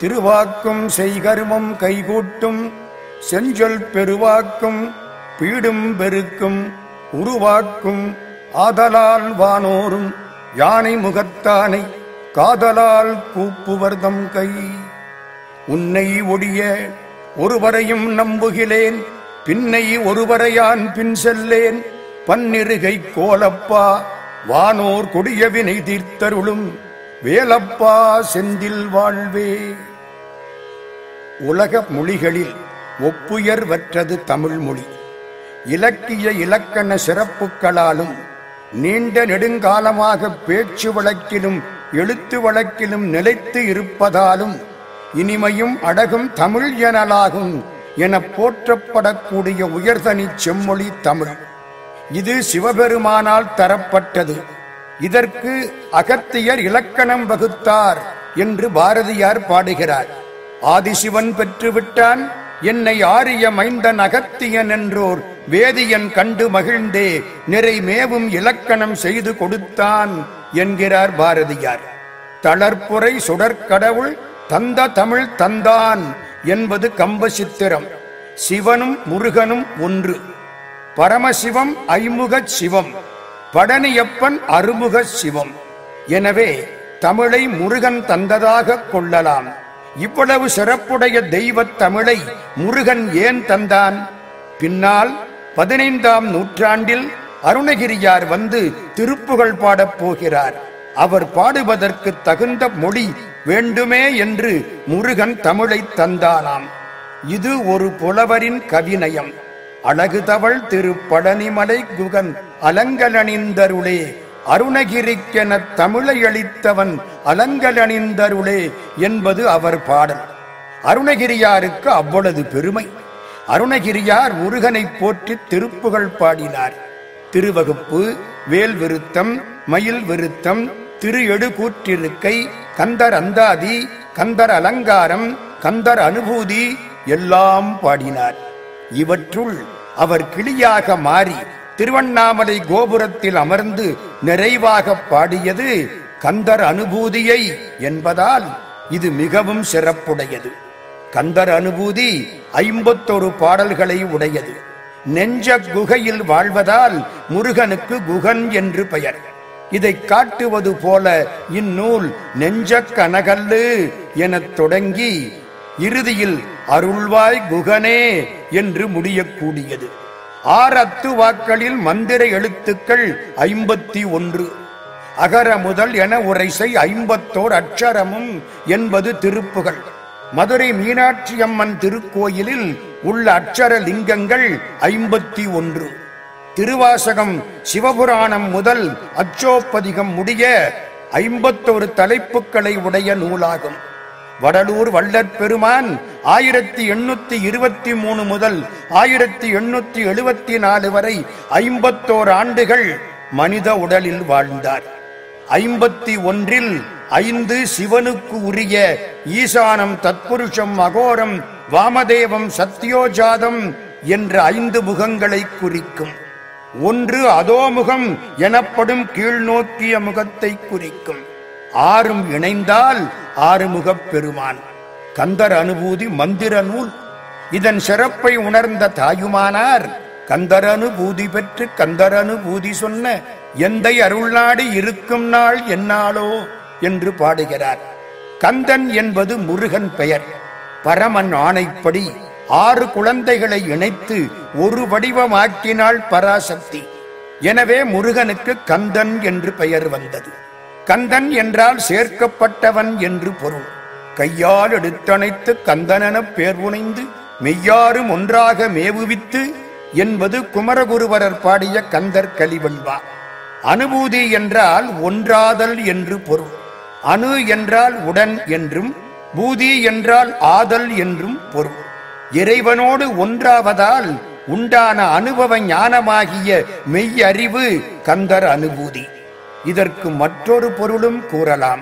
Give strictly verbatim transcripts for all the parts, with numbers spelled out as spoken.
திருவாக்கும் செய்கருமம் கைகூட்டும் செஞ்சொல் பெருவாக்கும் பீடும் பெருக்கும் உருவாக்கும் ஆதலால் வானோரும் யானை முகத்தானை காதலால் கூப்புவர்தம் கை. உன்னை ஒடிய ஒருவரையும் நம்புகிலேன், பின்னை ஒருவரையான் பின் செல்லேன். பன்னிருகை கோலப்பா வானோர் கொடியவினை தீர்த்தருளும் வேலப்பா செந்தில் வாழ்வே. உலக மொழிகளில் ஒப்புயர்வற்றது தமிழ் மொழி. இலக்கிய இலக்கண சிறப்புகளாலும் நீண்ட நெடுங்காலமாக பேச்சு வழக்கிலும் எழுத்து வழக்கிலும் நிலைத்து இருப்பதாலும் இனிமையும் அடகும் தமிழ் எனலாகும் என போற்றப்படக்கூடிய உயர்தனி செம்மொழி தமிழ். இது சிவபெருமானால் தரப்பட்டது. இதற்கு அகத்தியர் இலக்கணம் வகுத்தார் என்று பாரதியார் பாடுகிறார். ஆதிசிவன் பெற்றுவிட்டான் என்னை ஆரிய மைந்தன் அகத்தியன் என்றோர் வேதியன் கண்டு மகிழ்ந்தே நிறைமேவும் இலக்கணம் செய்து கொடுத்தான் என்கிறார் பாரதியார். தளர்ப்புரை சுடற்கடவுள் தந்த தமிழ் தந்தான் என்பது கம்ப சித்திரம். சிவனும் முருகனும் ஒன்று. பரமசிவம் ஐமுகச் சிவம், படனியப்பன் அறுமுக சிவம். எனவே தமிழை முருகன் தந்ததாக கொள்ளலாம். இவ்வளவு சிறப்புடைய தெய்வத் தமிழை முருகன் ஏன் தந்தான்? பின்னால் பதினைந்தாம் நூற்றாண்டில் அருணகிரியார் வந்து திருப்புகழ் பாடப் போகிறார். அவர் பாடுவதற்கு தகுந்த மொழி வேண்டுமே என்று முருகன் தமிழை தந்தானாம். இது ஒரு புலவரின் கவிநயம். அழகு தவள் திரு பழனிமலை குகன் அலங்கலணிந்தருளே, அருணகிரிக்கென தமிழை அளித்தவன் அலங்கலணிந்தருளே என்பது அவர் பாடல். அருணகிரியாருக்கு அவ்வளவு பெருமை. அருணகிரியார் முருகனை போற்றி திருப்புகழ் பாடினார். திருவகுப்பு, வேல் விருத்தம், மயில் விருத்தம், திரு எழுகூற்றிருக்கை, கந்தர் அந்தாதி, கந்தர் அலங்காரம், கந்தர் அனுபூதி எல்லாம் பாடினார். இவற்றுள் அவர் கிளியாக மாறி திருவண்ணாமலை கோபுரத்தில் அமர்ந்து நிறைவாக பாடியது கந்தர் அனுபூதியை என்பதால் இது மிகவும் சிறப்புடையது. கந்தர் அனுபூதி ஐம்பத்தொரு பாடல்களை உடையது. நெஞ்ச குகையில் வாழ்வதால் முருகனுக்கு குகன் என்று பெயர். இதை காட்டுவது போல இந்நூல் நெஞ்ச கனகல்லு எனத் தொடங்கி இறுதியில் அருள்வாய் குகனே என்று முடியக்கூடியது. ஆறு அத்து வாக்களில் மந்திர எழுத்துக்கள் ஐம்பத்தி ஒன்று. அகர முதல் என உரைசை ஐம்பத்தோர் அட்சரமும் என்பது திருப்புகழ். மதுரை மீனாட்சி அம்மன் திருக்கோயிலில் உள்ள அட்சர லிங்கங்கள் ஐம்பத்தி ஒன்று. திருவாசகம் சிவபுராணம் முதல் அச்சோப்பதிகம் முடிய ஐம்பத்தொரு தலைப்புக்களை உடைய நூலாகும். வடலூர் வள்ளற்பெருமான் ஆயிரத்தி எண்ணூத்தி இருபத்தி மூணு முதல் ஆயிரத்தி எண்ணூத்தி எழுபத்தி நாலு வரை ஐம்பத்தோர் ஆண்டுகள் மனித உடலில் வாழ்ந்தார். ஐம்பத்தி ஒன்றில் ஐந்து சிவனுக்கு உரிய ஈசானம், தத்புருஷம், அகோரம், வாமதேவம், சத்யோஜாதம் என்ற ஐந்து முகங்களை குறிக்கும். ஒன்று அதோமுகம் எனப்படும் கீழ்நோக்கிய முகத்தை குறிக்கும். ஆறும் இணைந்தால் ஆறுமுகப் பெருமான். கந்தர் அனுபூதி மந்திர நூல். இதன் சிறப்பை உணர்ந்த தாயுமானார் கந்தர் அனுபூதி பெற்று கந்தர் அனுபூதி சொன்ன எந்தை அருள்நாடு இருக்கும் நாள் என்னாலோ என்று பாடுகிறார். கந்தன் என்பது முருகன் பெயர். பரமன் ஆணைப்படி ஆறு குழந்தைகளை இணைத்து ஒரு வடிவமாக்கினாள் பராசக்தி. எனவே முருகனுக்கு கந்தன் என்று பெயர் வந்தது. கந்தன் என்றால் சேர்க்கப்பட்டவன் என்று பொருள். கையால் எடுத்தணைத்து கந்தனென பேர் புனைந்து மெய்யாரும் ஒன்றாக மேவுவித்து என்பது குமரகுருபரர் பாடிய கந்தர் கலிவெண்பா. அனுபூதி என்றால் ஒன்றாதல் என்று பொருள். அணு என்றால் உடன் என்றும் பூதி என்றால் ஆதல் என்றும் பொருள். இறைவனோடு ஒன்றாவதால் உண்டான அனுபவ ஞானமாகிய மெய்யறிவு கந்தர் அனுபூதி. இதற்கு மற்றொரு பொருளும் கூறலாம்.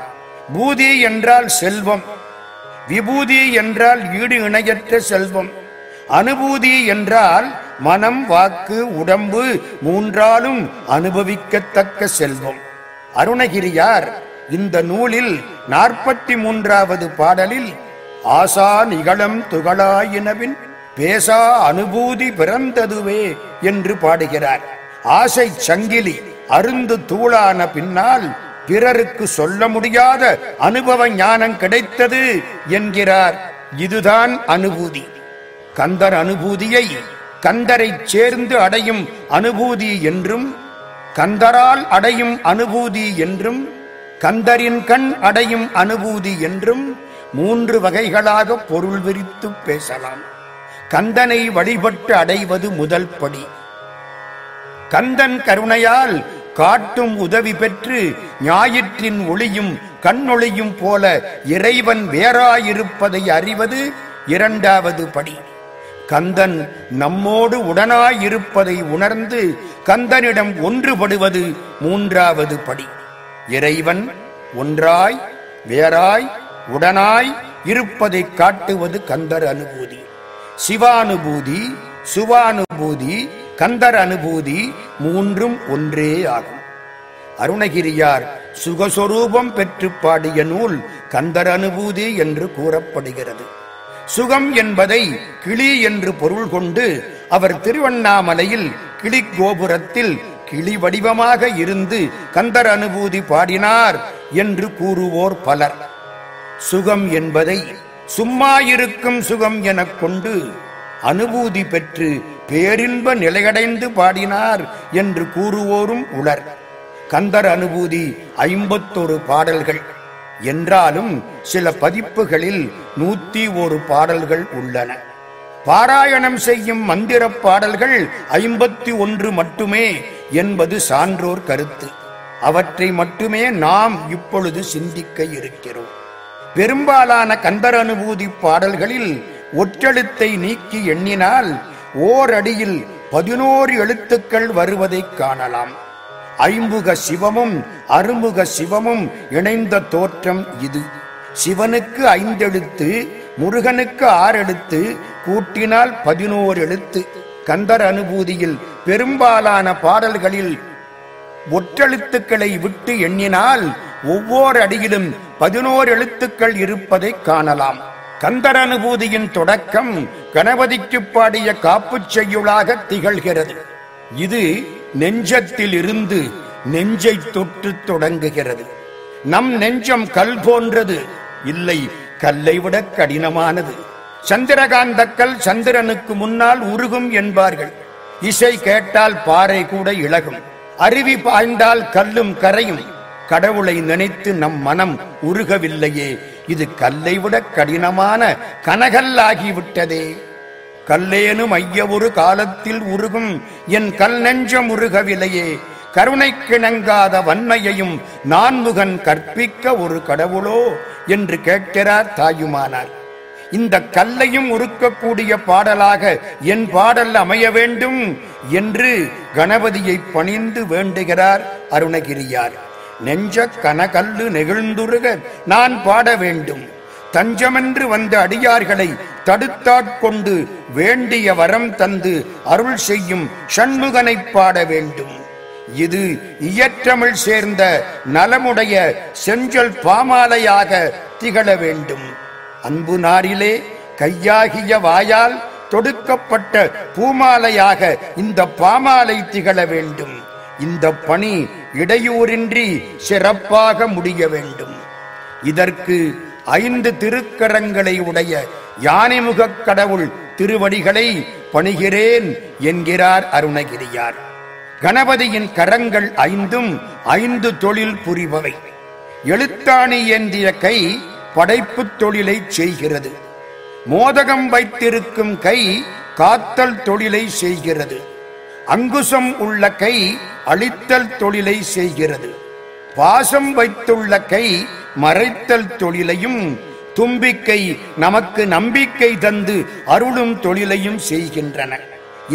பூதி என்றால் செல்வம், விபூதி என்றால் ஈடு இணையற்ற செல்வம், அனுபூதி என்றால் மனம், வாக்கு, உடம்பு மூன்றாலும் அனுபவிக்கத்தக்க செல்வம். அருணகிரியார் இந்த நூலில் நாற்பத்தி மூன்றாவது பாடலில் ஆசா நிகழம் துகளாயினவின் பேசா அனுபூதி பிறந்ததுவே என்று பாடுகிறார். ஆசை சங்கிலி அருந்து தூளான பின்னால் பிறருக்கு சொல்ல முடியாத அனுபவ ஞானம் கிடைத்தது என்கிறார். இதுதான் அனுபூதி. கந்தர் அனுபூதியை கந்தரை சேர்ந்து அடையும் அனுபூதி என்றும், கந்தரால் அடையும் அனுபூதி என்றும், கந்தரின் கண் அடையும் அனுபூதி என்றும் மூன்று வகைகளாக பொருள் விரித்து பேசலாம். கந்தனை வழிபட்டு அடைவது முதல் படி. கந்தன் கருணையால் காட்டும் உதவி பெற்று ஞாயிற்றின் ஒளியும் கண்ணொளியும் போல இறைவன் வேறாயிருப்பதை அறிவது இரண்டாவது படி. கந்தன் நம்மோடு உடனாயிருப்பதை உணர்ந்து கந்தனிடம் ஒன்றுபடுவது மூன்றாவது படி. இறைவன் ஒன்றாய் வேறாய் உடனாய் இருப்பதை காட்டுவது கந்தர் அனுபூதி. சிவானுபூதி, சுவானுபூதி, கந்தர் அனுபூதி மூன்றும் ஒன்றே ஆகும். அருணகிரியார் சுகஸ்வரூபம் பெற்று பாடிய நூல் கந்தர் அனுபூதி என்று கூறப்படுகிறது. சுகம் என்பதை கிளி என்று பொருள் கொண்டு அவர் திருவண்ணாமலையில் கிளி கோபுரத்தில் கிளி வடிவமாக இருந்து கந்தர் அனுபூதி பாடினார் என்று கூறுவோர் பலர். சுகம் என்பதை சும்மா இருக்கும் சுகம் எனக் கொண்டு அனுபூதி பெற்று பேரின்ப நிலையடைந்து பாடினார் என்று கூறுவோரும் உளர். கந்தர் அனுபூதி ஐம்பத்தொரு பாடல்கள் என்றாலும் சில பதிப்புகளில் நூத்தி ஒரு பாடல்கள் உள்ளன. பாராயணம் செய்யும் மந்திர பாடல்கள் ஐம்பத்தி ஒன்று மட்டுமே என்பது சான்றோர் கருத்து. அவற்றை மட்டுமே நாம் இப்பொழுது சிந்திக்க இருக்கிறோம். பெரும்பாலான கந்தர் அனுபூதி பாடல்களில் ஒற்றெழுத்தை நீக்கி எண்ணினால் ஓரடியில் பதினோரு எழுத்துக்கள் வருவதை காணலாம். ஐம்புக சிவமும் அறுமுக சிவமும் இணைந்த தோற்றம் இது. சிவனுக்கு ஐந்தெழுத்து, முருகனுக்கு ஆறெழுத்து, கூட்டினால் பதினோரு எழுத்து. கந்தர் அனுபூதியில் பெரும்பாலான பாடல்களில் ஒற்றெழுத்துக்களை விட்டு எண்ணினால் ஒவ்வொரு அடியிலும் பதினோரு எழுத்துக்கள் இருப்பதை காணலாம். கந்தர் அனுபூதியின் தொடக்கம் கணபதிக்கு பாடிய காப்பு செய்யுளாக திகழ்கிறது. இது நெஞ்சத்தில் இருந்து நெஞ்சை தொற்று தொடங்குகிறது. நம் நெஞ்சம் கல் போன்றது, இல்லை கல்லை விட கடினமானது. சந்திரகாந்த கல் சந்திரனுக்கு முன்னால் உருகும் என்பார்கள். இசை கேட்டால் பாறை கூட இழகும், அருவி பாய்ந்தால் கல்லும் கரையும். கடவுளை நினைத்து நம் மனம் உருகவில்லையே, இது கல்லை விட கடினமான கனகல்லாகிவிட்டதே. கல்லேனும் ஐயவொரு காலத்தில் உருகும் என் கல் நெஞ்சம் உருகவிலையே. கருணை கிணங்காத வன்மையையும் நான்முகன் கற்பிக்க ஒரு கடவுளோ என்று கேட்கிறார் தாயுமானார். இந்த கல்லையும் உருக்கக்கூடிய பாடலாக என் பாடல் அமைய வேண்டும் என்று கணபதியை பணிந்து வேண்டுகிறார் அருணகிரியார். நெஞ்ச கனகல்லு நெகிழ்ந்துருக நான் பாட வேண்டும், தஞ்சமென்று வந்த அடியார்களை தடுத்தாட்கொண்டு வேண்டிய வரம் தந்து அருள் செய்யும் சண்முகனை பாட வேண்டும். இது இயற்றமிழ் சேர்ந்த நலமுடைய செஞ்சல் பாமாலையாக திகழ வேண்டும். அன்பு நாரிலே கையாகிய வாயால் தொடுக்கப்பட்ட பூமாலையாக இந்த பாமாலை திகழ வேண்டும். இந்த பணி இடையூறின்றி சிறப்பாக முடிய வேண்டும். இதற்கு ஐந்து திருக்கரங்களை உடைய யானைமுகக் கடவுள் திருவடிகளை பணிகிறேன் என்கிறார் அருணகிரியார். கணபதியின் கரங்கள் ஐந்தும் ஐந்து தொழில் புரிபவை. எழுத்தாணி ஏந்திய கை படைப்பு தொழிலை செய்கிறது. மோதகம் வைத்திருக்கும் கை காத்தல் தொழிலை செய்கிறது. அங்குசம் உள்ள கை அழித்தல் தொழிலை செய்கிறது. பாசம் வைத்துள்ள கை மறைத்தல் தொழிலையும், தும்பிக்கை நமக்கு நம்பிக்கை தந்து அருளும் தொழிலையும் செய்கின்றன.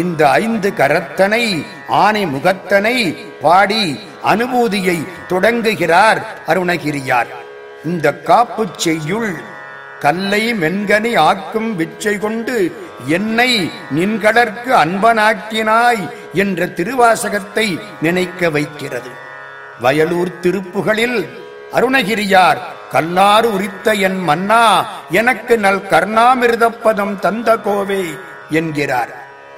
இந்த ஐந்து கரத்தனை ஆனை முகத்தனை பாடி அனுபூதியை தொடங்குகிறார் அருணகிரியார். இந்த காப்பு செய்யுள் கல்லை மென்கனி ஆக்கும் விச்சை கொண்டு என்னை நின்கடற்கு அன்பனாக்கினாய் என்ற திருவாசகத்தை நினைக்க வைக்கிறது. வயலூர் திருப்புகளில் அருணகிரியார் கல்லாறு உரித்த என் மன்னா எனக்கு நல் கர்ணாமிர்தப்பதம் தந்த கோவே என்கிறார்.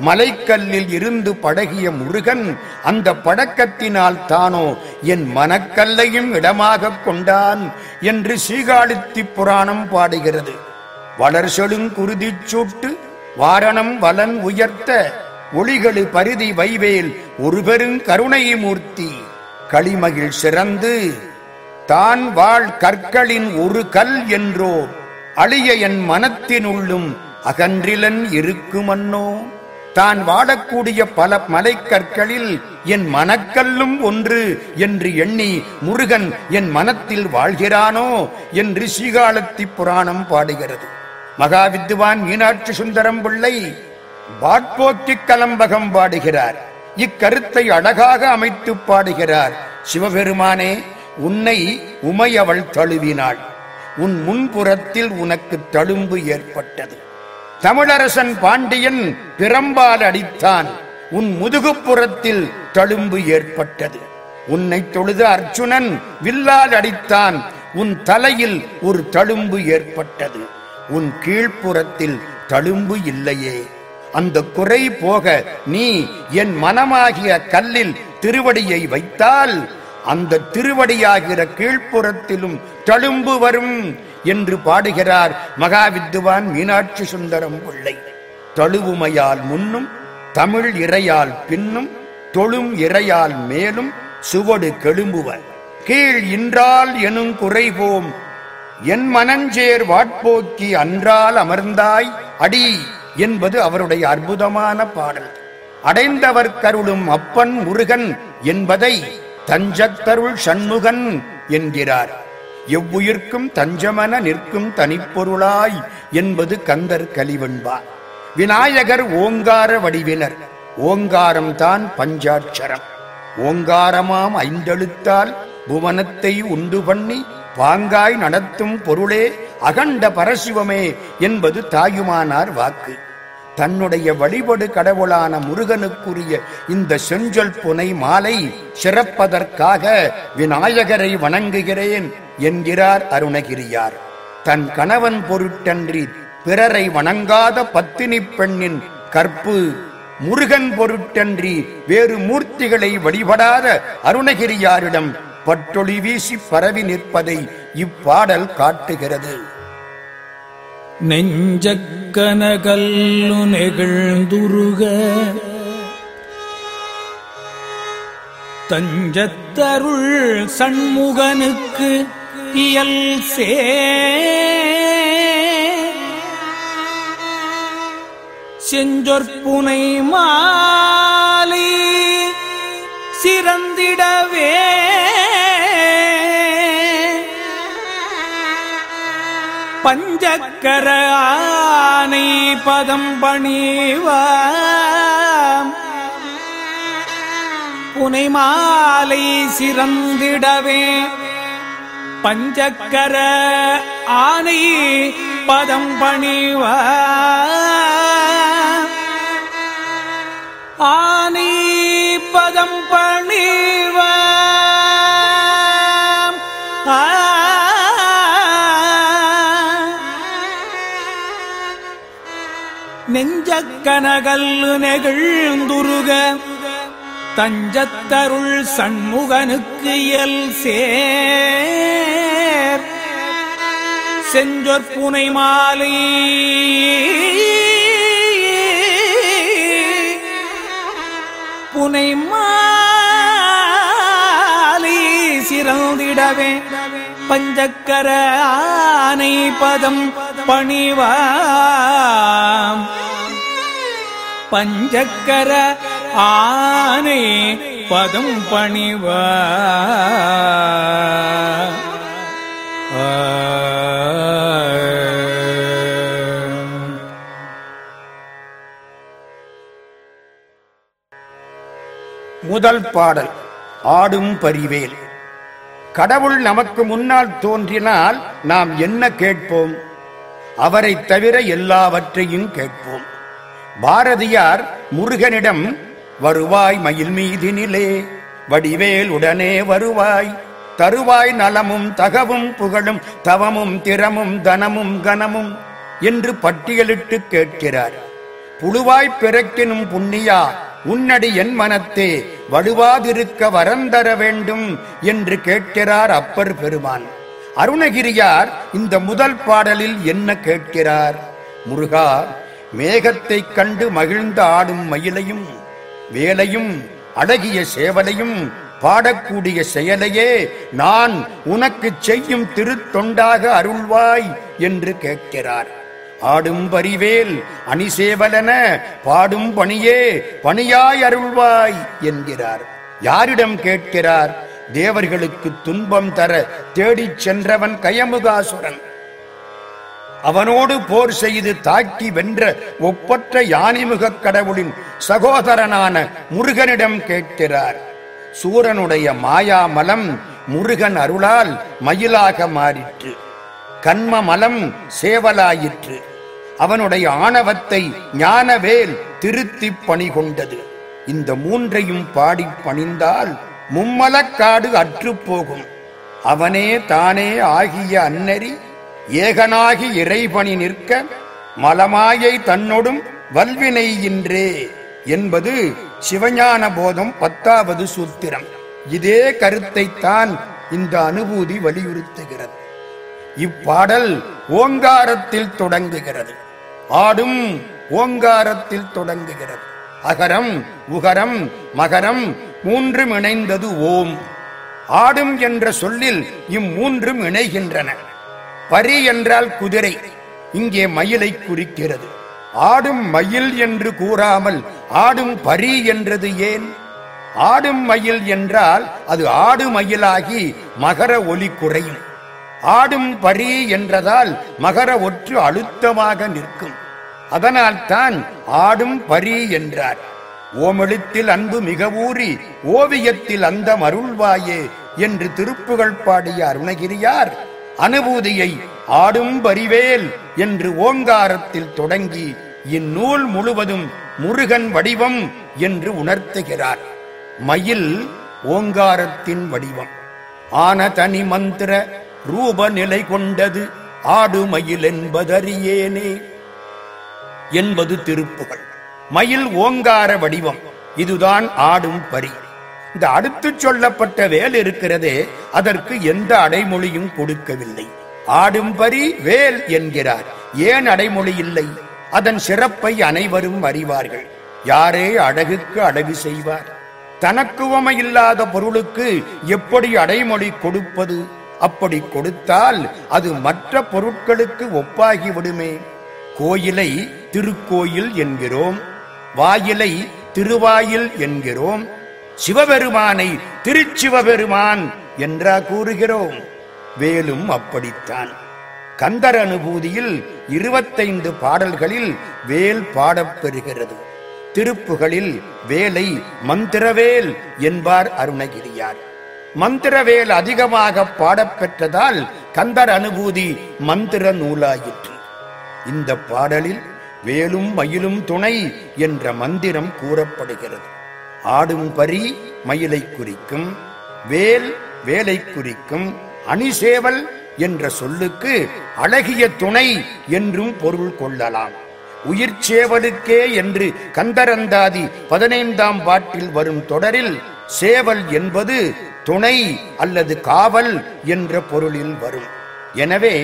மலைக்கல்லில் இருந்து படகிய முருகன் அந்த படக்கத்தினால் தானோ என் மனக்கல்லையும் இடமாக கொண்டான் என்று சீகாழித்தி புராணம் பாடுகிறது. வளர்செழுங் குருதி சூட்டு வாரணம் வலன் உயர்த்த ஒளிகளு பரிதி வைவேல் ஒரு பெருங் கருணை மூர்த்தி களிமகிழ் சிறந்து தான் வாழ் கற்களின் ஒரு கல் என்றோ அழிய என் மனத்தினுள்ளும் அகன்றிலன் இருக்குமன்னோ. தான் வாழக்கூடிய பல மலைக்கற்களில் என் மனக்கல்லும் ஒன்று என்று எண்ணி முருகன் என் மனத்தில் வாழ்கிறானோ என்று சீகாழத்தி புராணம் பாடுகிறது. மகாவித்வான் மீனாட்சி சுந்தரம் பிள்ளை வாட்போக்கி கலம்பகம் பாடுகிறார். இக்கருத்தை அழகாக அமைத்து பாடுகிறார். சிவபெருமானே, உன்னை உமையவள் தழுவினாள், உன் முன்புறத்தில் உனக்கு தழும்பு ஏற்பட்டது. தமிழரசன் பாண்டியன் பிரம்பால் அடித்தான், உன் முதுகுப்புறத்தில் தழும்பு ஏற்பட்டது. உன்னை தொழுத அர்ஜுனன் வில்லால் அடித்தான், உன் தலையில் ஒரு தழும்பு ஏற்பட்டது. உன் கீழ்ப்புறத்தில் தழும்பு இல்லையே, அந்த குறை போக நீ என் மனமாகிய கல்லில் திருவடியை வைத்தால் அந்த திருவடியாகிற கீழ்ப்புறத்திலும் தழும்பு வரும் என்று பாடுகிறார் மகாவித்வான் மீனாட்சி சுந்தரம் பிள்ளை. தழுவுமையால் முன்னும் தமிழ் இறையால் பின்னும் தொழும் இறையால் மேலும் சுவடு கெழும்புவர் கீழ் இன்றால் எனும் குறைவோம் என் மனஞ்சேர் வாட்போக்கி அன்றால் அமர்ந்தாய் அடி என்பது அவருடைய அற்புதமான பாடல். அடைந்தவர் கருளும் அப்பன் முருகன் என்பதை தஞ்சத்தருள் சண்முகன் என்கிறார். எவ்வுயிர்க்கும் தஞ்சமன நிற்கும் தனிப்பொருளாய் என்பது கந்தர் கலிவெண்பா. விநாயகர் ஓங்கார வடிவினர். ஓங்காரம் தான் பஞ்சாட்சரம். ஓங்காரமாம் ஐந்தெழுத்தால் புவனத்தை உண்டு பண்ணி பாங்காய் நடத்தும் பொருளே அகண்ட பரசிவமே என்பது தாயுமானார் வாக்கு. தன்னுடைய வழிபடு கடவுளான முருகனுக்குரிய இந்த செஞ்சொல் புனை மாலை சிறப்பதற்காக விநாயகரை வணங்குகிறேன் என்கிறார் அருணகிரியார். தன் கணவன் பொருட்டன்றி பிறரை வணங்காத பத்தினி பெண்ணின் கற்பு, முருகன் பொருட்டன்றி வேறு மூர்த்திகளை வழிபடாத அருணகிரியாரிடம் பட்டொளி வீசி பரவி நிற்பதை இப்பாடல் காட்டுகிறது. நெஞ்சக்கனகல்லு நெகிழ்ந்துருக தஞ்சத்தருள் சண்முகனுக்கு இயல் சே செஞ்சொற்புனை மாலை சிறந்திடவே பஞ்சக்கர ஆனை பதம் பணிவாம் புனை மாலை சிறந்திடவே பஞ்சக்கர ஆனை பதம் பணிவாம் ஆனை பதம் பணிவாம் நெஞ்சக்கனகல்லு நெகிழ்ந்துருக தஞ்சத்தருள் சண்முகனுக்கு எல் சேர் செஞ்சொற்புனை மாலை புனை மாலை சிறந்திடவே பஞ்சக்கர ஆனை பதம் பணிவாம் பஞ்சக்கர ஆனை பதம் பணிவாம். முதல் பாடல் ஆடும் பரிவேல். கடவுள் நமக்கு முன்னால் தோன்றினால் நாம் என்ன கேட்போம்? அவரை தவிர எல்லாவற்றையும் கேட்போம். பாரதியார் முருகனிடம் வருவாய் மயில் மீதினிலே வடிவேல் உடனே வருவாய் தருவாய் நலமும் தகவும் புகழும் தவமும் திறமும் தனமும் கனமும் என்று பட்டியலிட்டு கேட்கிறார். புழுவாய் பிறக்கினும் புண்ணியா, உன்னடி என் மனத்தே வடுவாதிருக்க வரந்தர வேண்டும் என்று கேட்கிறார் அப்பர் பெருமான். அருணகிரியார் இந்த முதல் பாடலில் என்ன கேட்கிறார்? முருகா, மேகத்தை கண்டு மகிழ்ந்த ஆடும் மயிலையும் வேலையும் அழகிய சேவலையும் பாடக்கூடிய செயலையே நான் உனக்கு செய்யும் திருத்தொண்டாக அருள்வாய் என்று கேட்கிறார். ஆடும் பரிவேல் அணிசேவலன பாடும் பணியே பணியாய் அருள்வாய் என்கிறார். யாரிடம் கேட்கிறார்? தேவர்களுக்கு துன்பம் தர தேடிச் சென்றவன் கயமுகாசுரன். அவனோடு போர் செய்து தாக்கி வென்ற ஒப்பற்ற யானைமுகக் கடவுளின் சகோதரனான முருகனிடம் கேட்கிறார். சூரனுடைய மாயாமலம் முருகன் அருளால் மயிலாக மாறிற்று, கண்மமலம் சேவலாயிற்று. அவனுடைய ஆணவத்தை ஞானவேல் திருத்தி பணி கொண்டது. இந்த மூன்றையும் பாடி பணிந்தால் மும்மலக்காடு அற்றுப்போகும். அவனே தானே ஆகிய அன்னறி ஏகனாகி இறைபணி நிற்க மலமாயை தன்னொடும் வல்வினை இன்றே என்பது சிவஞான போதம் பத்தாவது சூத்திரம். இதே கருத்தைத்தான் இந்த அனுபூதி வலியுறுத்துகிறது. இப்பாடல் ஓங்காரத்தில் தொடங்குகிறது, ஆடும் ஓங்காரத்தில் தொடங்குகிறது. அகரம் உகரம் மகரம் மூன்றும் இணைந்தது ஓம். ஆடும் என்ற சொல்லில் இம்மூன்றும் இணைகின்றன. பரி என்றால் குதிரை, இங்கே மயிலை குறிக்கிறது. ஆடும் மயில் என்று கூறாமல் ஆடும் பரி என்றது ஏன்? ஆடும் மயில் என்றால் அது ஆடு மயிலாகி மகர ஒலி குறையும். ஆடும் பரி என்றதால் மகர ஒற்று அழுத்தமாக நிற்கும். அதனால் தான் ஆடும் பரி என்றார். ஓமெழுத்தில் அன்பு மிகவூறி ஓவியத்தில் அந்த அருள்வாயே என்று திருப்புகழ் பாடிய அருணகிரியார் அனுபூதியை ஆடும் பரிவேல் என்று ஓங்காரத்தில் தொடங்கி இந்நூல் முழுவதும் முருகன் வடிவம் என்று உணர்த்துகிறார். மயில் ஓங்காரத்தின் வடிவம். ஆன தனி மந்திர ரூப நிலை கொண்டது ஆடுமயில் என்பதறியேனே என்பது திருப்புகழ். மயில் ஓங்கார வடிவம், இதுதான் ஆடும் பரி. இந்த அடுத்து சொல்லப்பட்ட வேல் இருக்கிறதே, அதற்கு எந்த அடைமொழியும் கொடுக்கவில்லை. ஆடும் பரி வேல் என்கிறார். ஏன் அடைமொழி இல்லை? அதன் சிறப்பை அனைவரும் அறிவார்கள். யாரே அழகுக்கு அழகு செய்வார்? தனக்குவமை இல்லாத பொருளுக்கு எப்படி அடைமொழி கொடுப்பது? அப்படி கொடுத்தால் அது மற்ற பொருட்களுக்கு ஒப்பாகிவிடுமே. கோயிலை திருக்கோயில் என்கிறோம், வாயிலை திருவாயில் என்கிறோம், சிவபெருமானை திருச்சிவபெருமான் என்றா கூறுகிறோம். வேலும் அப்படித்தான். கந்தர் அனுபூதியில் இருபத்தைந்து பாடல்களில் வேல் பாடப்பெறுகிறது. திருப்புகளில் வேலை மந்திரவேல் என்பார் அருணகிரியார். மந்திரவேல் அதிகமாக பாடப்பெற்றதால் கந்தர் அனுபூதி மந்திர நூலாயிற்று. இந்த பாடலில் வேலும் மயிலும் துணை என்ற மந்திரம் கூறப்படுகிறது. ஆடும் பரி மயிலை குறிக்கும், வேல் வேலை குறிக்கும், அணிசேவல் என்ற சொல்லுக்கு அழகிய துணை என்றும் பொருள் கொள்ளலாம். உயிர்ச்சேவலுக்கே என்று கந்தரந்தாதி பதினைந்தாம் பாட்டில் வரும் தொடரில் சேவல் என்பது துணை அல்லது காவல் என்ற பொருளில் வரும். எனவே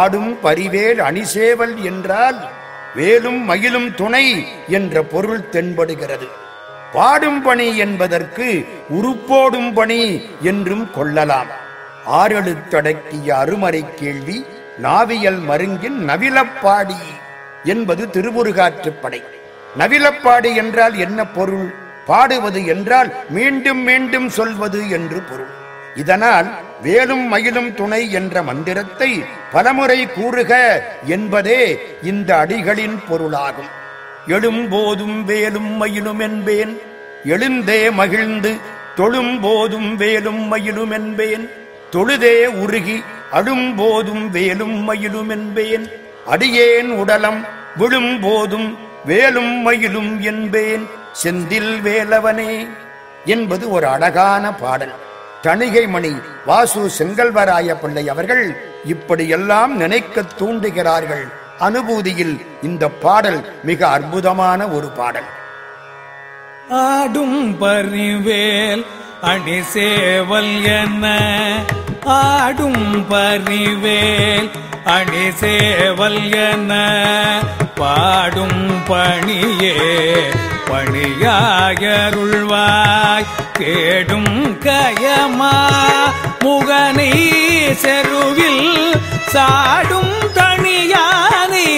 ஆடும் பரிவேல் அணிசேவல் என்றால் வேலும் மயிலும் துணை என்ற பொருள் தென்படுகிறது. பாடும் பணி என்பதற்கு உருப்போடும் பணி என்றும் கொள்ளலாம். ஆறெழுத்தடக்கிய அருமறை கேள்வி நாவியல் மருங்கின் நவிலப்பாடி என்பது திருமுருகாற்றுப்படை. நவிலப்பாடி என்றால் என்ன பொருள்? பாடுவது என்றால் மீண்டும் மீண்டும் சொல்வது என்று பொருள். இதனால் வேலும் மயிலும் துணை என்ற மந்திரத்தை பலமுறை கூறுக என்பதே இந்த அடிகளின் பொருளாகும். எழும்போதும் வேலும் மயிலும் என்பேன், எழுந்தே மகிழ்ந்து தொழும்போதும் வேலும் மயிலும் என்பேன், தொழுதே உருகி அழும்போதும் வேலும் மயிலும் என்பேன், அடியேன் உடலம் விழும்போதும் வேலும் மயிலும் என்பேன் செந்தில் வேலவனே என்பது ஒரு அழகான பாடல். தணிகை மணி வாசு செங்கல்வராய பிள்ளை அவர்கள் இப்படியெல்லாம் நினைக்க தூண்டுகிறார்கள். அனுபூதியில் இந்த பாடல் மிக அற்புதமான ஒரு பாடல். ஆடும் பரிவேல் அடி சேவல் என்ன ஆடும் பரிவேல் அடி சேவல் என்ன பாடும் பணியே பணியாயருள்வாய் கேடும் கயமா முகனை செருவில் சாடும் தனியானி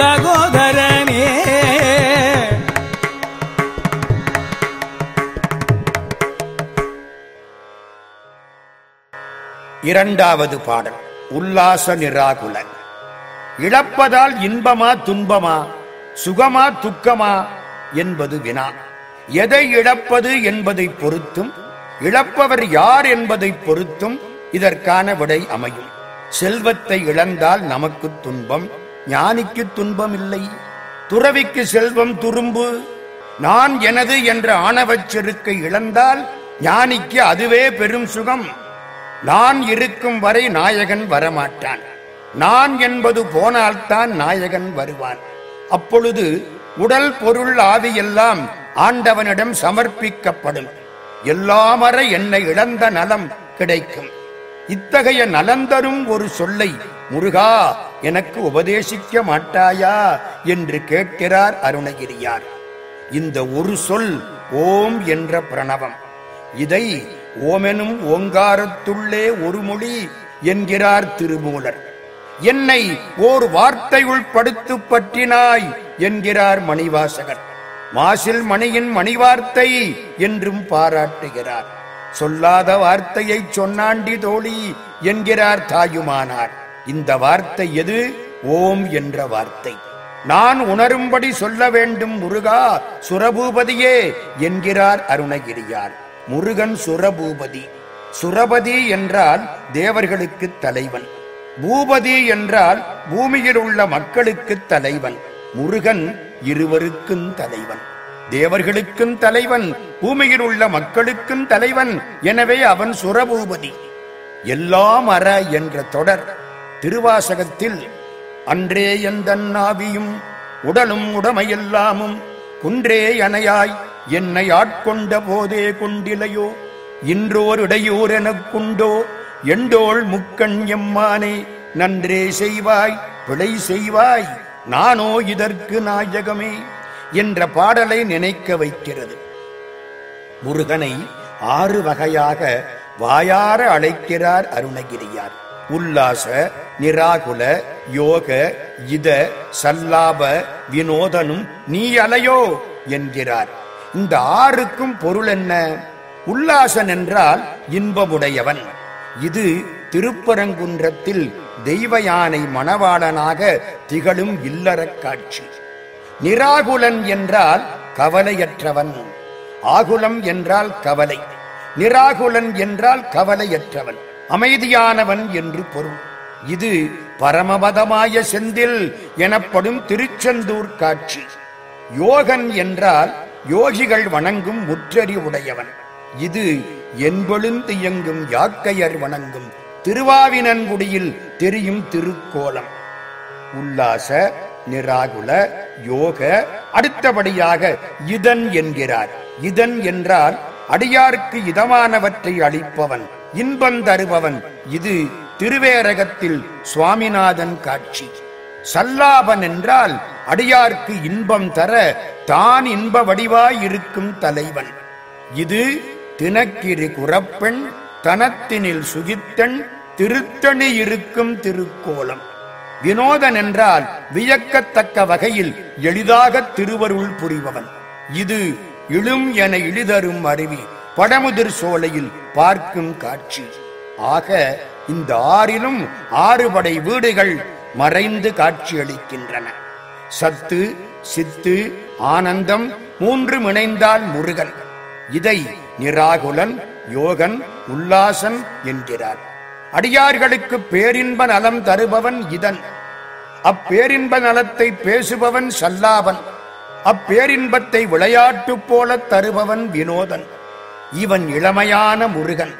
சகோதரனே. இரண்டாவது பாடல் உல்லாச நிராகுல. இழப்பதால் இன்பமா துன்பமா சுகமா துக்கமா என்பது வினா. எதை இழப்பது என்பதை பொறுத்தும் இழப்பவர் யார் என்பதை பொறுத்தும் இதற்கான விடை அமையும். செல்வத்தை இழந்தால் நமக்கு துன்பம், ஞானிக்கு துன்பம் இல்லை. துறவிக்கு செல்வம் துரும்பு. நான் எனது என்ற ஆணவச் செருக்கை இழந்தால் ஞானிக்கு அதுவே பெரும் சுகம். நான் இருக்கும் வரை நாயகன் வரமாட்டான், நான் என்பது போனால்தான் நாயகன் வருவான். அப்பொழுது உடல் பொருள் ஆவி எல்லாம் ஆண்டவனிடம் சமர்ப்பிக்கப்படும். எல்லாமற என்னை இழந்த நலம் கிடைக்கும். இத்தகைய நலந்தரும் ஒரு சொல்லை முருகா எனக்கு உபதேசிக்க மாட்டாயா என்று கேட்கிறார் அருணகிரியார். இந்த ஒரு சொல் ஓம் என்ற பிரணவம். இதை ஓமெனும் ஓங்காரத்துள்ளே ஒரு மொழி என்கிறார் திருமூலர். என்னை ஓர் வார்த்தையுள் படுத்து பற்றினாய் என்கிறார் மணிவாசகர். மாசில் மணியின் மணிவார்த்தை என்றும் பாராட்டுகிறார். சொல்லாத வார்த்தையை சொன்னாண்டி தோழி என்கிறார் தாயுமானார். இந்த வார்த்தை எது? ஓம் என்ற வார்த்தை. நான் உணரும்படி சொல்ல வேண்டும் முருகா சுரபூபதியே என்கிறார் அருணகிரியார். முருகன் சுரபூபதி. சுரபதி என்றால் தேவர்களுக்கு தலைவன், பூபதி என்றால் பூமியில் உள்ள மக்களுக்கு தலைவன். முருகன் இருவருக்கும் தலைவன், தேவர்களுக்கும் தலைவன், பூமியில் உள்ள மக்களுக்கும் தலைவன். எனவே அவன் சுரபூபதி. எல்லாம் அற என்ற தொடர் திருவாசகத்தில் அன்றே எந்தன் நாவியும் உடலும் உடமையெல்லாமும் குன்றே அணையாய் என்னை ஆட்கொண்ட போதே கொண்டிலையோ இன்றோர் இடையூர் எனக்குண்டோ எண்டோள் முக்கண் எம்மானே நன்றே செய்வாய் பிழை செய்வாய் நானோ இதற்கு நாயகமே என்ற பாடலை நினைக்க வைக்கிறது. முருகனை ஆறு வகையாக வாயார அழைக்கிறார் அருணகிரியார். உல்லாச, நிராகுல, யோக, இத, சல்லாப, வினோதனும் நீ அலையோ என்கிறார். இந்த ஆறுக்கும் பொருள் என்ன? உல்லாசன் என்றால் இன்பமுடையவன். இது திருப்பரங்குன்றத்தில் தெய்வ யானை மணவாளனாக திகழும் இல்லறக் காட்சி. நிராகுலன் என்றால் கவலையற்றவன். ஆகுலம் என்றால் கவலை. நிராகுலன் என்றால் கவலையற்றவன், அமைதியானவன் என்று பொருள். இது பரமபதமாய செந்தில் எனப்படும் திருச்செந்தூர் காட்சி. யோகன் என்றால் யோகிகள் வணங்கும் முற்றறி உடையவன். இது என்பெழுந்து இயங்கும் யாக்கையர் வணங்கும் திருவாவினன்குடியில் தெரியும் திருக்கோலம். உல்லாச, நிராகுல, யோக, அடுத்தபடியாக இதன் என்கிறார். இதன் என்றால் அடியாருக்கு இதமானவற்றை அளிப்பவன், இன்பம் தருபவன். இது திருவேரகத்தில் சுவாமிநாதன் காட்சி. சல்லாபன் என்றால் அடியார்க்கு இன்பம் தர தான் இன்ப வடிவாயிருக்கும் தலைவன். இது தினக்கிரு குறப்பெண் தனத்தினில் சுகித்தன் திருத்தணி இருக்கும் திருக்கோலம். வினோதன் என்றால் வியக்கத்தக்க வகையில் எளிதாக திருவருள் புரிபவன். இது இழும் என இழிதரும் அருவி படமுதிர் சோலையில் பார்க்கும் காட்சி. ஆக இந்த ஆறிலும் ஆறுபடை வீடுகள் மறைந்து காட்சியளிக்கின்றன. சத்து, சித்து, ஆனந்தம் மூன்றும் இணைந்தால் முருகன். இதை நிராகுலன், யோகன், உல்லாசன் என்கிறார். அடியார்களுக்கு பேரின்ப நலம் தருபவன் இதன். அப்பேரின்ப நலத்தை பேசுபவன் சல்லாபன். அப்பேரின்பத்தை விளையாட்டு போல தருபவன் வினோதன். இவன் இளமையான முருகன்.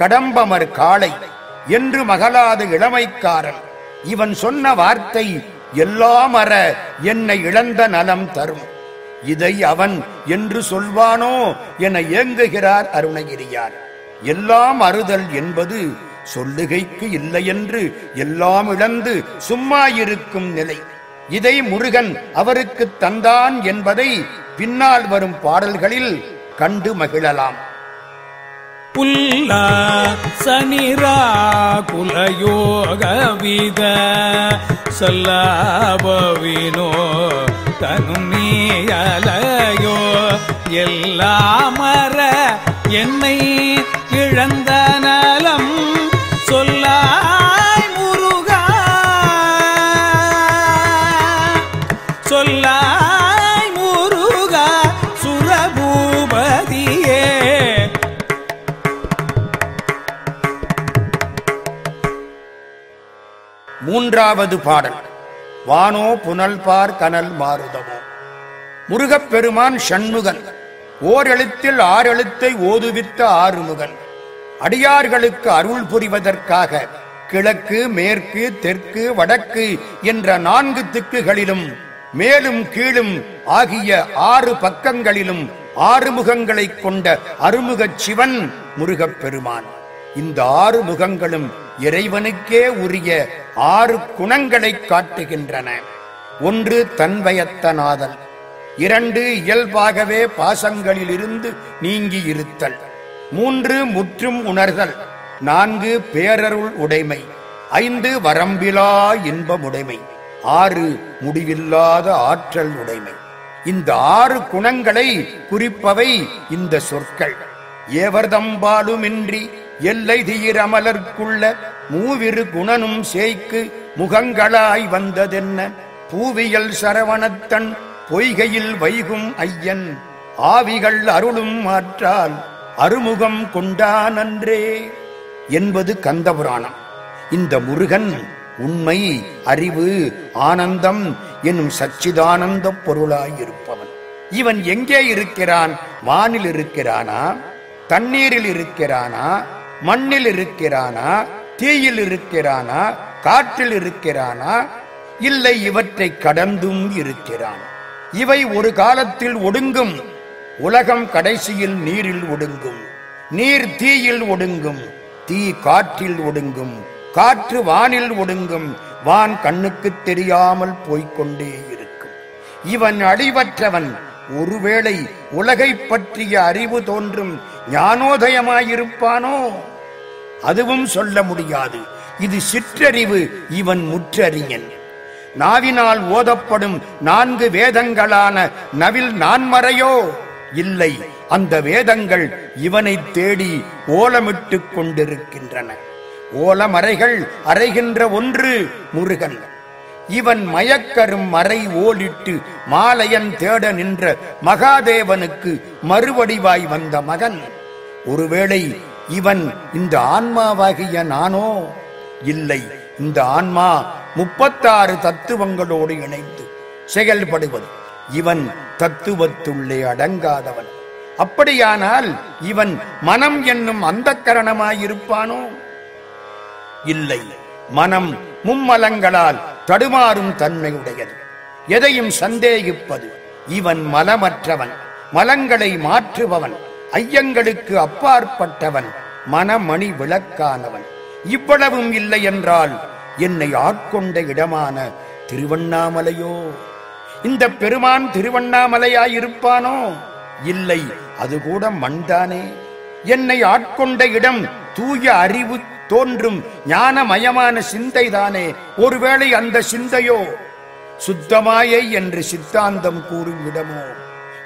கடம்பமர் காளை என்று மகளாத இளமைக்காரன் இவன் சொன்ன வார்த்தை எல்லாம் அற என்னை இழந்த நலம் தரும், இதை அவன் என்று சொல்வானோ என ஏங்குகிறார் அருணகிரியார். எல்லாம் அறுதல் என்பது சொல்லுகைக்கு இல்லை என்று எல்லாம் இழந்து சும்மா இருக்கும் நிலை. இதை முருகன் அவருக்கு தந்தான் என்பதை பின்னால் வரும் பாடல்களில் கண்டு மகிழலாம். புல்லா சனிரா குலயோக வித சல்லாபவினோ தனுமியலையோ எல்லாமர என்னை இழந்த நலம் சொல்லாய் முருகா சொல்லாய் முருகா சுரபூபதியே. மூன்றாவது பாடல் வானோ புனல் பார் கனல் மாறுதமோ. முருகப்பெருமான் ஷண்முகன், ஓரெழுத்தில் ஆறெழுத்தை ஓதுவித்த ஆறுமுகன். அடியார்களுக்கு அருள் புரிவதற்காக கிழக்கு மேற்கு தெற்கு வடக்கு என்ற நான்கு திக்குகளிலும் மேலும் கீழும் ஆகிய ஆறு பக்கங்களிலும் ஆறு முகங்களை கொண்ட அறுமுக சிவன் முருகப்பெருமான். இந்த ஆறு முகங்களும் இறைவனுக்கே உரிய ஆறு குணங்களை காட்டுகின்றன. ஒன்று தன்வயத்தனாதல், இரண்டு இயல்பாகவே பாசங்களிலிருந்து நீங்கி இருத்தல், மூன்று முற்றும் உணர்தல், நான்கு பேரருள் உடைமை, ஐந்து வரம்பிலா இன்பமுடைமை, ஆறு முடிவில்லாத ஆற்றல் உடைமை. இந்த ஆறு குணங்களை குறிப்பவை இந்த சொற்கள். ஏவர்தம்பாலுமின்றி எல்லை தீரமலர்க்குள்ள மூவிரு குணனும் சேய்க்கு முகங்களாய் வந்ததென்ன பூவியல் சரவணத்தன் பொய்கையில் வைகும் ஐயன் ஆவிகள் அருளும் மாற்றால் அருமுகம் கொண்டானன்றே என்பது கந்த புராணம். இந்த முருகன் உண்மை, அறிவு, ஆனந்தம் என்னும் சச்சிதானந்த பொருளாயிருப்பவன். இவன் எங்கே இருக்கிறான்? வானில் இருக்கிறானா, தண்ணீரில் இருக்கிறானா, மண்ணில் இருக்கிறானா, தீயில் இருக்கிறானா, காற்றில் இருக்கிறானா? இல்லை, இவற்றை கடந்தும் இருக்கிறான். இவை ஒரு காலத்தில் ஒடுங்கும். உலகம் கடைசியில் நீரில் ஒடுங்கும், நீர் தீயில் ஒடுங்கும், தீ காற்றில் ஒடுங்கும், காற்று வானில் ஒடுங்கும், வான் கண்ணுக்கு தெரியாமல் போய்கொண்டே இருக்கும். இவன் அழிவற்றவன். ஒருவேளை உலகை பற்றிய அறிவு தோன்றும் ஞானோதயமாயிருப்பானோ? அதுவும் சொல்ல முடியாது. இது சிற்றறிவு, இவன் முற்றறிஞன். நாவினால் ஓதப்படும் நான்கு வேதங்களான நவில் நான்மறையோ? இல்லை, அந்த வேதங்கள் இவனை தேடி ஓலமிட்டு கொண்டிருக்கின்றன. ஓலமறைகள் அறைகின்ற ஒன்று முருகன். இவன் மயக்கரும் மறை ஓலிட்டு மாலையன் தேட நின்ற மகாதேவனுக்கு மறுவடிவாய் வந்த மகன். ஒருவேளை இவன் இந்த ஆன்மாவாகிய நானோ? இல்லை, இந்த ஆன்மா முப்பத்தாறு தத்துவங்களோடு இணைந்து செயல்படுவது. இவன் தத்துவத்துள்ளே அடங்காதவன். அப்படியானால் இவன் மனம் என்னும் அந்தக்கரணமாயிருப்பானோ? இல்லை, மனம் மும்மலங்களால் தடுமாறும் தன்மையுடையது, எதையும் சந்தேகிப்பது. இவன் மலமற்றவன், மலங்களை மாற்றுபவன், ஐயங்களுக்கு அப்பாற்பட்டவன், மனமணி விளக்கானவன். இவ்வளவும் இல்லை என்றால் என்னை ஆட்கொண்ட இடமான திருவண்ணாமலையோ? இந்த பெருமான் திருவண்ணாமலையாயிருப்பானோ? இல்லை, அது கூட மண்தானே. என்னை ஆட்கொண்ட இடம் தூய அறிவு தோன்றும் ஞானமயமான சிந்தைதானே. ஒருவேளை அந்த சிந்தையோ சுத்தமாயை என்று சித்தாந்தம் கூறும் இடமோ?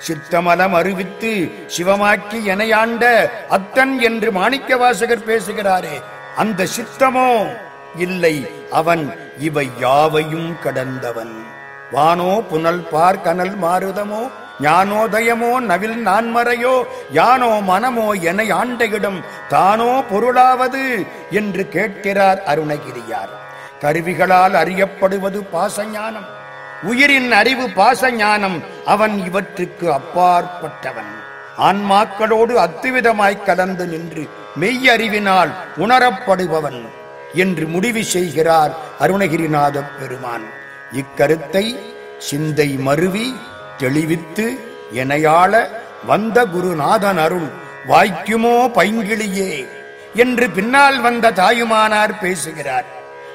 சித்தமலம் அறிவித்து சிவமாக்கி எனையாண்ட அத்தன் என்று மாணிக்க வாசகர் பேசுகிறாரே, அந்த சித்தமோ? இல்லை, அவன் இவை யாவையும் கடந்தவன். வானோ புனல் பார் கனல் மாறுதமோ, ஞானோதயமோ, நவில் நான்மறையோ, யானோ மனமோ என ஆண்ட இடம் தானோ பொருளாவது என்று கேட்கிறார் அருணகிரியார். கருவிகளால் அறியப்படுவது பாசஞானம். உயிரின் அறிவு பாசஞானம். அவன் இவற்றுக்கு அப்பாற்பட்டவன். ஆன்மாக்களோடு அத்துவிதமாய் கலந்து நின்று மெய்யறிவினால் உணரப்படுபவன் என்று முடிவு செய்கிறார் அருணகிரிநாத பெருமான். இக்கருத்தை சிந்தை மருவி தெளிவித்து எனையாள வந்த குருநாதன் அருள் வாய்க்குமோ பைங்கிளியே என்று பின்னால் வந்த தாயுமானார் பேசுகிறார்.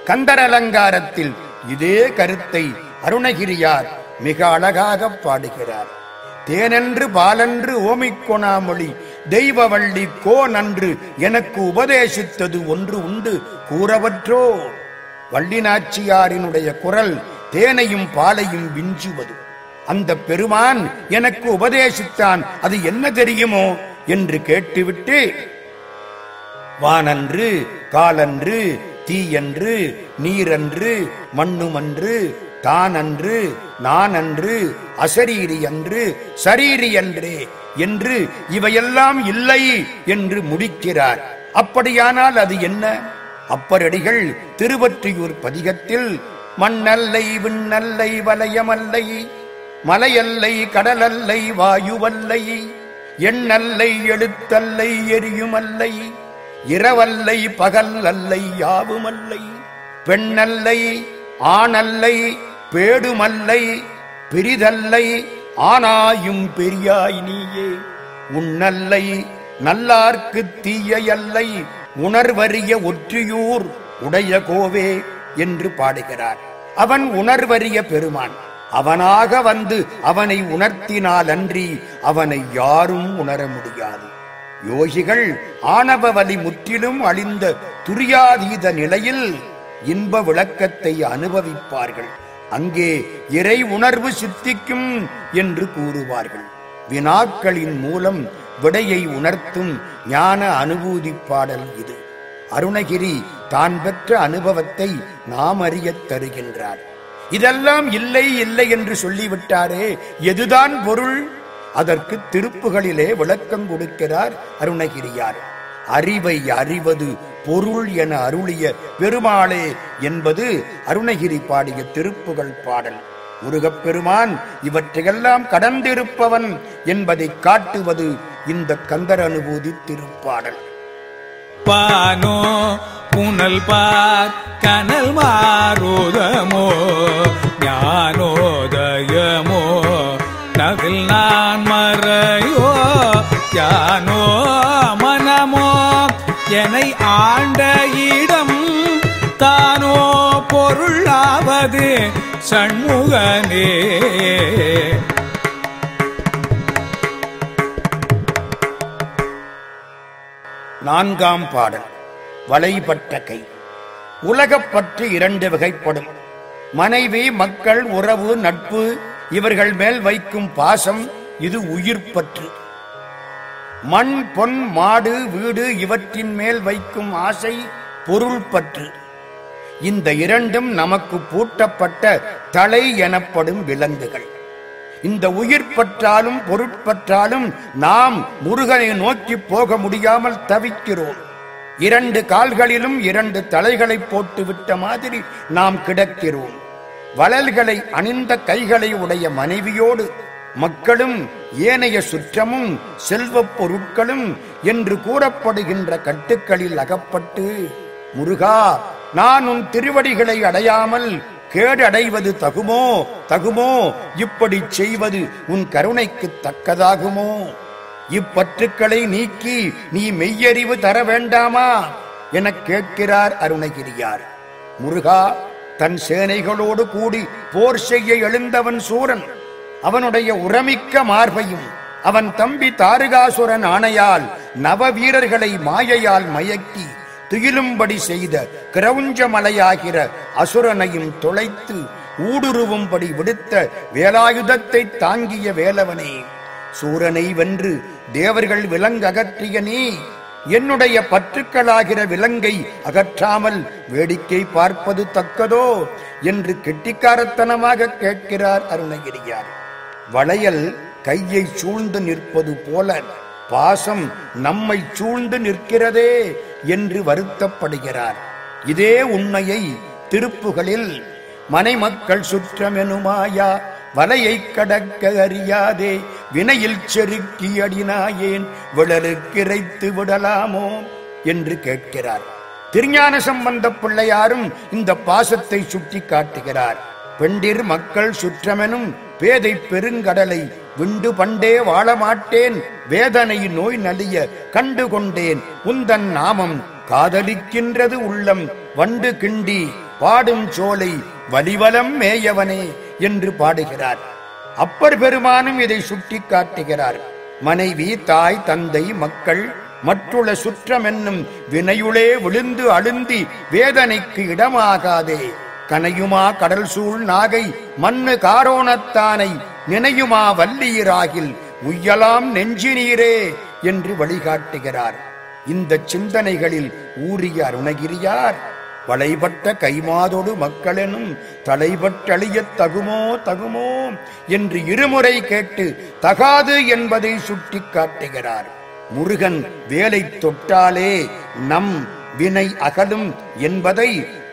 கந்தர் அலங்காரத்தில் இதே கருத்தை அருணகிரியார் மிக அழகாக பாடுகிறார். தேனென்று பாலென்று ஓமிக்கொணாமொழி தெய்வவள்ளி கோ நன்று எனக்கு உபதேசித்தது ஒன்று உண்டு கூறவற்றோ. வள்ளிநாச்சியாரினுடைய குரல் தேனையும் பாலையும் விஞ்சுவது. அந்த பெருமான் எனக்கு உபதேசித்தான், அது என்ன தெரியுமோ என்று கேட்டுவிட்டு வானன்று காலன்று தீயன்று நீரன்று மண்ணுமன்று தானன்று நானன்று அசரீரி அன்று சரீரி அன்றே என்று இவையெல்லாம் இல்லை என்று முடிக்கிறார். அப்படியானால் அது என்ன? அப்பரடிகள் திருவற்றியூர் பதிகத்தில் மண்ணல்லை விண்ணல்லை வலயமல்லை மலையல்லை கடலல்லை வாயுவல்லை எண்ணல்லை எழுத்தல்லை எரியுமல்லை இரவல்லை பகல் அல்லை யாவுமல்லை பெண்ணல்லை ஆணல்லை பேடுமல்லை பிரிதல்லை ஆனாயும் பெரியாய் நீயே உன்னல்லை நல்லார்க்கு தீயல்லை உணர்வறிய ஒற்றியூர் உடைய கோவே என்று பாடுகிறார். அவன் உணர்வறிய பெருமான். அவனாக வந்து அவனை உணர்த்தினால் அன்றி அவனை யாரும் உணர முடியாது. யோகிகள் ஆணவ வலி முற்றிலும் அழிந்த துரியாதீத நிலையில் இன்ப விளக்கத்தை அனுபவிப்பார்கள். அங்கே இறை உணர்வு சித்திக்கும் என்று கூறுவார்கள். வினாக்களின் மூலம் விடையை உணர்த்தும் ஞான அனுபூதி பாடல் இது. அருணகிரி தான் பெற்ற அனுபவத்தை நாம் அறியத் தருகின்றார். இதெல்லாம் இல்லை இல்லை என்று சொல்லிவிட்டாரே, எதுதான் பொருள்? அதற்கு திருப்புகளிலே விளக்கம் கொடுக்கிறார் அருணகிரியார். அறிவை அறிவது பொருள் என அருளிய பெருமாளே என்பது அருணகிரி பாடிய திருப்புகள் பாடல். முருகப்பெருமான் இவற்றையெல்லாம் கடந்திருப்பவன் என்பதை காட்டுவது இந்த கந்தர் அனுபூதி திருப்பாடல். பானோ புனல் பார் கனல் மாரோதமோ ஞானோதயமோ நவில் நான் மறையோ யானோ மனமோ என்னை ஆண்ட இடம் தானோ பொருளாவது சண்முகனே. நான்காம் பாடல் வலைப்பட்ட கை. உலகப்பற்று இரண்டு வகைப்படும். மனைவி, மக்கள், உறவு, நட்பு இவர்கள் மேல் வைக்கும் பாசம், இது உயிர்ப்பற்று. மண், பொன், மாடு, வீடு இவற்றின் மேல் வைக்கும் ஆசை பொருள் பற்று. இந்த இரண்டும் நமக்கு பூட்டப்பட்ட தலை எனப்படும் விலங்குகள். இந்த உயிர்ப்பற்றாலும் பொருட்பற்றாலும் நாம் முருகனை நோக்கி போக முடியாமல் தவிக்கிறோம். இரண்டு கால்களிலும் இரண்டு தலைகளை போட்டுவிட்ட மாதிரி நாம் கிடக்கிறோம். வளல்களை அணிந்த கைகளை உடைய மனைவியோடு மக்களும் ஏனைய சுற்றமும் செல்வப் பொருட்களும் என்று கூறப்படுகின்ற கட்டுக்களில் அகப்பட்டு முருகா நான் உன் திருவடிகளை அடையாமல் கேடடைவது தகுமோ தகுமோ இப்படி செய்வது உன் கருணைக்கு தக்கதாகுமோ? இப்பற்றுக்களை நீக்கி நீ மெய்யறிவு தர வேண்டாமா என கேட்கிறார் அருணகிரியார். முருகா தன் சேனைகளோடு கூடி போர் செய்ய எழுந்தவன் சூரன். அவனுடைய உரமிக்க மார்பையும் அவன் தம்பி தாருகாசுரன் ஆணையால் நவ வீரர்களை மாயையால் மயக்கி துயிலும்படி செய்த கிரவுஞ்சமலையாகிற அசுரனையும் தொலைத்து ஊடுருவும்படி விடுத்த வேலாயுதத்தை தாங்கிய வேலவனே, சூரனை வென்று தேவர்கள் விலங்கு அகற்றிய நீ என்னுடைய பற்றுக்களாகிற விலங்கை அகற்றாமல் வேடிக்கை பார்ப்பது தக்கதோ என்று கெட்டிக்காரத்தனமாக கேட்கிறார் அருணகிரியார். வளையல் கையை சூழ்ந்து நிற்பது போல பாசம் நம்மை சூழ்ந்து நிற்கிறதே என்று வருத்தப்படுகிறார். இதே உண்மையை திருப்புகளில் மனைமக்கள் சுற்றம் எனுமாயா வலையை கடக்க அறியாதே வினையில் செருக்கி அடினாயேன் விடலுக்கிரைத்து விடலாமோ என்று கேட்கிறார். திருஞான சம்பந்த பிள்ளையாரும் இந்த பாசத்தை சுட்டி காட்டுகிறார். பெண்டிர் மக்கள் சுற்றமெனும் பேதை பெருங்கடலை விண்டு பண்டே வாழமாட்டேன், வேதனை நோய் நலிய கண்டு கொண்டேன் உந்தன் நாமம் காதலிக்கின்றது உள்ளம் வண்டு கிண்டி பாடும் சோலை வலிவலம் மேயவனே என்று பாடுகிறார். அப்பர் பெருமானும் இதை சுட்டி காட்டுகிறார். மனைவி, தாய், தந்தை, மக்கள் மற்றுள்ள சுற்றம் என்னும் வினையுளே விழுந்து அழுந்தி வேதனைக்கு இடமாகாதே, கனையுமா கடல் சூழ் நாகை மண்ணு காரோணத்தானை நினையுமா வல்லியிராகில் உய்யலாம் நெஞ்சினீரே என்று வழிகாட்டுகிறார். இந்த சிந்தனைகளில் ஊறிய அருணகிரியார் வளைபட்ட கைமாதோடு மக்களெனும் தலைபட்டழியத் தகுமோ தகுமோ என்று இருமுறை கேட்டு தகாது என்பதை சுட்டி காட்டுகிறார். முருகன் வேலை தொட்டாலே நம் வினை அகலும் என்பதை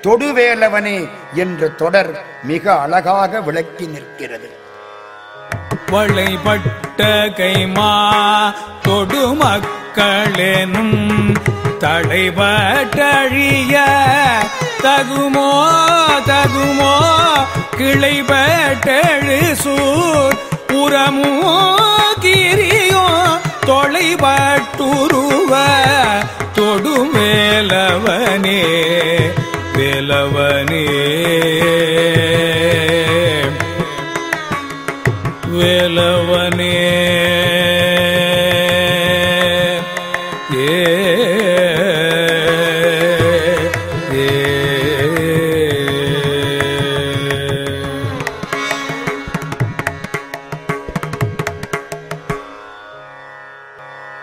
தொடுவேலவனே என்ற தொடர் மிக அழகாக விளக்கி நிற்கிறது. வளைபட்ட கைமா தொடு மக்களேனும் தலைபட்டழிய தகுமோ தகுமோ கிளைபட்டழு சூர் புறமோ கிரியோ தொலைபட்டுருவ தொடுமேலவனே வேலவனே வேலவனே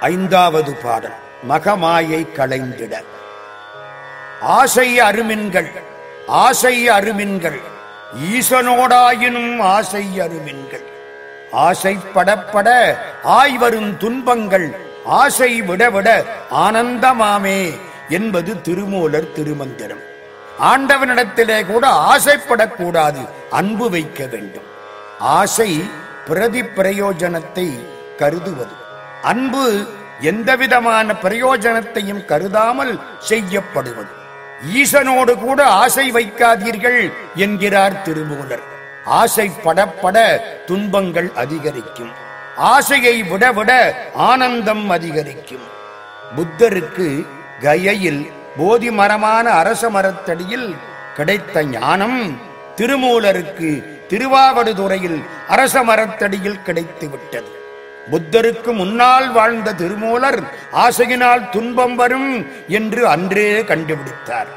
ஐந்தாவது பாடல் மகமாயை களைந்திட. ஆசை அருமின்கள் ஆசை அருமின்கள் ஈசனோடாயினும் ஆசை அருமின்கள் ஆசைப்படப்பட ஆய்வரும் துன்பங்கள் ஆசை விடவிட ஆனந்தமாமே என்பது திருமூலர் திருமந்திரம். ஆண்டவனிடத்திலே கூட ஆசைப்படக்கூடாது, அன்பு வைக்க வேண்டும். ஆசை பிரதி பிரயோஜனத்தை கருதுவது, அன்பு எந்தவிதமான பிரயோஜனத்தையும் கருதாமல் செய்யப்படுவது. ஈசனோடு கூட ஆசை வைக்காதீர்கள் என்கிறார் திருமூலர். ஆசை படப்பட துன்பங்கள் அதிகரிக்கும், ஆசையை விடவிட ஆனந்தம் அதிகரிக்கும். புத்தருக்கு கயையில் போதி மரமான அரச மரத்தடியில் கிடைத்த ஞானம் திருமூலருக்கு திருவாவடுதுறையில் அரச மரத்தடியில் கிடைத்து விட்டது. புத்தருக்கு முன்னால் வாழ்ந்த திருமூலர் ஆசையினால் துன்பம் வரும் என்று அன்றே கண்டுபிடித்தார்.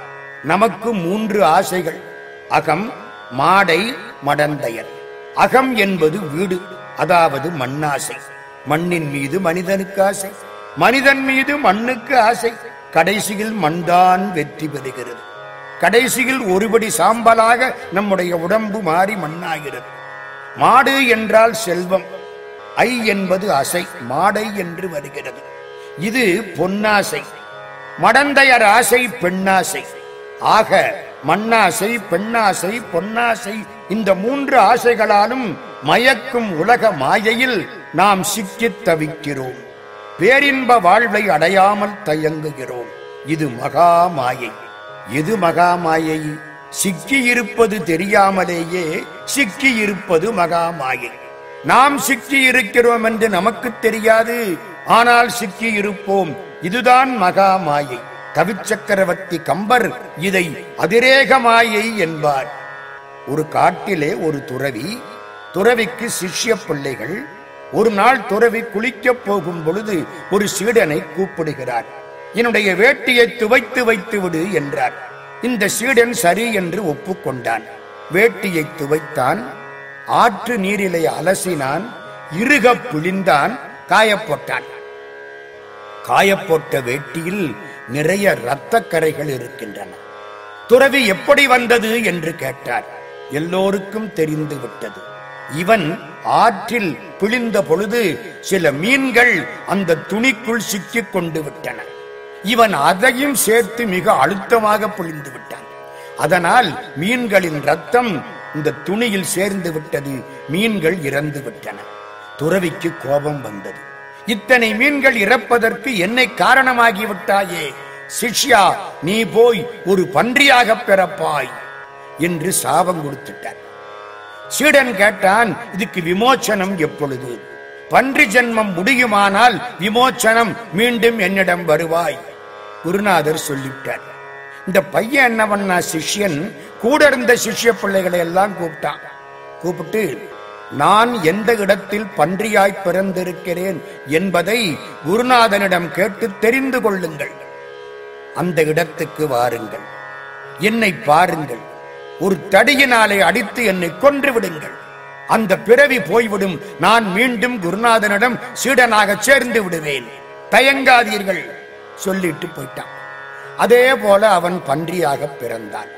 நமக்கு மூன்று ஆசைகள்: அகம், மாடை, மடந்தையர். அகம் என்பது வீடு, அதாவது மண்ணாசை. மண்ணின் மீது மனிதனுக்கு ஆசை, மனிதன் மீது மண்ணுக்கு ஆசை. கடைசியில் மண்தான் வெற்றி பெறுகிறது. கடைசியில் ஒருபடி சாம்பலாக நம்முடைய உடம்பு மாறி மண்ணாகிறது. மாடு என்றால் செல்வம், ஐ என்பது ஆசை, மாடை என்று வருகிறது. இது பொன்னாசை. மடந்தையர் ஆசை பெண்ணாசை. ஆக மண்ணாசை, பெண்ணாசை, பொன்னாசை இந்த மூன்று ஆசைகளாலும் மயக்கும் உலக மாயையில் நாம் சிக்கித் தவிக்கிறோம். பேரின்ப வாழ்வை அடையாமல் தயங்குகிறோம். இது மகா மாயை. எது மகா மாயை? சிக்கியிருப்பது தெரியாமலேயே சிக்கியிருப்பது மகா மாயை. நாம் சிக்கி இருக்கிறோம் என்று நமக்கு தெரியாது, ஆனால் சிக்கி இருப்போம். இதுதான் மகா மாயை. கவிச்சக்கரவர்த்தி கம்பர் இதை அதிரேக மாயை என்பார். ஒரு காட்டிலே ஒரு துறவி, துறவிக்கு சிஷ்ய பிள்ளைகள். ஒரு நாள் துறவி குளிக்க போகும் பொழுது ஒரு சீடனை கூப்பிடுகிறார். என்னுடைய வேட்டியை துவைத்து வைத்து விடு என்றார். இந்த சீடன் சரி என்று ஒப்புக்கொண்டான். வேட்டியை துவைத்தான், ஆற்று நீரிலே அலசினான், இறுக பிழிந்தான், காயப்போட்டான். காயப்போட்ட வேட்டியில் நிறைய இரத்த கரைகள் இருக்கின்றன. துறவி எப்படி வந்தது என்று கேட்டார். எல்லோருக்கும் தெரிந்து விட்டது. இவன் ஆற்றில் பிழிந்த பொழுது சில மீன்கள் அந்த துணிக்குள் சிக்கிக் கொண்டு விட்டன. இவன் அதையும் சேர்த்து மிக அழுத்தமாக பிழிந்து விட்டான். அதனால் மீன்களின் இரத்தம் இந்த துணியில் சேர்ந்து விட்டது. மீன்கள் இறந்து விட்டன. துறவிக்கு கோபம் வந்தது. இத்தனை மீன்கள் இறப்பதற்கு என்னை காரணமாகிவிட்டாயே, சிஷ்யா நீ போய் ஒரு பன்றியாக பிறப்பாய் என்று சாபம் கொடுத்துட்டார். சீடன் கேட்டான், இதுக்கு விமோச்சனம் எப்பொழுது? பன்றி ஜென்மம் முடியுமானால் விமோச்சனம் மீண்டும் என்னிடம் வருவாய். குருநாதர் சொல்லிவிட்டார். இந்த பையன் என்னவன்னா, சிஷ்யன் கூட இருந்த சிஷ்ய பிள்ளைகளை எல்லாம் கூப்பிட்டான். கூப்பிட்டு, நான் எந்த இடத்தில் பன்றியாய் பிறந்திருக்கிறேன் என்பதை குருநாதனிடம் கேட்டு தெரிந்து கொள்ளுங்கள். அந்த இடத்துக்கு வாருங்கள், என்னை பாருங்கள், ஒரு தடியினாலே அடித்து என்னை கொன்று விடுங்கள். அந்த பிறவி போய்விடும். நான் மீண்டும் குருநாதனிடம் சீடனாக சேர்ந்து விடுவேன், தயங்காதீர்கள் சொல்லிட்டு போயிட்டான். அதே போல அவன் பன்றியாக பிறந்தான்.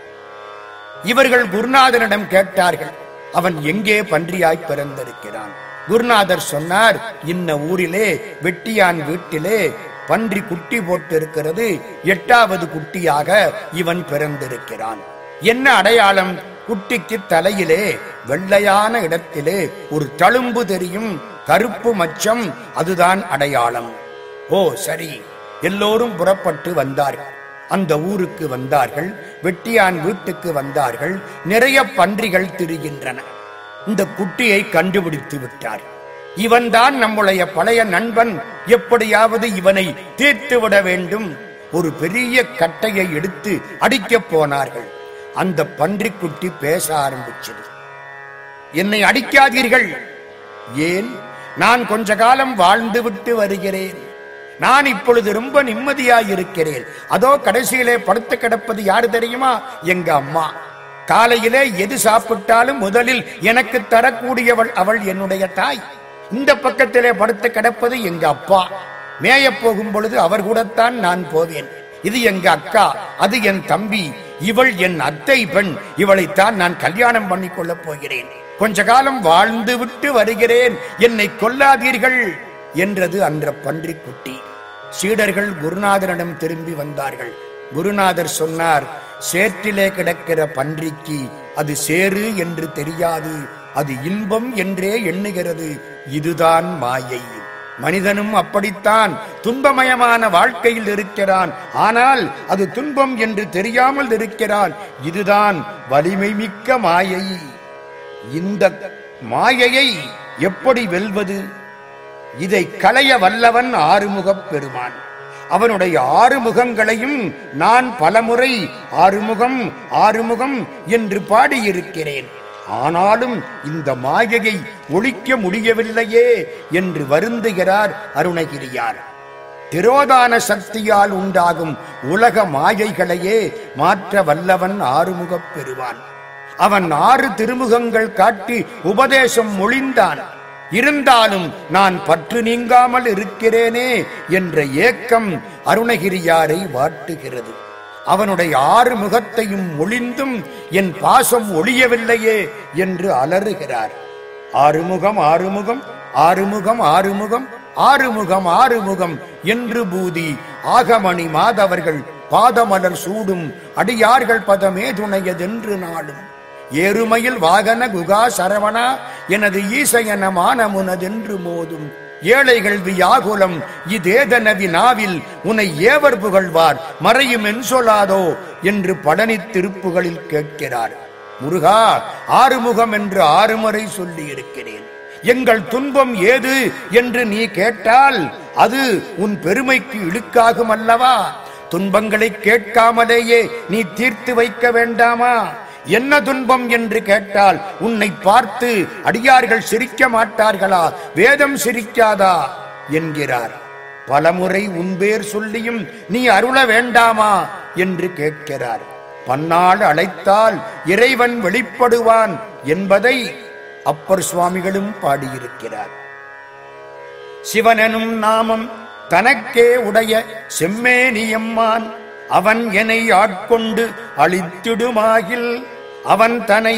இவர்கள் குருநாதனிடம் கேட்டார்கள், அவன் எங்கே பன்றியாய் பிறந்திருக்கிறான்? குருநாதர் சொன்னார், இன்ன ஊரிலே வெட்டியான் வீட்டிலே பன்றி குட்டி போட்டிருக்கிறது, எட்டாவது குட்டியாக இவன் பிறந்திருக்கிறான். என்ன அடையாளம்? குட்டிக்கு தலையிலே வெள்ளையான இடத்திலே ஒரு தழும்பு தெரியும், கருப்பு மச்சம், அதுதான் அடையாளம். ஓ சரி. எல்லோரும் புறப்பட்டு வந்தார்கள். அந்த ஊருக்கு வந்தார்கள், வெட்டியான் வீட்டுக்கு வந்தார்கள். நிறைய பன்றிகள் திரிகின்றன. இந்த குட்டியை கண்டுபிடித்து விட்டார். இவன் தான் நம்முடைய பழைய நண்பன், எப்படியாவது இவனை தீர்த்துவிட வேண்டும். ஒரு பெரிய கட்டையை எடுத்து அடிக்கப் போனார்கள். அந்த பன்றிக்குட்டி பேச ஆரம்பிச்சது. என்னை அடிக்காதீர்கள். ஏன்? நான் கொஞ்ச காலம் வாழ்ந்து விட்டு வருகிறேன். நான் இப்பொழுது ரொம்ப நிம்மதியாயிருக்கிறேன். அதோ கடைசியிலே படுத்து கிடப்பது யாரு தெரியுமா? எங்க அம்மா. காலையிலே எது சாப்பிட்டாலும் முதலில் எனக்கு தரக்கூடியவள் அவள், என்னுடைய தாய். இந்த பக்கத்திலே படுத்து கிடப்பது எங்க அப்பா. மேய போகும் பொழுது அவர் கூடத்தான் நான் போவேன். இது எங்க அக்கா, அது என் தம்பி, இவள் என் அத்தை பெண், இவளைத்தான் நான் கல்யாணம் பண்ணி கொள்ளப் போகிறேன். கொஞ்ச காலம் வாழ்ந்து விட்டு வருகிறேன், என்னை கொல்லாதீர்கள் என்றது அன்ற பன்றிக்குட்டி. சீடர்கள் குருநாதரிடம் திரும்பி வந்தார்கள். குருநாதர் சொன்னார், சேற்றிலே கிடக்கிற பன்றிக்கு அது சேறு என்று தெரியாது, அது இன்பம் என்றே எண்ணுகிறது. இதுதான் மாயை. மனிதனும் அப்படித்தான் துன்பமயமான வாழ்க்கையில் இருக்கிறான், ஆனால் அது துன்பம் என்று தெரியாமல் இருக்கிறான். இதுதான் வலிமை மிக்க மாயை. இந்த மாயையை எப்படி வெல்வது? இதை களைய வல்லவன் ஆறுமுகப் பெருமான். அவனுடைய ஆறு முகங்களையும் நான் பலமுறை ஆறுமுகம் ஆறுமுகம் என்று பாடியிருக்கிறேன். ஆனாலும் இந்த மாயையை ஒழிக்க முடியவில்லையே என்று வருந்துகிறார் அருணகிரியார். திரோதான சக்தியால் உண்டாகும் உலக மாயைகளையே மாற்ற வல்லவன் ஆறுமுகப் பெறுவான். அவன் ஆறு திருமுகங்கள் காட்டி உபதேசம் மொழிந்தான். இருந்தாலும் நான் பற்று நீங்காமல் இருக்கிறேனே என்ற ஏக்கம் அருணகிரியாரை வாட்டுகிறது. அவனுடைய ஆறு முகத்தையும் ஒளிந்தும் என் பாசம் ஒளியவில்லையே என்று அலறுகிறார். ஆறுமுகம் ஆறுமுகம் ஆறுமுகம் ஆறுமுகம் ஆறுமுகம் ஆறுமுகம் என்று பூதி ஆகமணி மாதவர்கள் பாதமலர் சூடும் அடியார்கள் பதமே துணையதென்று நாடும். ஏறுமையில் வாகன குகா சரவணா எனது ஈசையனமான முனதென்று மோதும். ஏழைகள் வியாகுலம் இதேதனவி நாவில் உனை ஏவர் புகழ்வார் மறையும் என் சொல்லாதோ என்று பழனி திருப்புகளில் கேட்கிறார். முருகா, ஆறுமுகம் என்று ஆறு முறை சொல்லி இருக்கிறேன். எங்கள் துன்பம் ஏது என்று நீ கேட்டால் அது உன் பெருமைக்கு இழுக்காகும் அல்லவா? துன்பங்களை கேட்காமலேயே நீ தீர்த்து வைக்க வேண்டாமா? என்ன துன்பம் என்று கேட்டால் உன்னை பார்த்து அடியார்கள் சிரிக்க மாட்டார்களா? வேதம் சிரிக்காதா என்கிறார். பலமுறை உன்பேர் சொல்லியும் நீ அருள வேண்டாமா என்று கேட்கிறார். பன்னால் அழைத்தால் இறைவன் வெளிப்படுவான் என்பதை அப்பர் சுவாமிகளும் பாடியிருக்கிறார். சிவனெனும் நாமம் தனக்கே உடைய செம்மேனியம்மான் அவன் என்னை ஆட்கொண்டு அழித்திடுமாகில் அவன் தனை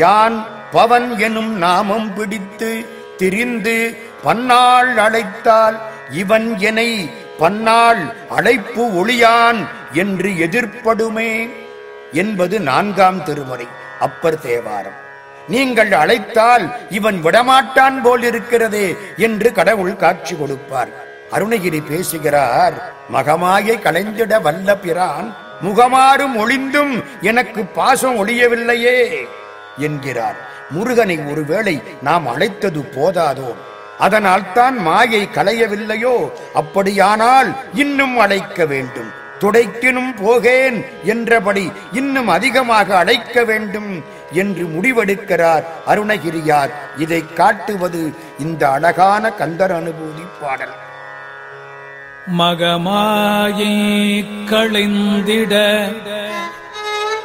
யான் பவன் எனும் நாமம் பிடித்து திரிந்து பன்னாள் அழைத்தால் இவன் என்னை பன்னாள் அழைப்பு ஒளியான் என்று எதிர்ப்படுமே என்பது நான்காம் திருமுறை அப்பர் தேவாரம். நீங்கள் அழைத்தால் இவன் விடமாட்டான் போல் இருக்கிறதே என்று கடவுள் காட்சி கொடுப்பார். அருணகிரி பேசுகிறார். மகமாயை களைந்திட வல்ல பிரான் முகமாறும் ஒளிந்தும் எனக்கு பாசம் ஒளியவில்லையே என்கிறார். முருகனை ஒருவேளை நாம் அழைத்தது போதாதோ, அதனால் தான் மாயை களையவில்லையோ? அப்படியானால் இன்னும் அழைக்க வேண்டும். துடைக்கினும் போகேன் என்றபடி இன்னும் அதிகமாக அழைக்க வேண்டும் என்று முடிவெடுக்கிறார் அருணகிரியார். இதை காட்டுவது இந்த அழகான கந்தர் அனுபூதி பாடல். மகமாயை களைந்திட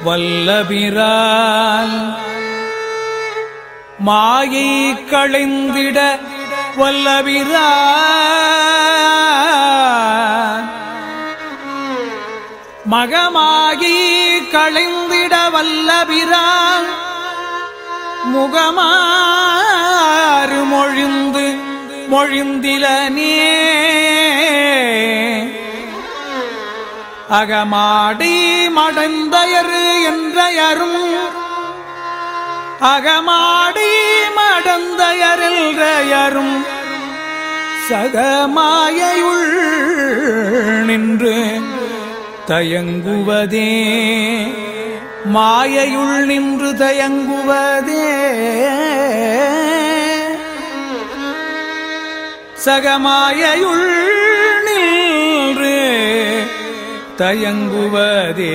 வல்லபிரான் மாயை களைந்திட வல்லபிரான் மகமாகி களைந்திட வல்லபிரான் முகமாறு மொழிந்து மொழிந்திலனே அகமாடி மடந்தயரு என்றயரும் அகமாடி மடந்தயரில்றையரும் சகமாயுள் நின்று தயங்குவதே மாயையுள் நின்று தயங்குவதே சகமாயுள் நின்று தயங்குவதே.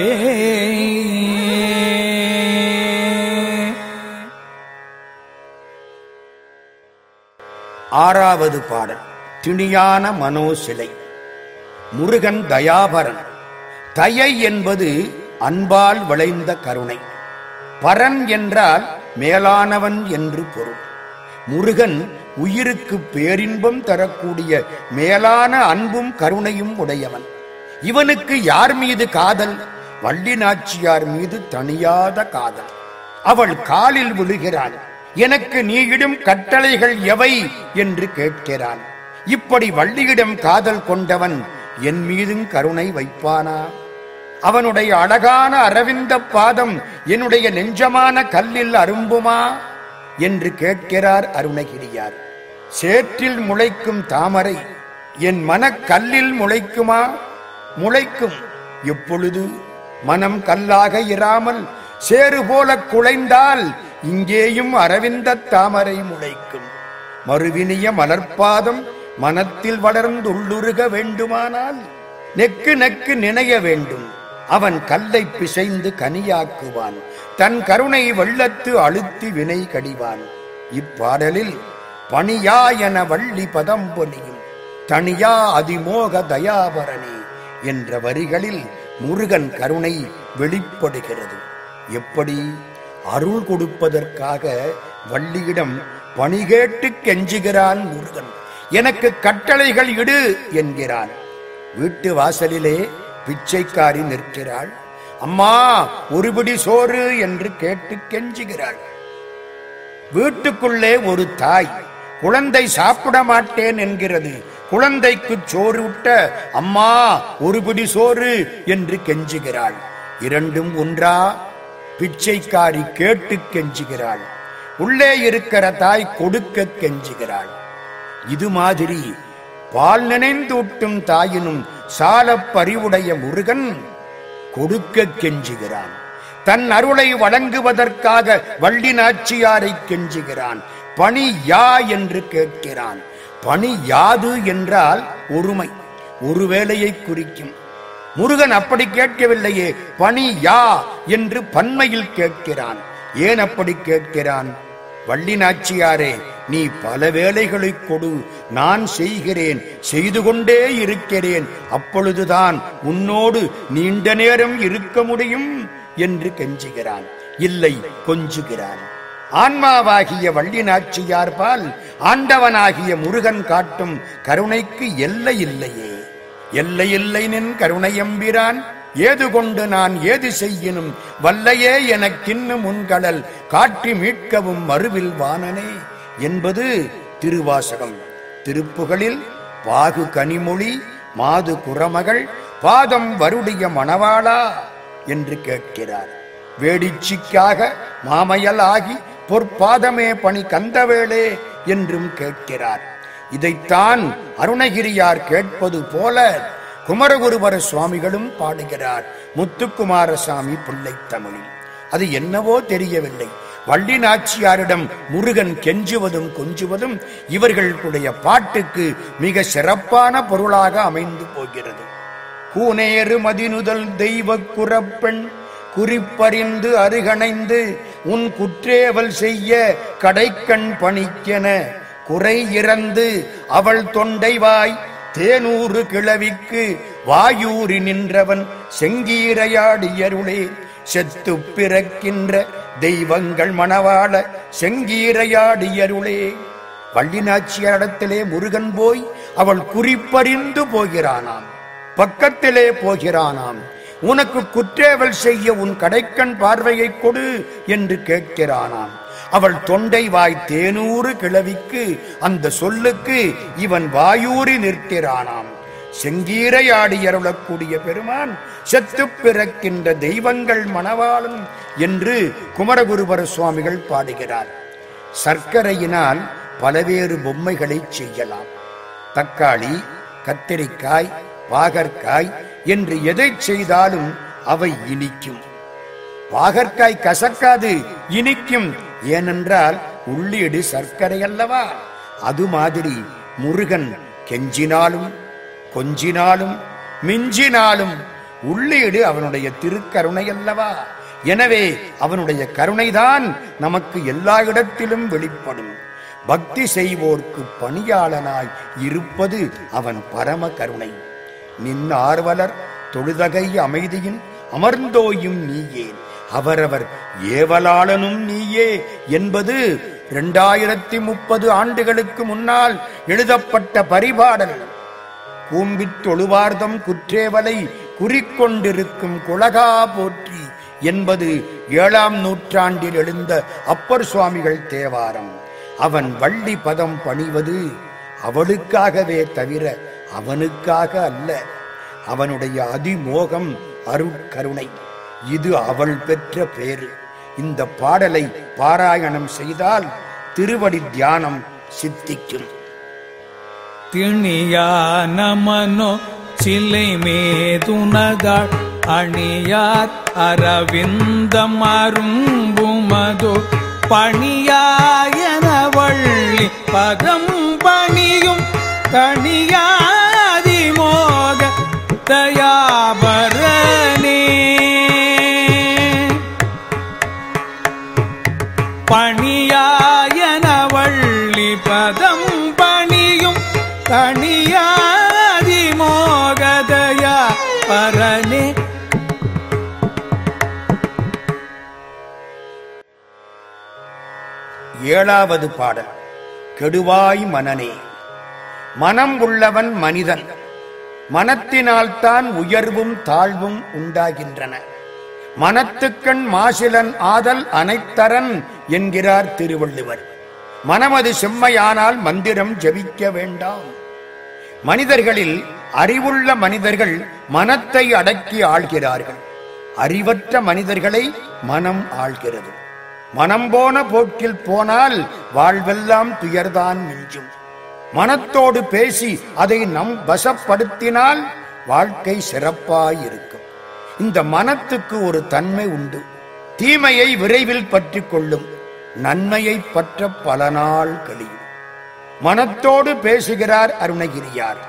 ஆறாவது பாடல் திணியான மனோ சிலை. முருகன் தயாபரன். தயை என்பது அன்பால் விளைந்த கருணை, பரன் என்றால் மேலானவன் என்று பொருள். முருகன் உயிருக்கு பேரின்பம் தரக்கூடிய மேலான அன்பும் கருணையும் உடையவன். இவனுக்கு யார் மீது காதல்? வள்ளி நாச்சியார் மீது தணியாத காதல். அவள் காலில் விழுகிறாள். எனக்கு நீயிடும் கட்டளைகள் எவை என்று கேட்கிறான். இப்படி வள்ளியிடம் காதல் கொண்டவன் என் மீதும் கருணை வைப்பானா? அவனுடைய அழகான அரவிந்த பாதம் என்னுடைய நெஞ்சமான கல்லில் அரும்புமா என்று கேட்கிறார் அருணகிரியார். சேற்றில் முளைக்கும் தாமரை என் மனக்கல்லில் முளைக்குமா? முளைக்கும். எப்பொழுது? மனம் கல்லாக இராமல் சேறு போல குலைந்தால் இங்கேயும் அரவிந்த தாமரை முளைக்கும். மறுவினிய மலர்பாதம் மனத்தில் வளர்ந்துள்ளுருக வேண்டுமானால் நெக்கு நெக்கு நினைய வேண்டும். அவன் கல்லை பிசைந்து கனியாக்குவான். தன் கருணை வெள்ளத்து அழுத்தி வினை கடிவான். இப்பாடலில் பணியா என வள்ளி பதம் பொலியும் தனியா அதிமோக தயாபரணி என்ற வரிகளில் முருகன் கருணை வெளிப்படுகிறது. எப்படி? அருள் கொடுப்பதற்காக வள்ளியிடம் பணி கேட்டு கெஞ்சுகிறான் முருகன். எனக்கு கட்டளைகள் இடு என்கிறான். வீட்டு வாசலிலே பிச்சைக்காரி நிற்கிறாள். அம்மா ஒருபடி சோறு என்று கேட்டு கெஞ்சுகிறாள். வீட்டுக்குள்ளே ஒரு தாய் குழந்தை சாப்பிட மாட்டேன் என்கிறது. குழந்தைக்கு சோறு விட்ட அம்மா ஒருபடி சோறு என்று கெஞ்சுகிறாள். இரண்டும் ஒன்றா? பிச்சைக்காரி கேட்டு கெஞ்சுகிறாள், உள்ளே இருக்கிற தாய் கொடுக்க கெஞ்சுகிறாள். இது மாதிரி பால் நினைந்தூட்டும் தாயினும் சால பறிவுடைய முருகன் கொடுக்க கெஞ்சுகிறான். தன் அருளை வழங்குவதற்காக வள்ளி நாச்சியாரை கெஞ்சுகிறான். பணி யா என்று கேட்கிறான். பணி யாது என்றால் ஒருமை, ஒரு வேளையை குறிக்கும். முருகன் அப்படி கேட்கவில்லையே, பணி யா என்று பன்மையில் கேட்கிறான். ஏன் அப்படி கேட்கிறான்? வள்ளி நாச்சியாரே, நீ பல வேலைகளை கொடு, நான் செய்கிறேன், செய்து கொண்டே இருக்கிறேன், அப்பொழுதுதான் உன்னோடு நீண்ட நேரம் இருக்க முடியும் என்று கெஞ்சுகிறான். இல்லை, கொஞ்சுகிறான். ஆன்மாவாகிய வள்ளி நாச்சியார் பால் ஆண்டவனாகிய முருகன் காட்டும் கருணைக்கு எல்லை இல்லையே. எல்லை இல்லை நின் கருணையம்பிரான், ஏது கொண்டு நான் ஏது செய்யினும் வல்லையே எனக்கின்னும் உன்கடல் காட்டி மீட்கவும் மறுவில் வானனே என்பது திருவாசகம். திருப்புகழில் பாகு கனிமொழி மாது குரமகள் பாதம் வருடிய மணவாளா என்று கேட்கிறார். வேடிச்சிக்காக மாமையல் ஆகி பொற்பாதமே பணி கந்தவேளே என்றும் கேட்கிறார். இதைத்தான் அருணகிரியார் கேட்பது போல குமரகுருபர சுவாமிகளும் பாடுகிறார் முத்துக்குமாரசாமி பிள்ளை தமிழில். அது என்னவோ தெரியவில்லை. வள்ளி நாச்சியாரிடம் முருகன் கெஞ்சுவதும் கொஞ்சுவதும் இவர்களுடைய பாட்டுக்கு மிக சிறப்பான பொருளாக அமைந்து போகிறது. கூனேறு மதிநுதல் தெய்வ குறப்பெண் குறிப்பறிந்து அருகணைந்து உன் குற்றேவல் செய்ய கடைக்கண் பணிக்கென குறை இறந்து அவள் தொண்டைவாய் தேனூறு கிழவிக்கு வாயூறி நின்றவன் செங்கீரையாடியருளே செத்து பிறக்கின்ற தெய்வங்கள் மணவாள செங்கீரையாடியருளே. வள்ளி நாச்சியாரிடத்திலே முருகன் போய் அவள் குறிப்பறிந்து போகிறானாம், பக்கத்திலே போகிறானாம். உனக்கு குற்றேவல் செய்ய உன் கடைக்கண் பார்வையை கொடு என்று கேட்கிறானாம். அவள் தொண்டை வாய் தேனூறு கிழவிக்கு, அந்த சொல்லுக்கு இவன் வாயூறி நிற்கிறானாம். செங்கீரை ஆடி அருளக்கூடிய பெருமான் செத்து பிறக்கின்ற தெய்வங்கள் மணவாளன் என்று குமரகுருபர சுவாமிகள் பாடுகிறார். சர்க்கரையினால் பலவேறு பொம்மைகளை செய்யலாம். தக்காளி, கத்திரிக்காய், பாகற்காய் என்று எதை செய்தாலும் அவை இனிக்கும். பாகற்காய் கசக்காது, இனிக்கும். ஏனென்றால் உள்ளீடு சர்க்கரை அல்லவா. அது மாதிரி முருகன் கெஞ்சினாலும் கொஞ்சினாலும் மிஞ்சினாலும் உள்ளீடு அவனுடைய திருக்கருணை அல்லவா. எனவே அவனுடைய கருணைதான் நமக்கு எல்லா இடத்திலும் வெளிப்படும். பக்தி செய்வோர்க்கு பணியாளனாய் இருப்பது அவன் பரம கருணை. நின் ஆர்வலர் தொழுதகை அமைதியின் அமர்ந்தோயும் நீயே அவரவர் ஏவலாளனும் நீயே என்பது இரண்டாயிரத்தி முப்பது ஆண்டுகளுக்கு முன்னால் எழுதப்பட்ட பரிபாடல். கூம்பித் தொழுவார்தம் குற்றேவலை குறிக்கொண்டிருக்கும் குலகா போற்றி என்பது ஏழாம் நூற்றாண்டில் எழுந்த அப்பர் சுவாமிகள் தேவாரம். அவன் வள்ளி பதம் பணிவது அவளுக்காகவே தவிர அவனுக்காக அல்ல. அவனுடைய அதிமோகம் அருட்கருணை, இது அவள் பெற்ற பேரு. இந்த பாடலை பாராயணம் செய்தால் திருவடி தியானம் சித்திக்கும். திணியான மனோ சிலை மேதுனகாள் அணியார் அரவிந்தம் அரும்புமதோ பணியாயன வள்ளி பதம் பணியும் தனியாதி மோக தயாபரணே பணியாயன வள்ளி பதம் பணியும் தனியாதி மோகதயா பரணே. ஏழாவது பாடல் கெடுவாய் மனனே. மனம் உள்ளவன் மனிதன். மனத்தினால் தான் உயர்வும் தாழ்வும் உண்டாகின்றன. மனத்துக்கண் மாசிலன் ஆதல் அனைத்தரன் என்கிறார் திருவள்ளுவர். மனமது செம்மையானால் மந்திரம் ஜபிக்க வேண்டாம். மனிதர்களில் அறிவுள்ள மனிதர்கள் மனத்தை அடக்கி ஆள்கிறார்கள். அறிவற்ற மனிதர்களை மனம் ஆள்கிறது. மனம் போன போக்கில் போனால் வாழ்வெல்லாம் துயர்தான் மிஞ்சும். மனத்தோடு பேசி அதை நம் வசப்படுத்தினால் வாழ்க்கை சிறப்பாயிருக்கும். இந்த மனத்துக்கு ஒரு தன்மை உண்டு. தீமையை விரைவில் பற்றி கொள்ளும், நன்மையை பற்ற பல நாள் கழியும். மனத்தோடு பேசுகிறார் அருணகிரியார்.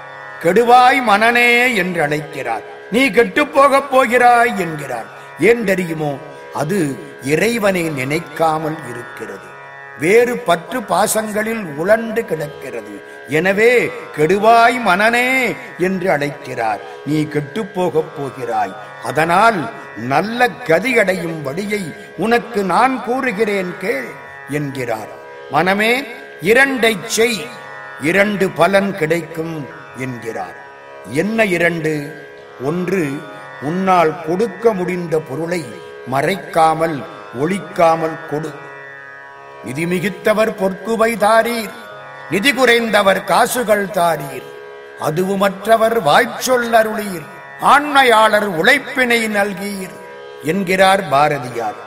கெடுவாய் மனனே என்று அழைக்கிறார். நீ கெட்டு போகப் போகிறாய் என்கிறார். ஏன் தெரியுமோ? அது இறைவனை நினைக்காமல் இருக்கிறது. வேறு பற்று பாசங்களில் உழண்டு கிடக்கிறது. எனவே கெடுவாய் மனனே என்று அழைக்கிறார். நீ கெட்டு போகப் போகிறாய், அதனால் நல்ல கதியடையும் வழியை உனக்கு நான் கூறுகிறேன் கேள் என்கிறார். மனமே இரண்டை செய், இரண்டு பலன் கிடைக்கும் என்கிறார். என்ன இரண்டு? ஒன்று, உன்னால் கொடுக்க முடிந்த பொருளை மறைக்காமல் ஒளிக்காமல் கொடு. நிதி மிகுத்தவர் பொற்குவை தாரீர், நிதி குறைந்தவர் காசுகள் தாரீர், அதுவுமற்றவர் வாய்ச்சொல் அருளீர், ஆண்மையாளர் உழைப்பினை நல்கீர் என்கிறார் பாரதியார்.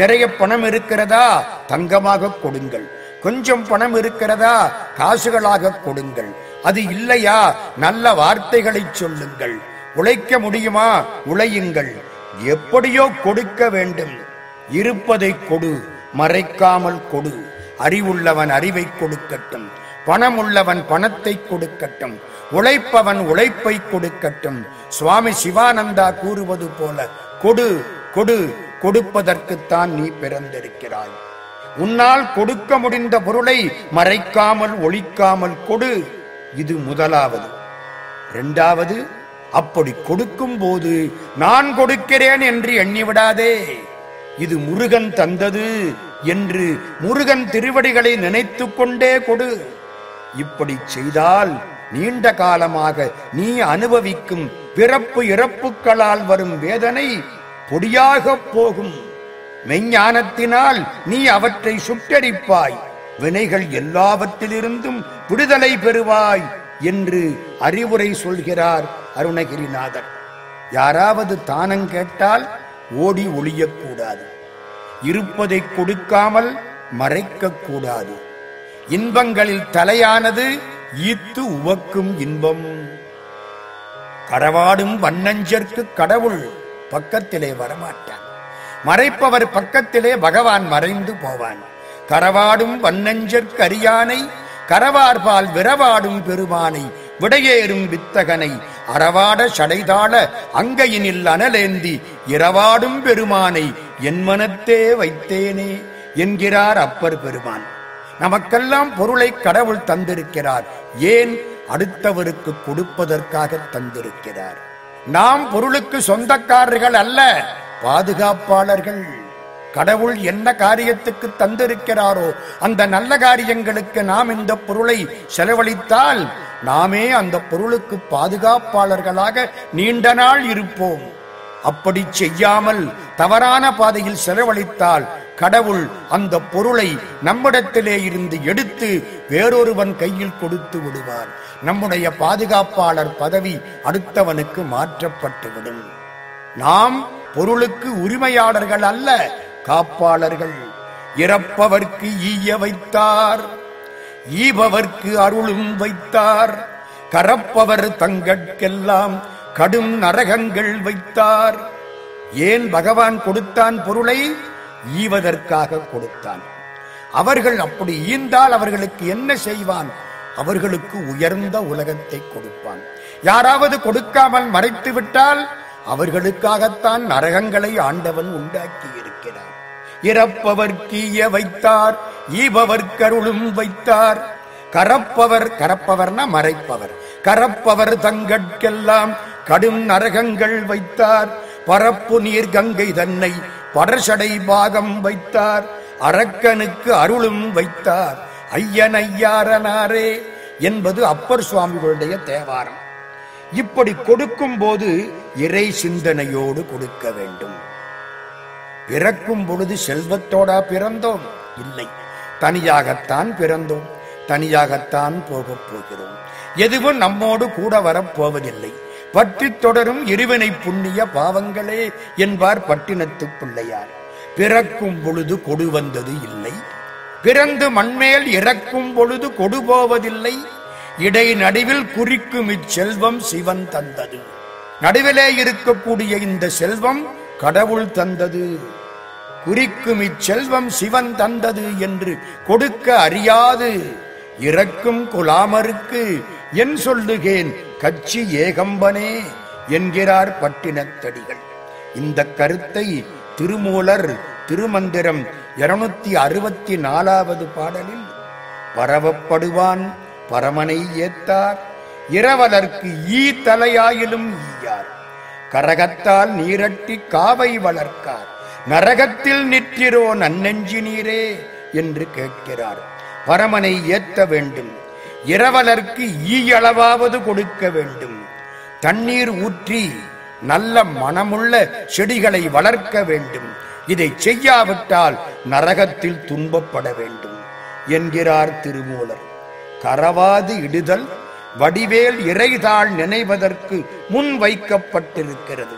நிறைய பணம் இருக்கிறதா? தங்கமாக கொடுங்கள். கொஞ்சம் பணம் இருக்கிறதா காசுகளாக கொடுங்கள், அது இல்லையா நல்ல வார்த்தைகளை சொல்லுங்கள், உழைக்க முடியுமா உழையுங்கள், எப்படியோ கொடுக்க வேண்டும், இருப்பதை கொடு, மறைக்காமல் கொடு, அறிவுள்ளவன் அறிவை கொடுக்கட்டும், பணம் உள்ளவன் பணத்தை கொடுக்கட்டும், உழைப்பவன் உழைப்பை கொடுக்கட்டும். சுவாமி சிவானந்தா கூறுவது போல கொடு கொடு, கொடுப்பதற்குத்தான் நீ பிறந்திருக்கிறாய். உன்னால் கொடுக்க முடிந்த பொருளை மறைக்காமல் ஒழிக்காமல் கொடு, இது முதலாவது. இரண்டாவது, அப்படி கொடுக்கும் போது நான் கொடுக்கிறேன் என்று எண்ணிவிடாதே, இது முருகன் தந்தது என்று முருகன் திருவடிகளை நினைத்து கொண்டே கொடு. இப்படி செய்தால் நீண்ட காலமாக நீ அனுபவிக்கும் பிறப்பு இறப்புகளால் வரும் வேதனை பொடியாக போகும். மெஞ்ஞானத்தினால் நீ அவற்றை சுற்றறிப்பாய், வினைகள் எல்லாவற்றிலிருந்தும் விடுதலை பெறுவாய் என்று அறிவுரை சொல்கிறார் அருணகிரிநாதர். யாராவது தானம் கேட்டால் ஓடி ஒளியக்கூடாது, இருப்பதை கொடுக்காமல் மறைக்க கூடாது. இன்பங்களில் தலையானது ஈத்து உவக்கும் இன்பம். களவாடும் வண்ணஞ்சற்கு கடவுள் பக்கத்திலே வரமாட்டான், மறைப்பவர் பக்கத்திலே பகவான் மறைந்து போவான். களவாடும் வண்ணஞ்சற்கு அரியானை கரவார்பால் விரவாடும் பெருமானை விடையேறும் வித்தகனை அறவாட சடைதாள அங்கையினில் அனலேந்தி இரவாடும் பெருமானை என் மனத்தே வைத்தேனே என்கிறார் அப்பர் பெருமான். நமக்கெல்லாம் பொருளை கடவுள் தந்திருக்கிறார், ஏன் அடுத்தவருக்கு கொடுப்பதற்காக தந்திருக்கிறார். நாம் பொருளுக்கு சொந்தக்காரர்கள் அல்ல, பாதுகாப்பாளர்கள். கடவுள் என்ன காரியத்துக்கு தந்திருக்கிறாரோ அந்த நல்ல காரியங்களுக்கு நாம் இந்த பொருளை செலவழித்தால் நாமே அந்த பொருளுக்கு பாதுகாப்பாளர்களாக நீண்ட நாள் இருப்போம். அப்படி செய்யாமல் தவறான பாதையில் செலவழித்தால் கடவுள் அந்த பொருளை நம்மிடத்திலே இருந்து எடுத்து வேறொருவன் கையில் கொடுத்து விடுவார். நம்முடைய பாதுகாப்பாளர் பதவி அடுத்தவனுக்கு மாற்றப்பட்டுவிடும். நாம் பொருளுக்கு உரிமையாளர்கள் அல்ல, காப்பாளர்கள். இறப்பவர்க்கு ஈய வைத்தார், ஈபவர்க்கு அருளும் வைத்தார், கரப்பவர் தங்கட்கெல்லாம் கடும் நரகங்கள் வைத்தார். ஏன் பகவான் கொடுத்தான்? பொருளை ஈவதற்காக கொடுத்தான். அவர்கள் அப்படி ஈந்தால் அவர்களுக்கு என்ன செய்வான்? அவர்களுக்கு உயர்ந்த உலகத்தை கொடுப்பான். யாராவது கொடுக்காமல் மறைத்து விட்டால் அவர்களுக்காகத்தான் நரகங்களை ஆண்டவன் உண்டாக்கி இருக்கிறான். இறப்பவர் கீய வைத்தார், ஈபவர் கருளும் வைத்தார், கரப்பவர் கரப்பவர்னா மறைப்பவர் கரப்பவர் தங்கட்கெல்லாம் கடும் நரகங்கள் வைத்தார், பரப்பு நீர் கங்கை தன்னை படர்சடை பாகம் வைத்தார், அரக்கனுக்கு அருளும் வைத்தார். ஐயன் ஐயாரனாரே என்பது அப்பர் சுவாமிகளுடைய தேவாரம். இப்படி கொடுக்கும் போது இறை சிந்தனையோடு கொடுக்க வேண்டும். பிறக்கும் பொழுது செல்வத்தோடா பிறந்தோம்? இல்லை, தனியாகத்தான் பிறந்தோம், தனியாகத்தான் போகப் போகிறோம். எதுவும் நம்மோடு கூட வரப்போவதில்லை. பற்றி தொடரும் இருவினை புண்ணிய பாவங்களே என்பார் பட்டினத்து பிள்ளையார். பிறக்கும் பொழுது கொடு வந்தது இல்லை, பிறந்து மண்மேல் இறக்கும் பொழுது கொடு போவதில்லை. இடை நடுவில் குறிக்கும் இச்செல்வம் சிவன் தந்தது. நடுவிலே இருக்கக்கூடிய இந்த செல்வம் கடவுள் தந்தது. குறிக்கும் இச்செல்வம் சிவன் தந்தது என்று கொடுக்க அறியாது இறக்கும் குலாமருக்கு என் சொல்லுகேன் கட்சி ஏகம்பனே என்கிறார் பட்டினத்தடிகள். இந்த கருத்தை திருமூலர் திருமந்திரம் இருநூத்தி அறுபத்தி நாலாவது பாடலில் பரவப்படுவான் பரமனை ஏத்தார், இரவலர்க்கு ஈ தலையாயிலும் ஈயார், கரகத்தால் நீரட்டி காவை வளர்க்கார், நரகத்தில் நிற்றிரோ நன்னெஞ்சி நீரே என்று கேட்கிறார். பரமனை ஏற்ற வேண்டும், இரவலர்க்கு ஈயளவாவது கொடுக்க வேண்டும், தண்ணீர் ஊற்றி நல்ல மனமுள்ள செடிகளை வளர்க்க வேண்டும், இதை செய்யாவிட்டால் நரகத்தில் துன்பப்பட வேண்டும் என்கிறார் திருமூலர். கரவாது இடுதல் வடிவேல் இறைதாள் நினைவதற்கு முன் வைக்கப்பட்டிருக்கிறது.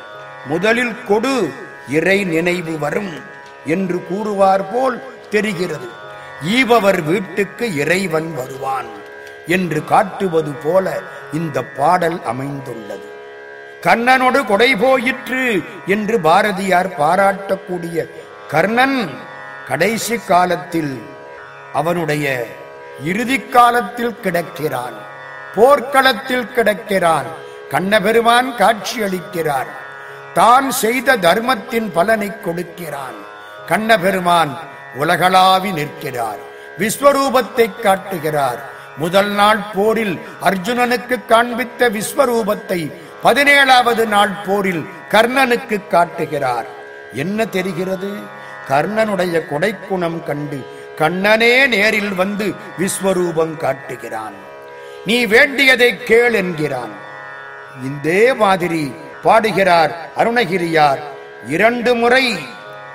முதலில் கொடு, இறை நினைவு வரும் என்று கூறுவார் போல் தெரிகிறது. ஈபவர் வீட்டுக்கு இறைவன் வருவான் என்று காட்டுவது போல இந்த பாடல் அமைந்துள்ளது. கண்ணனோடு கொடை போயிற்று என்று பாரதியார் பாராட்டக்கூடிய கர்ணன் கடைசி காலத்தில் அவனுடைய இறுதி காலத்தில் கிடக்கிறான், போர்க்களத்தில் கிடக்கிறான். கண்ணபெருமான் காட்சியளிக்கிறார், தான் செய்த தர்மத்தின் பலனை கொடுக்கிறான். கண்ணபெருமான் உலகளாவி நிற்கிறார், விஸ்வரூபத்தை காட்டுகிறார். முதல் நாள் போரில் அர்ஜுனனுக்கு காண்பித்த விஸ்வரூபத்தை பதினேழாவது நாள் போரில் கர்ணனுக்கு காட்டுகிறார். என்ன தெரிகிறது? கர்ணனுடைய கொடைக்குணம் கண்டு கண்ணனே நேரில் வந்து விஸ்வரூபம் காட்டுகிறான். நீ வேண்டியதை கேள் என்கிறான். இதே மாதிரி பாடுகிறார் அருணகிரியார். இரண்டு முறை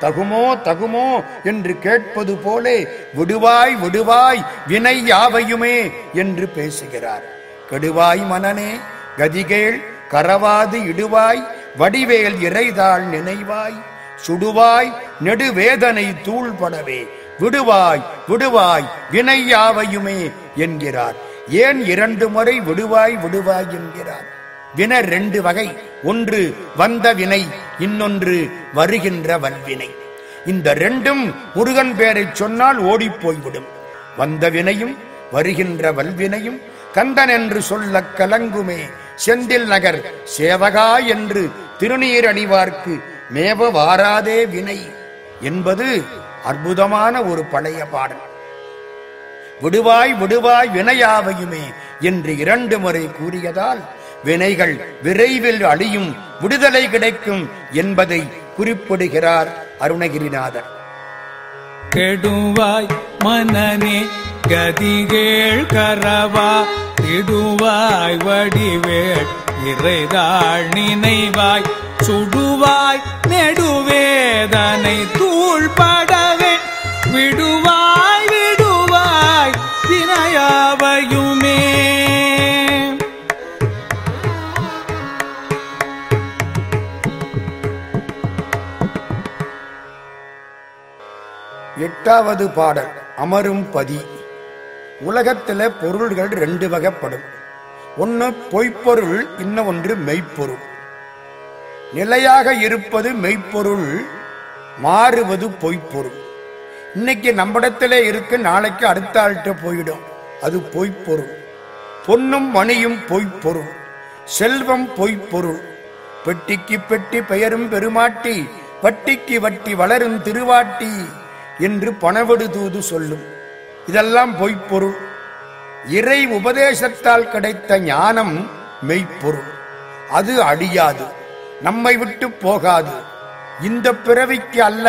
தகுமோ தகுமோ என்று கேட்பது போலே விடுவாய் விடுவாய் வினை யாவையுமே என்று பேசுகிறார். கெடுவாய் மனனே கதிகேள் கரவாது இடுவாய் வடிவேல் இறைதாள் நினைவாய் சுடுவாய் நெடுவேதனை தூள்படவே விடுவாய் விடுவாய் வினை யாவையுமே என்கிறார். ஏன் இரண்டு முறை விடுவாய் விடுவாய் என்கிறார்? வினை ரெண்டு வகை, ஒன்று வந்த வினை, இன்னொன்று வருகின்ற வல்வினை. இந்த ரெண்டும் முருகன் பேரை சொன்னால் ஓடி போய்விடும். வந்த வினையும் வருகின்ற வல்வினையும் கந்தன் என்று சொல்ல கலங்குமே செந்தில் நகர் சேவகா என்று திருநீர் அணிவார்க்கு மேவ வாராதே வினை என்பது அற்புதமான ஒரு பழைய பாடல். விடுவாய் விடுவாய் வினையாவையுமே என்று இரண்டு முறை கூறியதால் வினைகள் விரைவில் அழியும், விடுதலை கிடைக்கும் என்பதை குறிப்பிடுகிறார் அருணகிரிநாதர். கெடுவாய் மனனே கதிகேள் கரவா திடுவாய் வடிவேள் இறைதாள் நினைவாய் சுடுவாய் நெடுவேதனை தூள்படவே விடுவாய் விடுவாய் வினையாவையுமே. எட்டாவது பாடல் அமரும் பதி. உலகத்தில் பொருள்கள் ரெண்டு வகைப்படும். ஒன்று பொய்ப்பொருள், இன்னும் ஒன்று மெய்ப்பொருள். நிலையாக இருப்பது மெய்ப்பொருள், மாறுவது பொய்ப்பொருள். இன்னைக்கு நம்மிடத்திலே இருக்கு, நாளைக்கு அடுத்த ஆள்கிட்ட போயிடும், அது பொய்ப்பொருள். பொன்னும் மணியும் பொய்ப்பொருள், செல்வம் பொய்ப்பொருள். பெட்டிக்கு பெட்டி பெயரும் பெருமாட்டி வட்டிக்கு வட்டி வளரும் திருவாட்டி என்று பணவடு தூது சொல்லும், இதெல்லாம் பொய்ப்பொருள். இறை உபதேசத்தால் கிடைத்த ஞானம் மெய்ப்பொருள், அது அழியாது, நம்மை விட்டு போகாது. இந்த பிறவிக்கு அல்ல,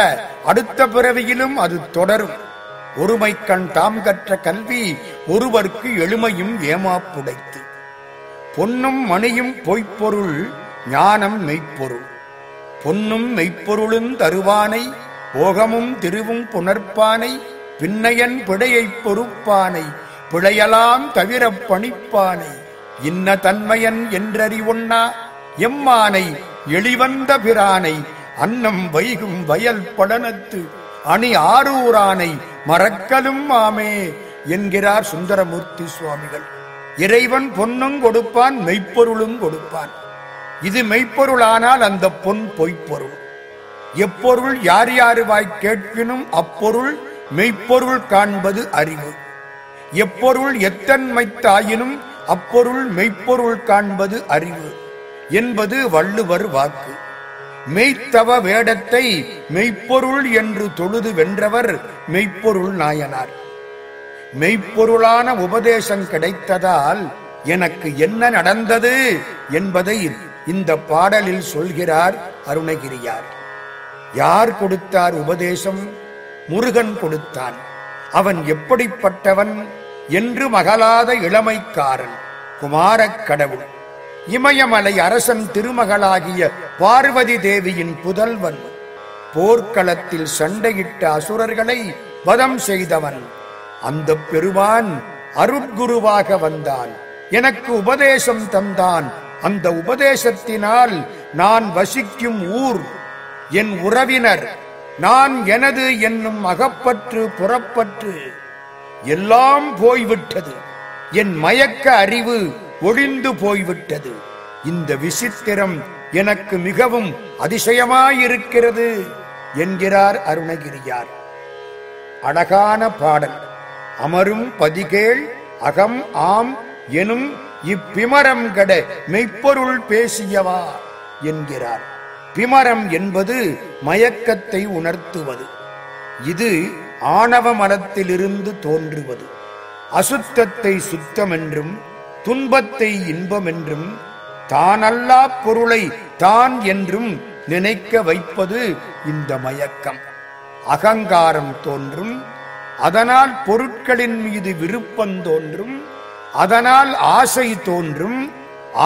அடுத்த பிறவியிலும் அது தொடரும். ஒருமை கண் தாம் கற்ற கல்வி ஒருவர்க்கு எளிமையும் ஏமாப்புடைத்து. பொன்னும் மணியும் பொய்ப்பொருள், ஞானம் மெய்ப்பொருள். பொன்னும் மெய்ப்பொருளும் தருவானை போகமும் திருவும் புணர்ப்பானை பின்னையன் பிழையை பொறுப்பானை பிழையலாம் தவிர பணிப்பானை இன்ன தன்மையன் என்றறிவொன்னா எம்மானை எளிவந்த பிரானை அன்னம் வைகும் வயல் படனத்து அணி ஆரூரானை மறக்கலும் ஆமே என்கிறார் சுந்தரமூர்த்தி சுவாமிகள். இறைவன் பொன்னும் கொடுப்பான், மெய்ப்பொருளும் கொடுப்பான். இது மெய்ப்பொருளானால் அந்த பொன் பொய்ப்பொருள். எப்பொருள் யார் யாருவாய் கேட்பினும் அப்பொருள் மெய்ப்பொருள் காண்பது அறிவு. எப்பொருள் எத்தன்மைத்தாயினும் அப்பொருள் மெய்ப்பொருள் காண்பது அறிவு என்பது வள்ளுவர் வாக்கு. மெய்த்தவ வேடத்தை மெய்ப்பொருள் என்று தொழுது வென்றவர் மெய்ப்பொருள் நாயனார். மெய்ப்பொருளான உபதேசம் கிடைத்ததால் எனக்கு என்ன நடந்தது என்பதை இந்த பாடலில் சொல்கிறார் அருணகிரியார். யார் கொடுத்தார் உபதேசம்? முருகன் கொடுத்தான். அவன் எப்படிப்பட்டவன் என்று மகளாத இளமைக்காரன், குமாரக் கடவுள், இமயமலை அரசன் திருமகளாகிய பார்வதி தேவியின் புதல்வன், போர்க்களத்தில் சண்டையிட்ட அசுரர்களை வதம் செய்தவன். அந்த பெருமான் அருட்குருவாக வந்தான், எனக்கு உபதேசம் தந்தான். அந்த உபதேசத்தினால் நான் வசிக்கும் ஊர், என் உறவினர், நான் எனது என்னும் அகப்பற்று புறப்பற்று எல்லாம் போய்விட்டது, என் மயக்க அறிவு ஒழிந்து போய்விட்டது, இந்த விசித்திரம் எனக்கு மிகவும் அதிசயமாயிருக்கிறது என்கிறார் அருணகிரியார். அழகான பாடல். அமரும் பதிகேள் அகம் ஆம் எனும் இப்பிமரம் கட மெய்ப்பொருள் பேசியவா என்கிறார். பிமரம் என்பது மயக்கத்தை உணர்த்துவது. இது ஆணவ மனத்திலிருந்து தோன்றுவது. அசுத்தத்தை சுத்தம் என்றும் துன்பத்தை இன்பம் என்றும் தானல்லா பொருளை தான் என்றும் நினைக்க வைப்பது இந்த மயக்கம். அகங்காரம் தோன்றும், அதனால் பொருட்களின் மீது விருப்பம் தோன்றும், அதனால் ஆசை தோன்றும்,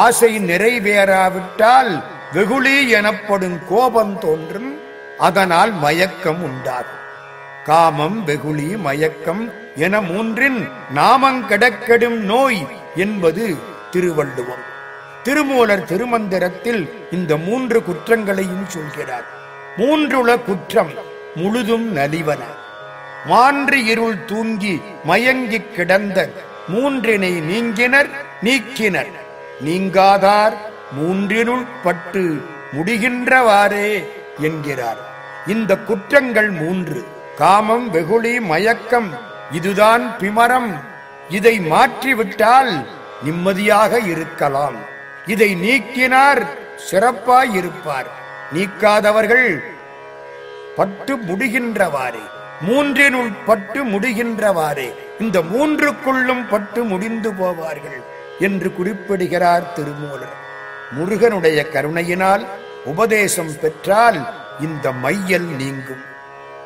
ஆசை நிறைவேறாவிட்டால் வெகுளி எனப்படும் கோபம் தோன்றும், அதனால் மயக்கம் உண்டாகும். காமம், வெகுளி, மயக்கம் என மூன்றின் நாமம் கடக்கடும் நோய் என்பது திருவள்ளுவம். திருமூலர் திருமந்திரத்தில் இந்த மூன்று குற்றங்களையும் சொல்கிறார். மூன்றுள குற்றம் முழுதும் நலிவன. மான்று இருள் தூங்கி மயங்கி கிடந்த மூன்றினை நீங்கினர் நீக்கினர் நீங்காதார் மூன்றினுள் பட்டு முடிகின்றவாறே என்கிறார். இந்த குற்றங்கள் மூன்று, காமம், வெகுளி, மயக்கம், இதுதான் பிமரம். இதை மாற்றிவிட்டால் நிம்மதியாக இருக்கலாம். இதை நீக்கினார் சிறப்பாய் இருப்பார். நீக்காதவர்கள் பட்டு முடிகின்றவாறே, மூன்றினுள் பட்டு முடிகின்றவாறே, இந்த மூன்றுக்குள்ளும் பட்டு முடிந்து போவார்கள் என்று குறிப்பிடுகிறார் திருமூலர். முருகனுடைய கருணையினால் உபதேசம் பெற்றால் இந்த மையல் நீங்கும்.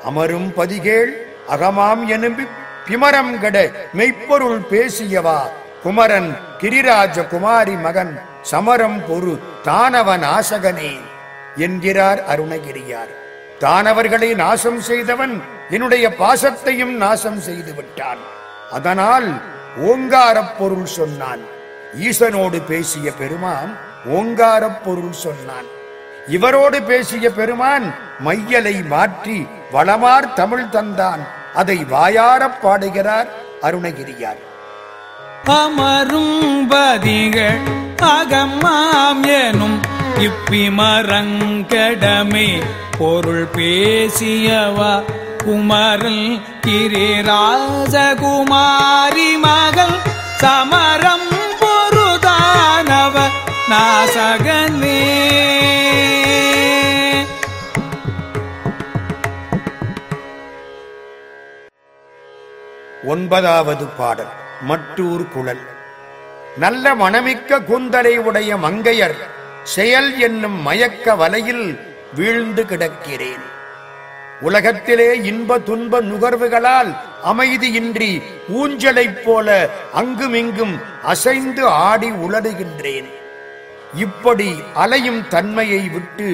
அமரும் பதிகேள் அகமாம் எனும்பி பிமரம் கட மெய்ப்பொருள் பேசியவா குமரன் கிரிராஜ குமாரி மகன் சமரம் பொரு தானவ நாசகனே என்கிறார் அருணகிரியார். தானவர்களை நாசம் செய்தவன் என்னுடைய பாசத்தையும் நாசம் செய்து விட்டான். அதனால் ஓங்காரப் பொருள் சொன்னான். ஈசனோடு பேசிய பெருமான் ஓங்காரப் பொருள் சொன்னான். இவரோடு பேசிய பெருமான் மையலை மாற்றி வளமார் தமிழ் தந்தான். அதை வாயாரப் பாடுகிறார் அருணகிரியார். அமரும் பதிகள் அகமாம் எனும் இப்பிமரங்கடமே பொருள் பேசியவா குமரன் கிரிராஜகுமாரி மகள் சமரம் பொருதானவ நாசகனே. ஒன்பதாவது பாடல். மற்றூர் குழல். நல்ல மனமிக்க கூந்தலை உடைய மங்கையர் செயல் என்னும் மயக்க வலையில் வீழ்ந்து கிடக்கிறேன். உலகத்திலே இன்ப துன்ப நுகர்வுகளால் அமைதியின்றி ஊஞ்சலைப் போல அங்குமிங்கும் அசைந்து ஆடி உலடுகின்றேன். இப்படி அலையும் தன்மையை விட்டு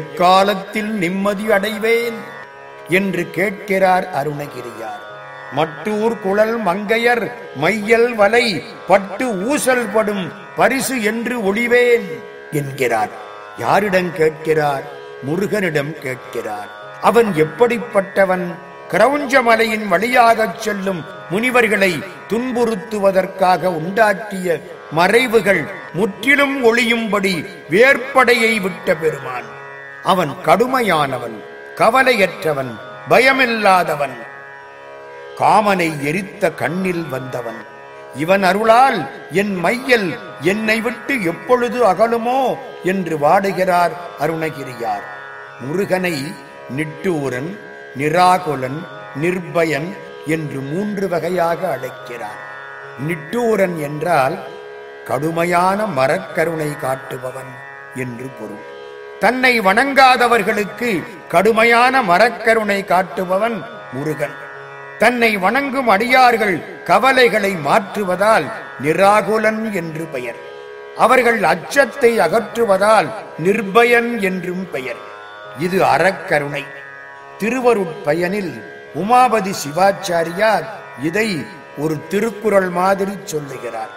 எக்காலத்தில் நிம்மதி அடைவேன் என்று கேட்கிறார் அருணகிரியார். மற்றூர் குழல் மங்கையர் மையல் வலை பட்டு ஊசல் படும் பரிசு என்று ஒளிவேன் என்கிறார். யாரிடம் கேட்கிறார்? முருகனிடம் கேட்கிறார். அவன் எப்படிப்பட்டவன்? கிரௌஞ்ச மலையின் வழியாகச் செல்லும் முனிவர்களை துன்புறுத்துவதற்காக உண்டாக்கிய மறைவுகள் முற்றிலும் ஒளியும்படி வேற்படையை விட்ட பெருமான். அவன் கடுமையானவன், கவலையற்றவன், பயமில்லாதவன், காமனை எரித்த கண்ணில் வந்தவன். இவன் அருளால் என் மையல் என்னை விட்டு எப்பொழுது அகலுமோ என்று வாடுகிறார் அருணகிரியார். முருகனை நிட்டூரன், நிராகுலன், நிர்பயன் என்று மூன்று வகையாக அழைக்கிறார். நிட்டூரன் என்றால் கடுமையான மரக்கருணை காட்டுபவன் என்று பொருள். தன்னை வணங்காதவர்களுக்கு கடுமையான மரக்கருணை காட்டுபவன் முருகன். தன்னை வணங்கும் அடியார்கள் கவலைகளை மாற்றுவதால் நிராகுலன் என்று பெயர். அவர்கள் அச்சத்தை அகற்றுவதால் நிர்பயன் என்றும் பெயர். இது அறக்கருணை. திருவருட்பயனில் உமாபதி சிவாச்சாரியார் இதை ஒரு திருக்குறள் மாதிரி சொல்லுகிறார்.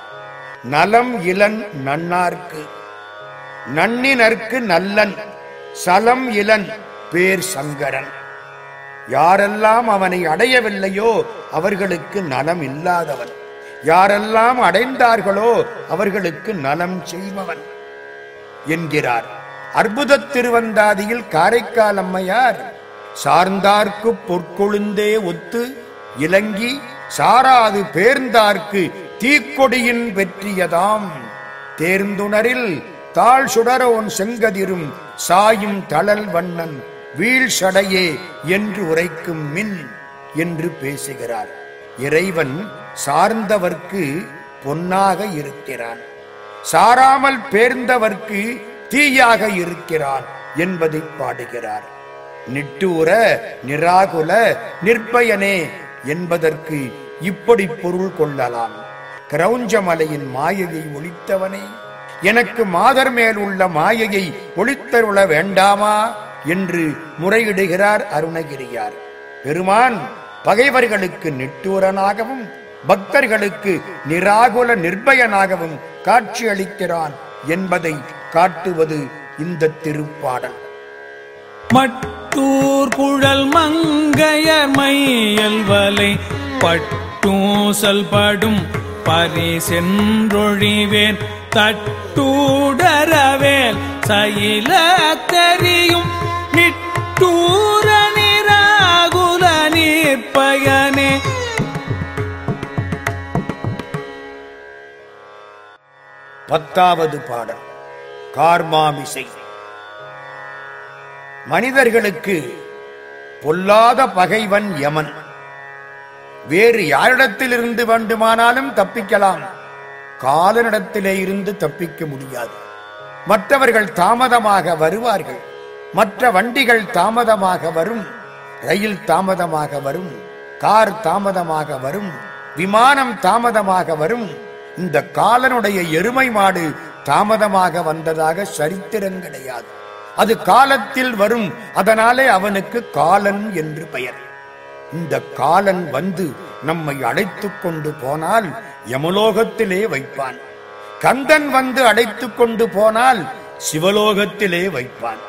நலம் இளன் நன்னார்க்கு நன்னினர்க்கு நல்லன் சலம் இளன் பேர் சங்கரன். யாரெல்லாம் அவனை அடையவில்லையோ அவர்களுக்கு நலம் இல்லாதவன், யாரெல்லாம் அடைந்தார்களோ அவர்களுக்கு நலம் செய்பவன் என்கிறார். அற்புத திருவந்தாதியில் காரைக்கால் அம்மையார் சார்ந்தார்க்கு பொற்கொழுந்தே ஒத்து இலங்கி சாராது பேர்ந்தார்க்கு தீக்கொடியின் வெற்றியதாம் தேர்ந்துணரில் தாழ் சுடரோன் செங்கதிரும் சாயும் தளல் வண்ணன் வீழ்சடையே என்று உரைக்கும் மின் என்று பேசுகிறார். இறைவன் சார்ந்தவர்க்கு பொன்னாக இருக்கிறான், சாராமல் பேர்ந்தவர்க்கு தீயாக இருக்கிறான் என்பதை பாடுகிறார். நிட்டூர நிராகுல நிற்பயனே என்பதற்கு இப்படி பொருள் கொள்ளலாம். கிரௌஞ்சமலையின் மாயையை ஒழித்தவனே, எனக்கு மாதர் மேல் உள்ள மாயையை ஒழித்தருள வேண்டாமா என்று முறையிடுகிறார் அருணகிரியார். பெருமான் பகைவர்களுக்கு நிட்டூரனாகவும் பக்தர்களுக்கு நிராகுல நிர்பயனாகவும் காட்சியளிக்கிறான் என்பதை காட்டுவது இந்த திருப்பாடல். மட்டூர் குழல் மங்கையர் மையல் வலை பட்டூசல் படும் பரிசென்றொழிவேன் தட்டூடரவேல் சயில தெரியும் நிட்டூர நிராகுல நிற்பயனே. பத்தாவது பாடல் கார்மாமிசை. மனிதர்களுக்கு பொல்லாத பகைவன் யமன். வேறு யாரிடத்திலிருந்து வேண்டுமானாலும் தப்பிக்கலாம், காலனிடத்திலே இருந்து தப்பிக்க முடியாது. மற்றவர்கள் தாமதமாக வருவார்கள், மற்ற வண்டிகள் தாமதமாக வரும், ரயில் தாமதமாக வரும், கார் தாமதமாக வரும், விமானம் தாமதமாக வரும். இந்த காலனுடைய எருமை மாடு தாமதமாக வந்ததாக சரித்திரம் கிடையாது. அது காலத்தில் வரும், அதனாலே அவனுக்கு காலன் என்று பெயர். இந்த காலன் வந்து நம்மை அழைத்து கொண்டு போனால் யமலோகத்திலே வைப்பான், கந்தன் வந்து அழைத்து கொண்டு போனால் சிவலோகத்திலே வைப்பான்.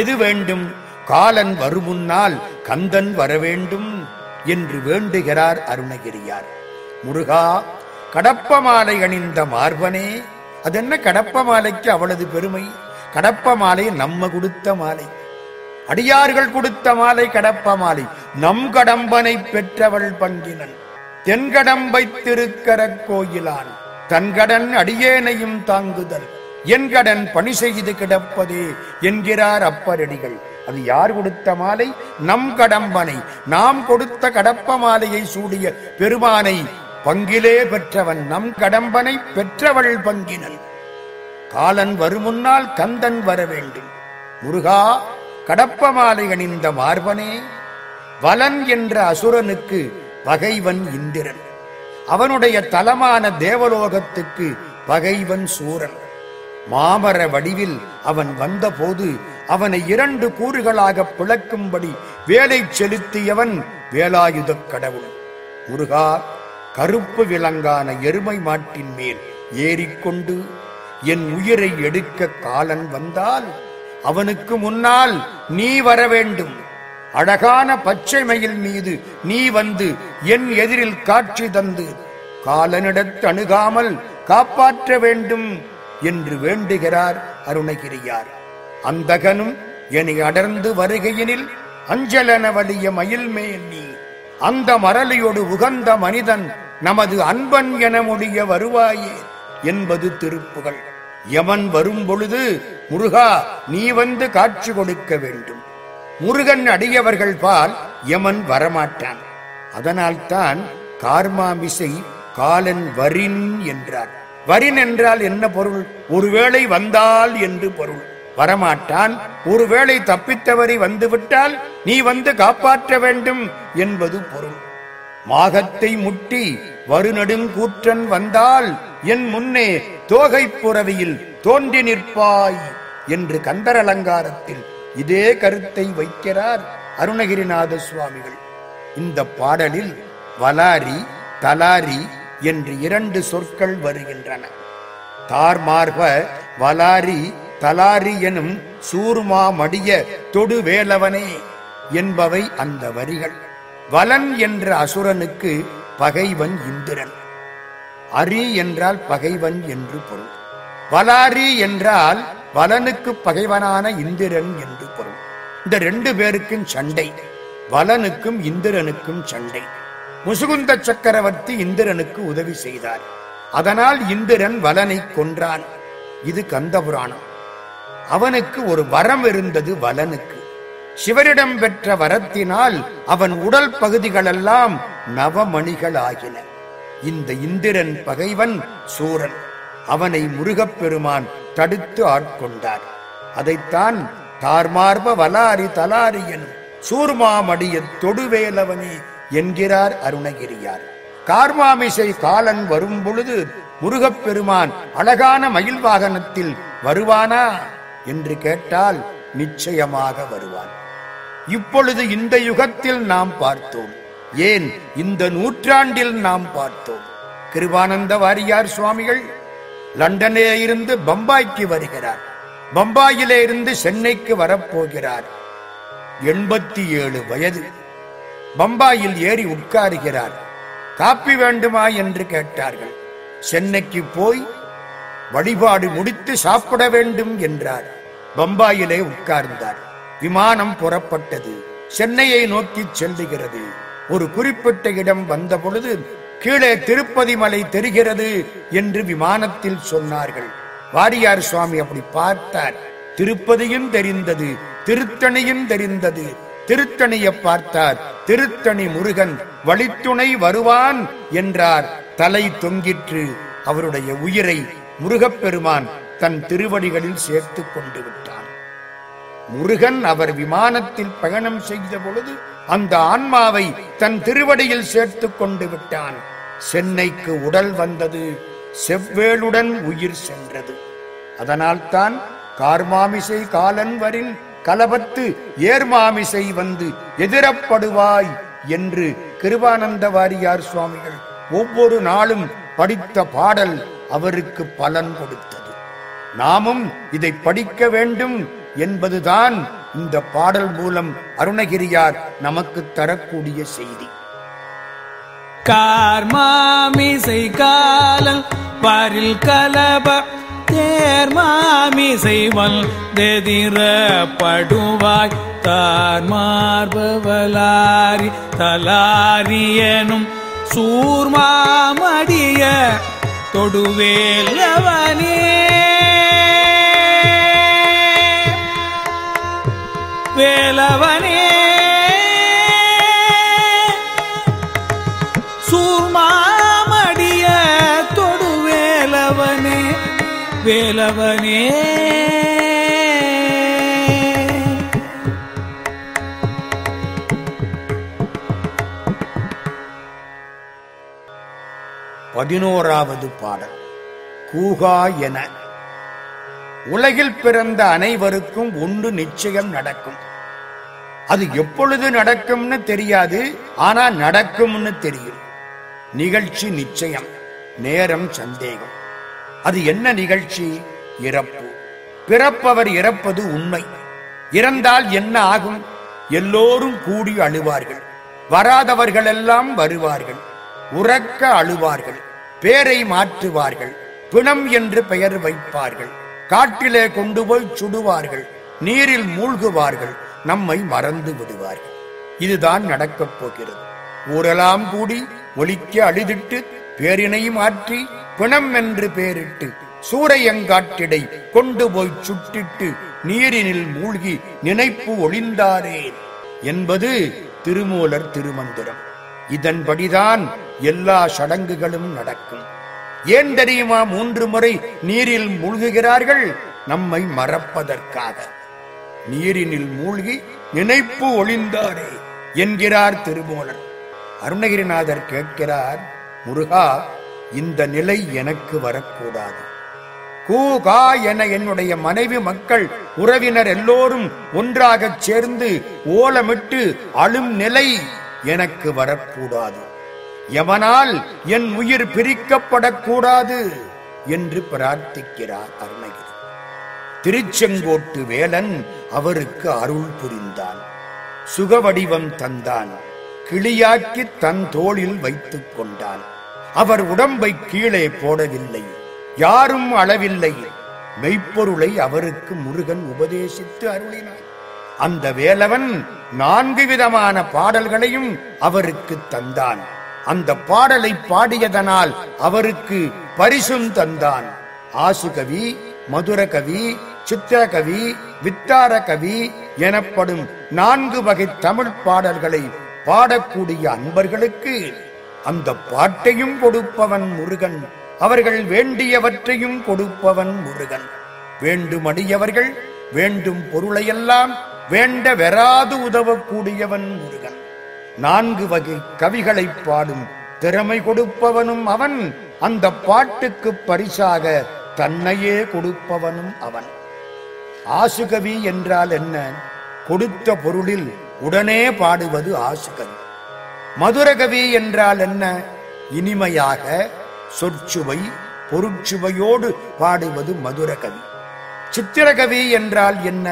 எது வேண்டும்? காலன் வரும் முன்னால் கந்தன் வர வேண்டும் என்று வேண்டுகிறார் அருணகிரியார். முருகா, கடப்ப மாலை அணிந்த மார்பனே. அதென்ன கடப்ப மாலைக்கு அவ்வளவு பெருமை? கடப்ப மாலை நம்ம கொடுத்த மாலை, அடியார்கள் கொடுத்த மாலை கடப்ப மாலை. நம் கடம்பனை பெற்றவள் பங்கினன் தென்கடம்பை திருக்கர கோயிலான் தன்கடன் அடியேனையும் தாங்குதல் என் கடன் பணி செய்து கிடப்பதே என்கிறார் அப்பரடிகள். அது யார் கொடுத்த மாலை? நம் கடம்பனை, நாம் கொடுத்த கடப்ப மாலையை சூடிய பெருமானை பங்கிலே பெற்றவன், நம் கடம்பனை பெற்றவள் பங்கினன். காலன் வரும் முன்னால் கந்தன் வர வேண்டும். முருகா, கடப்ப மாலை அணிந்த மார்பனே. வலன் என்ற அசுரனுக்கு பகைவன் இந்திரன், அவனுடைய தலமான தேவலோகத்துக்கு பகைவன் சூரன். மாமர வடிவில் அவன் வந்தபோது அவனை இரண்டு கூறுகளாக பிளக்கும்படி வேலை செலுத்தியவன் வேலாயுதக் கடவுள். முருகா, கருப்பு விலங்கான எருமை மாட்டின் மேல் ஏறிக்கொண்டு என் உயிரை எடுக்க காலன் வந்தால் அவனுக்கு முன்னால் நீ வர வேண்டும். அழகான பச்சை மயில் மீது நீ வந்து என் எதிரில் காட்சி தந்து காலனிடத்து அணுகாமல் காப்பாற்ற வேண்டும் என்று வேண்டுகிறார் அருணகிரியார். அந்தகனும் என்னை அடர்ந்து வருகையினில் அஞ்சலன வலிய மயில் மேல் நீ அந்த மரளியோடு உகந்த மனிதன் நமது அன்பன் என முடிய வருவாயே என்பது திருப்புகழ். யமன் வரும் பொழுது முருகா நீ வந்து காட்சி கொடுக்க வேண்டும். முருகன் அடியவர்கள் பால் யமன் வரமாட்டான். அதனால் தான் கார்மாமிசை காலன் வரின் என்றார். வரின் என்றால் என்ன பொருள்? ஒருவேளை வந்தால் என்று பொருள். வரமாட்டான், ஒருவேளை தப்பித்தவரை வந்துவிட்டால் நீ வந்து காப்பாற்ற வேண்டும் என்பது பொருள். மாகத்தை முட்டி வருநெடுங்கூற்றன் வந்தால் என் முன்னே தோகை புறவியில் தோன்றி நிற்பாய் என்று கந்தர் அலங்காரத்தில் இதே கருத்தை வைக்கிறார் அருணகிரிநாத சுவாமிகள். இந்த பாடலில் வலாரி தலாரி என்று இரண்டு சொற்கள் வருகின்றன. தார்மார்ப வலாரி தலாரி எனும் சூர்மா மடிய தொடு வேலவனே என்பவை அந்த வரிகள். வலன் என்ற அசுரனுக்கு பகைவன் இந்திரன். அரி என்றால் பகைவன் என்று பொருள். வலாரி என்றால் வலனுக்கு பகைவனான இந்திரன் என்று பொருள். இந்த ரெண்டு பேருக்கும் சண்டை, வலனுக்கும் இந்திரனுக்கும் சண்டை. முசுகுந்த சக்கரவர்த்தி இந்திரனுக்கு உதவி செய்தார், அதனால் இந்திரன் வலனை கொன்றான். இது கந்த புராணம். அவனுக்கு ஒரு வரம் இருந்தது. வலனுக்கு சிவரிடம் பெற்ற வரத்தினால் அவன் உடல் பகுதிகளெல்லாம் நவமணிகள் ஆகின. இந்த இந்திரன் பகைவன் சூரன். அவனை முருகப்பெருமான் தடுத்து ஆட்கொண்டார். அதைத்தான் தார்மார்ப வலாரி தலாரி எனும் சூர்மாமடிய தொடுவேலவனே என்கிறார் அருணகிரியார். கார்மாமிசை காலன் வரும் பொழுது முருகப்பெருமான் அழகான மயில் வாகனத்தில் வருவானா என்று கேட்டால் நிச்சயமாக வருவான். இப்பொழுது இந்த யுகத்தில் நாம் பார்த்தோம், ஏன் இந்த நூற்றாண்டில் நாம் பார்த்தோம். கிருபானந்த வாரியார் சுவாமிகள் லண்டனிலே இருந்து பம்பாய்க்கு வருகிறார், பம்பாயிலே இருந்து சென்னைக்கு வரப்போகிறார். எண்பத்தி ஏழு வயது. பம்பாயில் ஏறி உட்காருகிறார். காப்பி வேண்டுமா என்று கேட்டார்கள். சென்னைக்கு போய் வழிபாடு முடித்து சாப்பிட வேண்டும் என்றார். பம்பாயிலே உட்கார்ந்தார். விமானம் புறப்பட்டது, சென்னையை நோக்கி செல்லுகிறது. ஒரு குறிப்பிட்ட இடம் வந்த பொழுது கீழே திருப்பதி மலை தெரிகிறது என்று விமானத்தில் சொன்னார்கள். வாரியார் சுவாமி அப்படி பார்த்தார். திருப்பதியும் தெரிந்தது, திருத்தணியும் தெரிந்தது. திருத்தணியை பார்த்தார். திருத்தணி முருகன் வழித்துணை வருவான் என்றார். தலை தொங்கிற்று. அவருடைய உயிரை முருகப்பெருமான் தன் திருவடிகளில் சேர்த்து கொண்டு விட்டான். முருகன் அவர் விமானத்தில் பயணம் செய்த பொழுது அந்த ஆன்மாவை தன் திருவடியில் சேர்த்து கொண்டு விட்டான். சென்னைக்கு உடல் வந்தது, செவ்வேளுடன் உயிர் சென்றது. அதனால்தான் கார்மாமிசை காலன் வரில் கலபத்து ஏர்மாமிசை வந்து எதிரப்படுவாய் என்று கிருபானந்த வாரியார் சுவாமிகள் ஒவ்வொரு நாளும் படித்த பாடல் அவருக்கு பலன் கொடுத்தது. நாமும் இதை படிக்க வேண்டும் என்பதுதான் இந்த பாடல் மூலம் அருணகிரியார் நமக்கு தரக்கூடிய செய்தி. கார்மாமிசை காலன் வரில் கலப தேர்மாமிசை வந்தெதிரப்படுவாய் தார்மார்பவலாரி தலாரியனும் சூர்மாமடிய தொடுவேலவனே வேலவனே சூர்மாமடிய தொடுவேலவனே வேலவனே. பதினோராவது பாடல் கூகா என. உலகில் பிறந்த அனைவருக்கும் ஒன்று நிச்சயம் நடக்கும். அது எப்பொழுது நடக்கும்னு தெரியாது, ஆனா நடக்கும்னு தெரியும். நிகழ்ச்சி நிச்சயம், நேரம் சந்தேகம். அது என்ன நிகழ்ச்சி? இறப்பு. பிறப்பவர் இறப்பது உண்மை. இறந்தால் என்ன ஆகும்? எல்லோரும் கூடி அழுவார்கள். வராதவர்களெல்லாம் வருவார்கள், உறக்க அழுவார்கள், பேரை மாற்றுவார்கள், பிணம் என்று பெயர் வைப்பார்கள், காட்டிலே கொண்டு போய் சுடுவார்கள், நீரில் மூழ்குவார்கள், நம்மை மறந்து விடுவார்கள். இதுதான் நடக்கப் போகிறது. ஊரெல்லாம் கூடி ஒலிக்க அழுதிட்டு பேரினை மாற்றி பிணம் என்று பெயரிட்டு சூரையங்காட்டிடை கொண்டு போய் சுட்டிட்டு நீரினில் மூழ்கி நினைப்பு ஒளிந்தாரே என்பது திருமூலர் திருமந்திரம். இதன்படிதான் எல்லா சடங்குகளும் நடக்கும். ஏன் தெரியுமா மூன்று முறை நீரில் மூழ்குகிறார்கள்? நம்மை மறப்பதற்காக. நீரினில் மூழ்கி நினைப்பு ஒளிந்தாரே என்கிறார் திருமூலர். அருணகிரிநாதர் கேட்கிறார், முருகா, இந்த நிலை எனக்கு வரக்கூடாது. கூகா என என்னுடைய மனைவி, மக்கள், உறவினர் எல்லோரும் ஒன்றாக சேர்ந்து ஓலமிட்டு அழும் நிலை எனக்கு வரக்கூடாது. எவனால் என் உயிர் பிரிக்கப்படக்கூடாது என்று பிரார்த்திக்கிறார் அருணகிரி. திருச்செங்கோட்டு வேலன் அவருக்கு அருள் புரிந்தான். சுகவடிவம் தந்தான். கிளியாக்கி தன் தோளில் வைத்துக் கொண்டான். அவர் உடம்பை கீழே போடவில்லை, யாரும் அளவில்லை. மெய்ப்பொருளை அவருக்கு முருகன் உபதேசித்து அருளினார். அந்த வேலவன் நான்கு விதமான பாடல்களையும் அவருக்கு தந்தான். அந்த பாடலை பாடியதனால் அவருக்கு பரிசும் தந்தான். ஆசுகவி, மதுரகவி, சித்திரகவி, வித்தார கவி எனப்படும் நான்கு வகை தமிழ் பாடல்களை பாடக்கூடிய அன்பர்களுக்கு அந்த பாட்டையும் கொடுப்பவன் முருகன். அவர்கள் வேண்டியவற்றையும் கொடுப்பவன் முருகன். வேண்டுமடியவர்கள் வேண்டும் பொருளையெல்லாம் வேண்ட வெறாது உதவக்கூடியவன் முருகன். நான்கு வகை கவிகளை பாடும் திறமை கொடுப்பவனும் அவன். அந்த பாட்டுக்கு பரிசாக தன்னையே கொடுப்பவனும் அவன். ஆசுகவி என்றால் என்ன? கொடுத்த பொருளில் உடனே பாடுவது ஆசுகவி. மதுரகவி என்றால் என்ன? இனிமையாக சொற்சுவை பொருட்சுவையோடு பாடுவது மதுரகவி. சித்திரகவி என்றால் என்ன?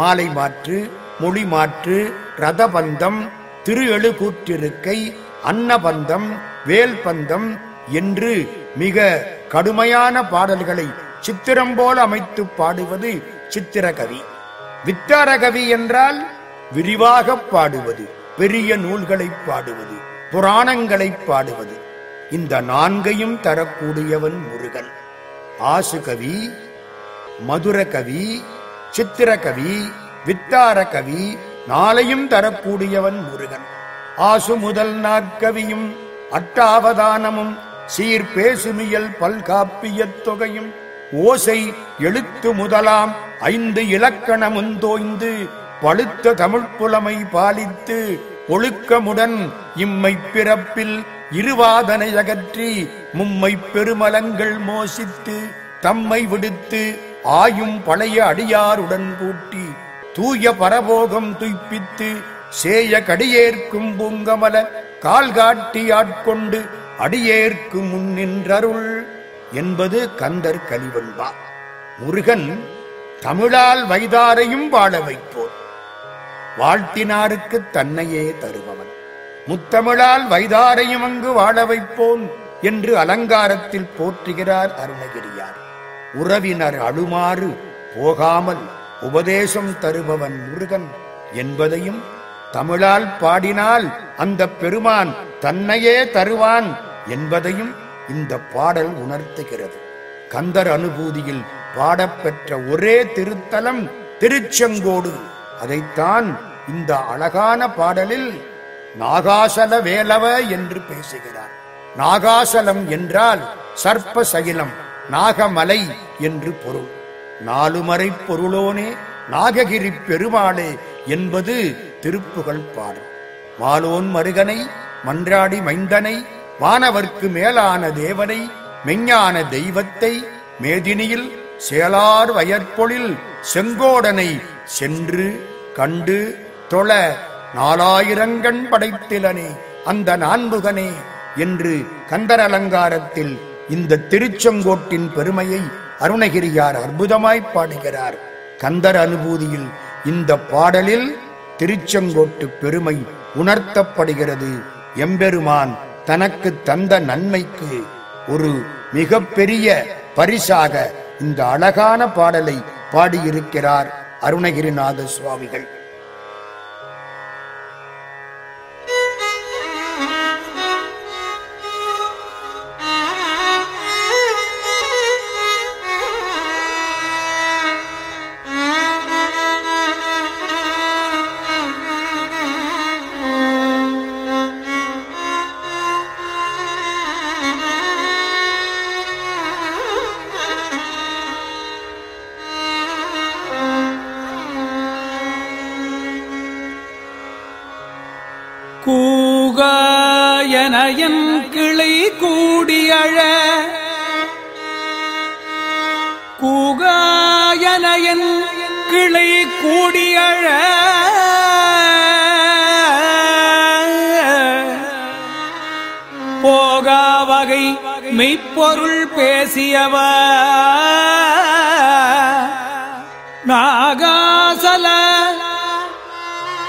மாலை மாற்று, மொழி மாற்று, ரதபந்தம், திரு எழுகூற்றிருக்கை, அன்னபந்தம், வேல்பந்தம் என்று மிக கடுமையான பாடல்களை சித்திரம் போல் அமைத்து பாடுவது சித்திரகவி. வித்தாரகவி என்றால் விரிவாக பாடுவது, பெரிய நூல்களை பாடுவது, புராணங்களை பாடுவது. இந்த நான்கையும் தரக்கூடியவன் முருகன். ஆசுகவி, மதுரகவி, சித்திரகவி, வித்தாரகவி நாளையும் தரக்கூடியவன் முருகன். ஆசு முதல் நாற்கவியும் அட்டாவதானமும் சீர் பேசுமியல் பல்காப்பியத் தொகையும் ஓசை எழுத்து முதலாம் ஐந்து இலக்கணமும் தோய்ந்து பழுத்த தமிழ்ப் புலமை பாலித்து ஒழுக்கமுடன் இம்மை பிறப்பில் இருவாதனை அகற்றி மும்மை பெருமலங்கள் மோசித்து தம்மை விடுத்து ஆயும் பழைய அடியாருடன் கூட்டி தூய பரபோகம் துய்ப்பித்து சேய கடியேற்கும் பூங்கமல கால்காட்டி ஆட்கொண்டு அடியேற்கு முன்னின்றருள் என்பது கந்தர் கலிவெண்பா. முருகன் தமிழால் வைதாரையும் வாழ வைப்போர், வாழ்த்தினாருக்கு தன்னையே தருபவன். முத்தமிழால் வைதாரையும் அங்கு வாழ வைப்போம் என்று அலங்காரத்தில் போற்றுகிறார் அருணகிரியார். உறவினர் அழுமாறு போகாமல் உபதேசம் தருபவன் முருகன் என்பதையும் தமிழால் பாடினால் அந்த பெருமான் தன்னையே தருவான் என்பதையும் இந்த பாடல் உணர்த்துகிறது. கந்தர் அனுபூதியில் பாடப்பெற்ற ஒரே திருத்தலம் திருச்செங்கோடு. அதைத்தான் இந்த அழகான பாடலில் நாகாசல வேலவ என்று பேசுகிறார். நாகாசலம் என்றால் சர்ப்ப சகிலம், நாகமலை என்று பொருள். நாலுமறை பொருளோனே நாககிரி பெருமாளே என்பது திருப்புகழ் பாடல். மாலோன் மருகனை, மன்றாடி மைந்தனை, வானவர்க்கு மேலான தேவனை, மெஞ்ஞான தெய்வத்தை, மேதினியில் சேலார் வயற்பொழில் செங்கோடனை சென்று கண்டு தொழ நாலாயிரங்கண் படைத்திலனே அந்த நான்முகனே என்று கந்தர் அலங்காரத்தில் இந்த திருச்செங்கோட்டின் பெருமையை அருணகிரியார் அற்புதமாய் பாடுகிறார். கந்தர் அனுபூதியில் இந்த பாடலில் திருச்செங்கோட்டு பெருமை உணர்த்தப்படுகிறது. எம்பெருமான் தனக்கு தந்த நன்மைக்கு ஒரு மிக பெரிய பரிசாக இந்த அழகான பாடலை பாடியிருக்கிறார் அருணகிரிநாத சுவாமிகள். கூகாயனயன் கிளை கூடியழ கூகாயனயன் கிளை கூடியழ போகா வகை மெய்ப்பொருள் பேசியவ நாகாசல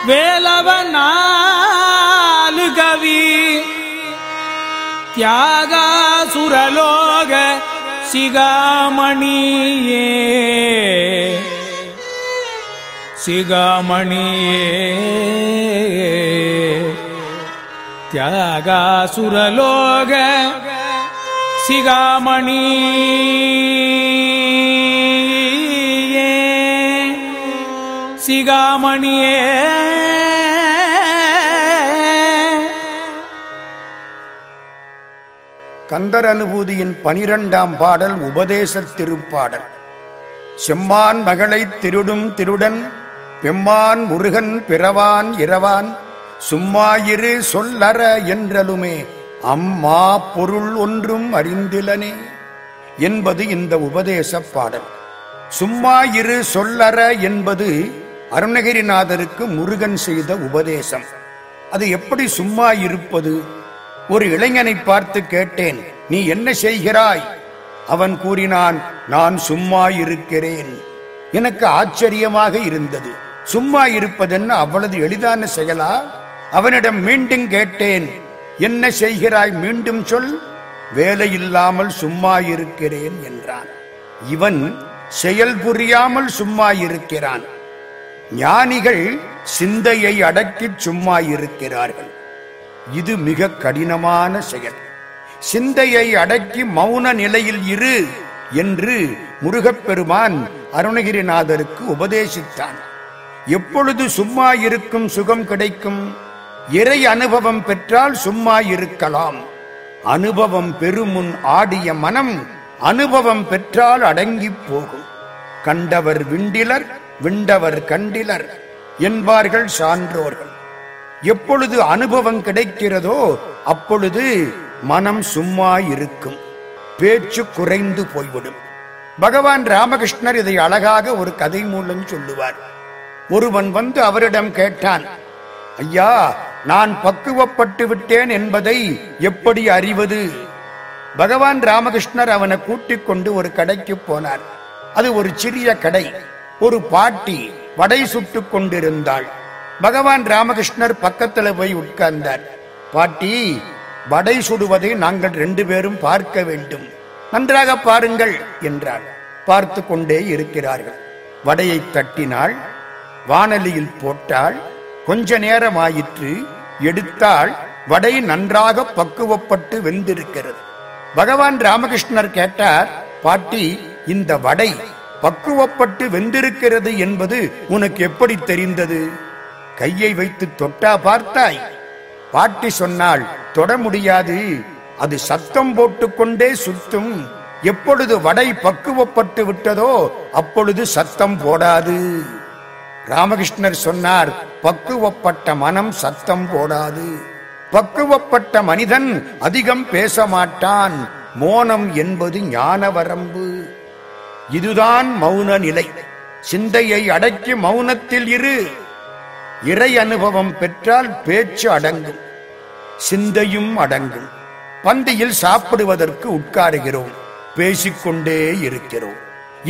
வேலவனாலு கவி தியாகாசுரலோக சிகாமணியே சிகாமணியே தியாகாசுரலோக சிகாமணி சிகாமணியே கந்தர் அனுபூதியின் பனிரெண்டாம் பாடல் உபதேசத் திருப்பாடல். செம்மான் மகளை திருடும் திருடன் பெம்மான் முருகன் பிறவான் இரவான் சும்மாயிரு சொல்லற என்றலுமே அம்மா பொருள் ஒன்றும் அறிந்திலனே என்பது இந்த உபதேச பாடல். சும்மாயிரு சொல்லற என்பது அருணகிரிநாதருக்கு முருகன் செய்த உபதேசம். அது எப்படி சும்மா இருப்பது? ஒரு இளைஞனை பார்த்து கேட்டேன், நீ என்ன செய்கிறாய்? அவன் கூறினான், நான் சும்மா இருக்கிறேன். எனக்கு ஆச்சரியமாக இருந்தது. சும்மா இருப்பதென்ன அவ்வளவு எளிதான செயலா? அவனிடம் மீண்டும் கேட்டேன், என்ன செய்கிறாய்? மீண்டும் சொல். வேலை இல்லாமல் சும்மா இருக்கிறேன் என்றான். இவன் செயல் புரியாமல் சும்மா இருக்கிறான். ஞானிகள் சிந்தையை அடக்கி சும்மா இருக்கிறார்கள். இது மிக கடினமான செயல். சிந்தையை அடக்கி மௌன நிலையில் இரு என்று முருகப்பெருமான் அருணகிரிநாதருக்கு உபதேசித்தான். எப்பொழுது சும்மா இருக்கும் சுகம் கிடைக்கும்? இறை அனுபவம் பெற்றால் சும்மா இருக்கலாம். அனுபவம் பெருமுன் ஆடிய மனம் அனுபவம் பெற்றால் அடங்கி போகும். கண்டவர் விண்டிலர் விண்டவர் கண்டிலர் என்பார்கள் சான்றோர்கள். எப்பொழுது அனுபவம் கிடைக்கிறதோ அப்பொழுது மனம் சும்மா இருக்கும், பேச்சு குறைந்து போய்விடும். பகவான் ராமகிருஷ்ணர் இதை அழகாக ஒரு கதை மூலம் சொல்லுவார். ஒருவன் வந்து அவரிடம் கேட்டான், ஐயா, நான் பக்குவப்பட்டு விட்டேன் என்பதை எப்படி அறிவது? பகவான் ராமகிருஷ்ணர் அவனை கூட்டிக் கொண்டு ஒரு கடைக்கு போனார். அது ஒரு சிறிய கடை. ஒரு பாட்டி வடை சுட்டு கொண்டிருந்தாள். பகவான் ராமகிருஷ்ணர் பக்கத்தில் போய் உட்கார்ந்தார். பாட்டி, வடை சுடுவதை நாங்கள் ரெண்டு பேரும் பார்க்க வேண்டும், நன்றாக பாருங்கள் என்றார். பார்த்து கொண்டே இருக்கிறார்கள். வடையை தட்டினாள், வானலியில் போட்டாள், கொஞ்ச நேரம் ஆயிற்று, எடுத்தாள், வடை நன்றாக பக்குவப்பட்டு வெந்திருக்கிறது. பகவான் ராமகிருஷ்ணர் கேட்டார், பாட்டி, இந்த வடை பக்குவப்பட்டு வெந்திருக்கிறது என்பது உனக்கு எப்படி தெரிந்தது? கையை வைத்து தொட்டா பார்த்தாய்? பாட்டி சொன்னால், தொட முடியாது, அது சத்தம் போட்டுக்கொண்டே சுத்தும், எப்பொழுது வடை பக்குவப்பட்டு விட்டதோ அப்பொழுது சத்தம் போடாது. ராமகிருஷ்ணர் சொன்னார், பக்குவப்பட்ட மனம் சத்தம் போடாது, பக்குவப்பட்ட மனிதன் அதிகம் பேச மாட்டான், மௌனம் என்பது ஞான வரம்பு, இதுதான் மௌன நிலை, சிந்தையை அடக்கி மௌனத்தில் இரு, இறை அனுபவம் பெற்றால் பேச்சு அடங்கும், சிந்தையும் அடங்கும். பந்தியில் சாப்பிடுவதற்கு உட்காருகிறோம், பேசிக்கொண்டே இருக்கிறோம்.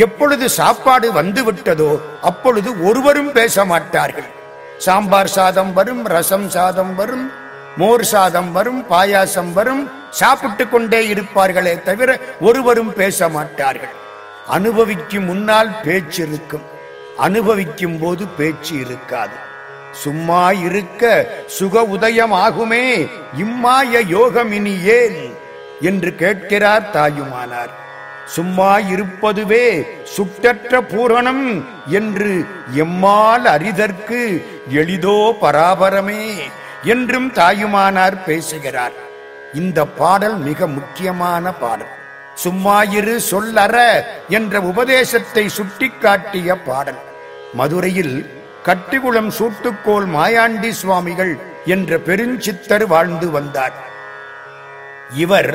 எப்பொழுது சாப்பாடு வந்துவிட்டதோ அப்பொழுது ஒருவரும் பேச மாட்டார்கள். சாம்பார் சாதம் வரும், ரசம் சாதம் வரும், மோர் சாதம் வரும், பாயாசம் வரும், சாப்பிட்டு கொண்டே இருப்பார்களே தவிர ஒருவரும் பேச மாட்டார்கள். அனுபவிக்கும் முன்னால் பேச்சு இருக்கும், அனுபவிக்கும் போது பேச்சு இருக்காது. சும்மா இருக்க சுக உதயம் ஆகுமே, இம்மாய யோகம் இனி ஏன் என்று கேட்கிறார் தாயுமானார். சும்மா இருப்பதுவே சுற்றற்ற பூரணம் என்று எம்மால் அறிதற்கு எளிதோ பராபரமே என்றும் தாயுமானார் பேசுகிறார். இந்த பாடல் மிக முக்கியமான பாடல். சும்மாயிரு சொல்லற என்ற உபதேசத்தை சுட்டிக்காட்டிய பாடல். மதுரையில் கட்டிகுளம் சூட்டுக்கோள் மாயாண்டி சுவாமிகள் என்ற பெருஞ்சித்தர் வாழ்ந்து வந்தார். இவர்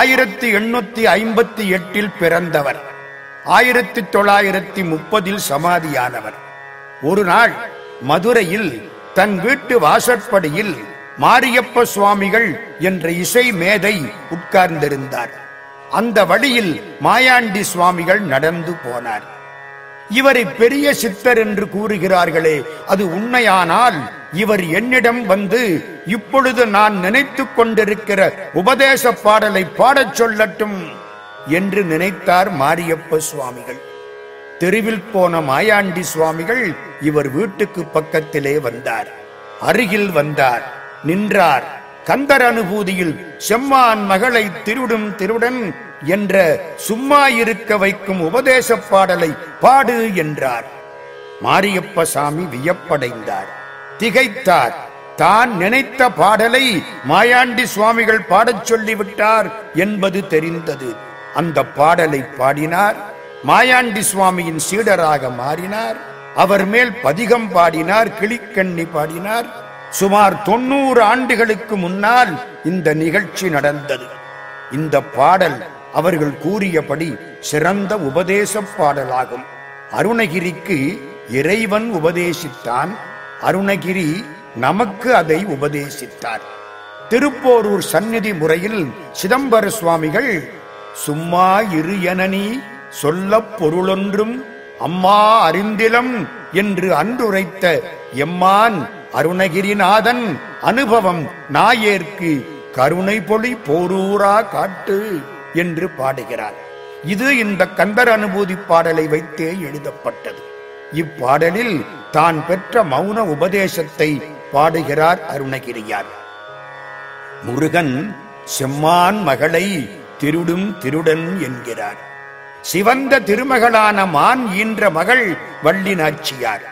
ஆயிரத்தி எண்ணூத்தி ஐம்பத்தி எட்டில் பிறந்தவர். ஆயிரத்தி தொள்ளாயிரத்தி முப்பதில் சமாதியானவர். ஒரு நாள் மதுரையில் தன் வீட்டு வாசற்படியில் மாரியப்ப சுவாமிகள் என்ற இசை மேதை உட்கார்ந்திருந்தார். அந்த வழியில் மாயாண்டி சுவாமிகள் நடந்து போனார். இவரை பெரிய சித்தர் என்று கூறுகிறார்களே, அது உண்மையானால் இவர் என்னிடம் வந்து இப்பொழுது நான் நினைத்து கொண்டிருக்கிற உபதேச பாடலை பாடச் சொல்லட்டும் என்று நினைத்தார் மாரியப்ப சுவாமிகள். தெருவில் போன மாயாண்டி சுவாமிகள் இவர் வீட்டுக்கு பக்கத்திலே வந்தார், அருகில் வந்தார், நின்றார். கந்தர் அனுபூதியில் செம்மான் மகளை திருடும் திருடன் என்ற சும்மா இருக்க வைக்கும் உபதேச பாடலை பாடு என்றார். மாரியப்ப சாமி வியப்படைந்தார், திகைத்தார். தான் நினைத்த பாடலை மாயாண்டி சுவாமிகள் பாடச் சொல்லிவிட்டார் என்பது தெரிந்தது. அந்த பாடலை பாடினார். மாயாண்டி சுவாமியின் சீடராக மாறினார். அவர் மேல் பதிகம் பாடினார், கிளிக்கண்ணி பாடினார். சுமார் தொன்னூறு ஆண்டுகளுக்கு முன்னால் இந்த நிகழ்ச்சி நடந்தது. இந்த பாடல் அவர்கள் கூறியபடி சிறந்த உபதேச பாடலாகும். அருணகிரிக்கு இறைவன் உபதேசித்தான், அருணகிரி நமக்கு அதை உபதேசித்தார். திருப்போரூர் சந்நிதி முறையில் சிதம்பர சுவாமிகள் சும்மா இரு எனனி சொல்ல பொருளொன்றும் அம்மா அறிந்திலம் என்று அன்றுரைத்த எம்மான் அருணகிரிநாதன் அனுபவம் நாயேற்கு கருணை பொலி போரூரா காட்டு என்று பாடுகிறார். இது இந்த கந்தர் அனுபூதி பாடலை வைத்தே எழுதப்பட்டது. இப்பாடலில் தான் பெற்ற மௌன உபதேசத்தை பாடுகிறார் அருணகிரியார். முருகன் செம்மான் மகளை திருடும் திருடன் என்கிறார். சிவந்த திருமகளான மான் ஈன்ற மகள் வள்ளி நாச்சியார்,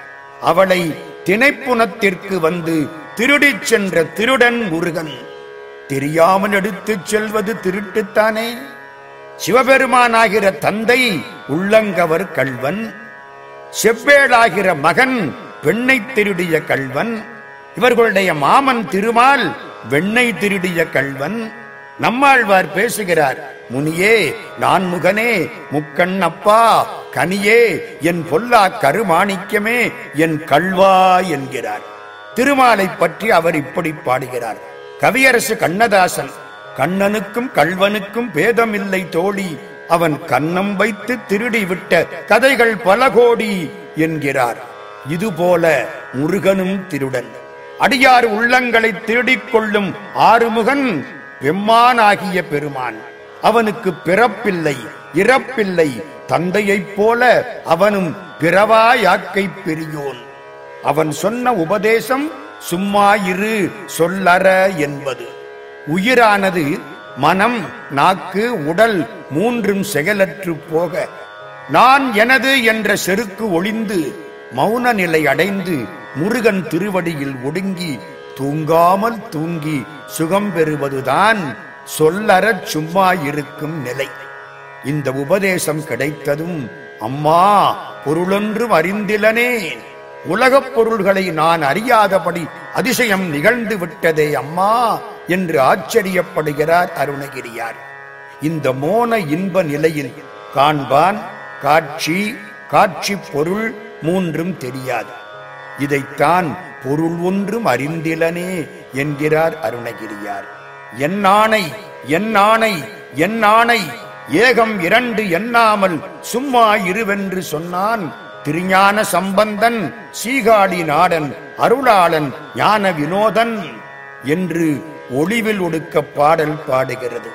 அவளை திணைப்புணத்திற்கு வந்து திருடி சென்ற திருடன் முருகன். தெரியாமல் எடுத்து செல்வது திருட்டுத்தானே. சிவபெருமானாகிற தந்தை உள்ளங்கவர் கள்வன், செவ்வேளாகிற மகன் பெண்ணை திருடிய கள்வன், இவர்களுடைய மாமன் திருமால் வெண்ணை திருடிய கள்வன். நம்மாழ்வார் பேசுகிறார், முனியே நான் முகனே முக்கண் அப்பா கனியே என் பொல்லா கருமாணிக்கமே என் கள்வா என்கிறார். திருமாலை பற்றி அவர் இப்படி பாடுகிறார். கவியரசு கண்ணதாசன், கண்ணனுக்கும் கள்வனுக்கும் பேதமில்லை தோழி, அவன் கண்ணம் வைத்து திருடிவிட்ட கதைகள் பல கோடி என்கிறார். இதுபோல முருகனும் திருடன், அடியார் உள்ளங்களை திருடிக்கொள்ளும் ஆறுமுகன் பெம்மானாகிய பெருமான். அவனுக்கு பிறப்பில்லை இறப்பில்லை, தந்தையைப் போல அவனும் பிறவா யாக்கை பெரியோன். அவன் சொன்ன உபதேசம் சும்மா இரு சொல்லற என்பது. உயிரானது மனம் நாக்கு உடல் மூன்றும் செகலற்று போக நான் எனது என்ற செருக்கு ஒளிந்து மௌன நிலை அடைந்து முருகன் திருவடியில் ஒடுங்கி தூங்காமல் தூங்கி சுகம் பெறுவதுதான் சொல்லறச் சும்மா இருக்கும் நிலை. இந்த உபதேசம் கிடைத்ததும் அம்மா பொருளொன்றும் அறிந்திலனே, உலகப் பொருள்களை நான் அறியாதபடி அதிசயம் நிகழ்ந்து விட்டதே அம்மா என்று ஆச்சரியப்படுகிறார் அருணகிரியார். இந்த மோன இன்ப நிலையில் காண்பான் காட்சி காட்சி பொருள் மூன்றும் தெரியாது. இதைத்தான் பொருள் ஒன்றும் அறிந்திலனே என்கிறார் அருணகிரியார். என் ஆணை என் ஆணை என் ஆணை ஏகம் இரண்டு எண்ணாமல் சும்மா இருவென்று சொன்னான் திருஞான சம்பந்தன் சீகாடி நாடன் அருளாளன் ஞான வினோதன் என்று ஒளிவில் ஒடுக்க பாடல் பாடுகிறது.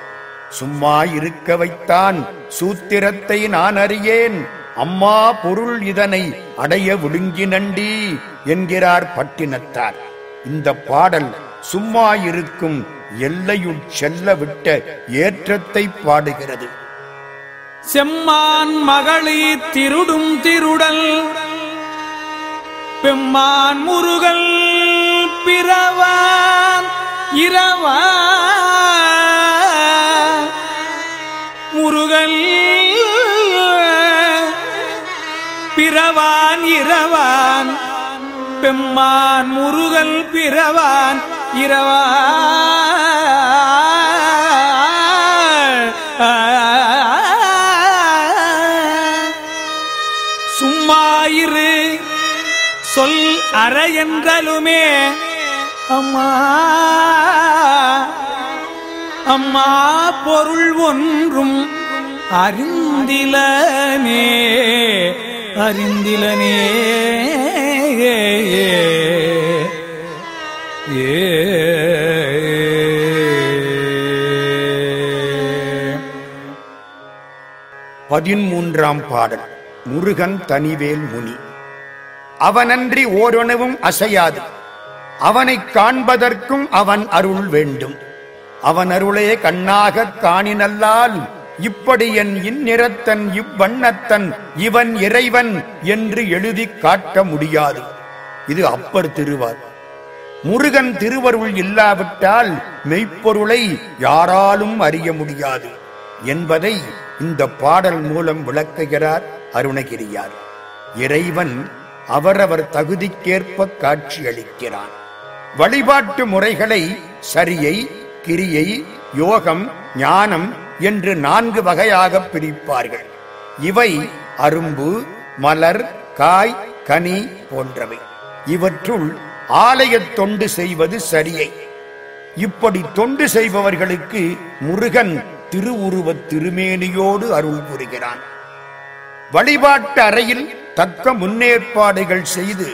சும்மா இருக்க வைத்தான் சூத்திரத்தை நான் அறியேன், அம்மா பொருள் இதனை அடைய விழுங்கி நண்டி என்கிறார் பட்டினத்தார். இந்த பாடல் சும்மா இருக்கும் எல்லையுள் செல்ல விட்ட ஏற்றத்தை பாடுகிறது. செம்மான் மகளி திருடும் திருடல் பெம்மான் முருகல் பிறவா இரவா முருகல் பிறவான் இரவான் பெம்மான் முருகல் பிறவான் இரவான் சும்மாயிரு சொல் அற என்றலுமே அம்மா அம்மா பொருள் ஒன்றும் அறிந்திலமே அறிந்திலனே பதிமூன்றாம் பாடல். முருகன் தனிவேல் முனி. அவனன்றி ஓரணவும் அசையாது. அவனைக் காண்பதற்கும் அவன் அருள் வேண்டும். அவன் அருளே கண்ணாகக் காணினல்லால் இப்படி என் இந்நிறத்தன் இவ்வண்ணத்தன் இவன் இறைவன் என்று எழுதி காட்ட முடியாது. இது அப்பர் திருவார். முருகன் திருவருள் இல்லாவிட்டால் மெய்ப்பொருளை யாராலும் அறிய முடியாது என்பதை இந்த பாடல் மூலம் விளக்குகிறார் அருணகிரியார். இறைவன் அவரவர் தகுதிக்கேற்ப காட்சியளிக்கிறான். வழிபாட்டு முறைகளை சரியை, கிரியை, யோகம், ஞானம் என்று நான்கு வகையாக பிரிப்பார்கள். இவை அரும்பு, மலர், காய், கனி போன்றவை. இவற்றுள் ஆலய தொண்டு செய்வது சரியை. இப்படி தொண்டு செய்பவர்களுக்கு முருகன் திருவுருவத் திருமேனியோடு அருள் புரிகிறான். வழிபாட்டு அறையில் தக்க முன்னேற்பாடுகள் செய்து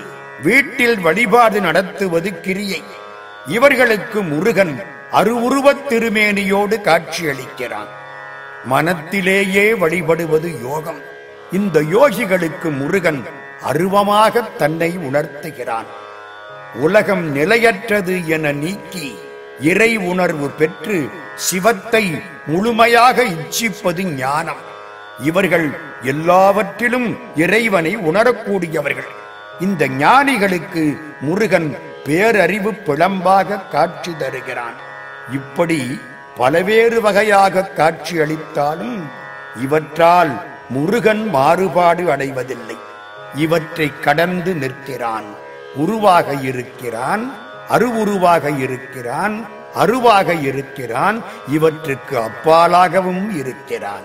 வீட்டில் வழிபாடு நடத்துவது கிரியை. இவர்களுக்கு முருகன் அருவுருவத் திருமேனியோடு காட்சியளிக்கிறான். மனத்திலேயே வழிபடுவது யோகம். இந்த யோகிகளுக்கு முருகன் அருவமாக தன்னை உணர்த்துகிறான். உலகம் நிலையற்றது என நீக்கி இறை உணர்வு பெற்று சிவத்தை முழுமையாக இச்சிப்பது ஞானம். இவர்கள் எல்லாவற்றிலும் இறைவனை உணரக்கூடியவர்கள். இந்த ஞானிகளுக்கு முருகன் பேரறிவு பிளம்பாக காட்சி தருகிறான். இப்படி பலவேறு வகையாக காட்சி அளித்தாலும் இவற்றால் முருகன் மாறுபாடு அடைவதில்லை. இவற்றை கடந்து நிற்கிறான். உருவாக இருக்கிறான், அருவுருவாக இருக்கிறான், அருவாக இருக்கிறான், இவற்றுக்கு அப்பாலாகவும் இருக்கிறான்.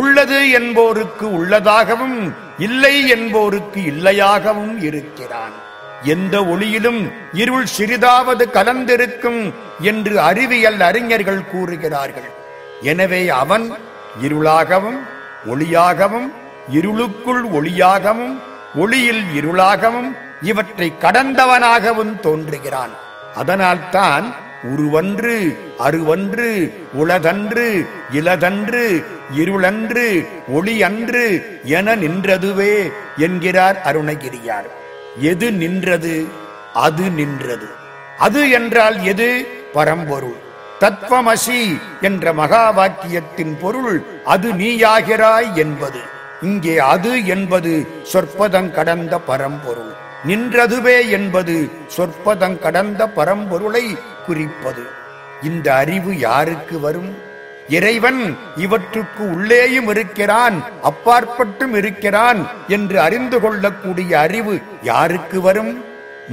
உள்ளது என்போருக்கு உள்ளதாகவும் இல்லை என்போருக்கு இல்லையாகவும் இருக்கிறான். எந்த ஒளியிலும் இருள் சிறிதாவது கலந்திருக்கும் என்று அறிவியல் அறிஞர்கள் கூறுகிறார்கள். எனவே அவன் இருளாகவும் ஒளியாகவும், இருளுக்குள் ஒளியாகவும், ஒளியில் இருளாகவும், இவற்றை கடந்தவனாகவும் தோன்றுகிறான். அதனால்தான் உருவன்று, அருவன்று, உளதன்று, இலதன்று, இருளன்று, ஒளியன்று என நின்றதுவே என்கிறார் அருணகிரியார். எது நின்றது? அது நின்றது. அது என்றால் எது? பரம்பொருள். தத்வமசி என்ற மகா வாக்கியத்தின் பொருள் அது நீயாகிறாய் என்பது. இங்கே அது என்பது சொற்பதம் கடந்த பரம்பொருள். நின்றதுவே என்பது சொற்பதம் கடந்த பரம்பொருளை குறிப்பது. இந்த அறிவு யாருக்கு வரும்? இறைவன் இவற்றுக்கு உள்ளேயும் இருக்கிறான், அப்பாற்பட்டும் இருக்கிறான் என்று அறிந்து கொள்ளக்கூடிய அறிவு யாருக்கு வரும்?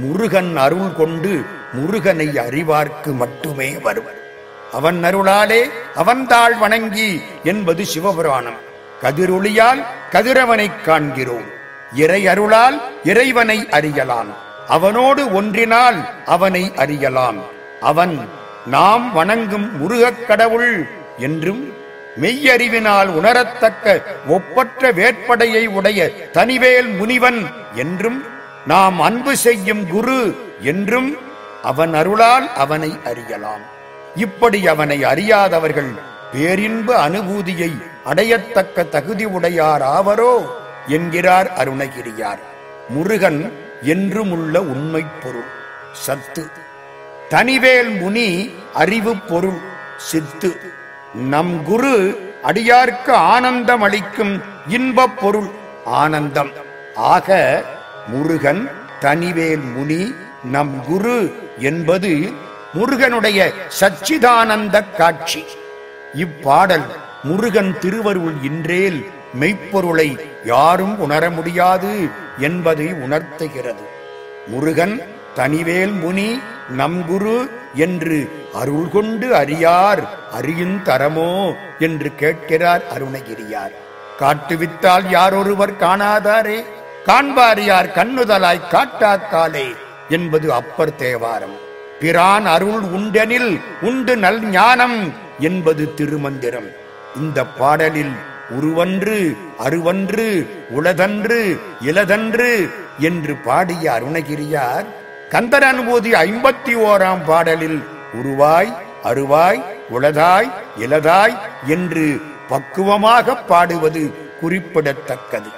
முருகன் அருள் கொண்டு முருகனை அறிவார்க்கு மட்டுமே வரும். அவன் அருளாலே அவன் தாழ் வணங்கி என்பது சிவபுராணம். கதிரொளியால் கதிரவனை காண்கிறோம். இறை அருளால் இறைவனை அறியலாம். அவனோடு ஒன்றினால் அவனை அறியலாம். அவன் நாம் வணங்கும் முருகக் கடவுள் என்றும் மெய்யறிவினால் உணரத்தக்க ஒப்பற்ற வேட்படையை உடைய தனிவேல் முனிவன் என்றும் நாம் அன்பு செய்யும் குரு என்றும் அவன் அருளால் அவனை அறியலாம். இப்படி அவனை அறியாதவர்கள் பேரின்ப அனுபூதியை அடையத்தக்க தகுதி உடையார் ஆவரோ என்கிறார் அருணகிரியார். முருகன் என்றும் உள்ள உண்மை பொருள் சத்து. தனிவேல் முனி அறிவு பொருள் சித்து. நம் குரு அடியார்க்கு ஆனந்தம் அளிக்கும் இன்ப பொருள் ஆனந்தம். ஆக முருகன் தனிவேல் முனி நம் குரு என்பது முருகனுடைய சச்சிதானந்த காட்சி. இப்பாடல் முருகன் திருவருள் இன்றேல் மெய்ப்பொருளை யாரும் உணர முடியாது என்பதை உணர்த்துகிறது. முருகன் தனிவேல் முனி நம் குரு என்று அருள் கொண்டு அறியார் அறியின் தரமோ என்று கேட்கிறார் அருணகிரியார். காட்டுவித்தால் யாரொருவர் காணாதாரே, காண்பார் யார் கண்ணுதலாய் காட்டாக்காலே என்பது அப்பர் தேவாரம். பிரான் அருள் உண்டெனில் உண்டு நல் ஞானம் என்பது திருமந்திரம். இந்த பாடலில் உருவன்று அருவன்று உளதன்று இலதன்று என்று பாடிய அருணகிரியார் கந்தர் அனுபூதி ஐம்பத்தி ஓராம் பாடலில் உருவாய் அருவாய் உளதாய் இலதாய் என்று பக்குவமாக பாடுவது குறிப்பிடத்தக்கது.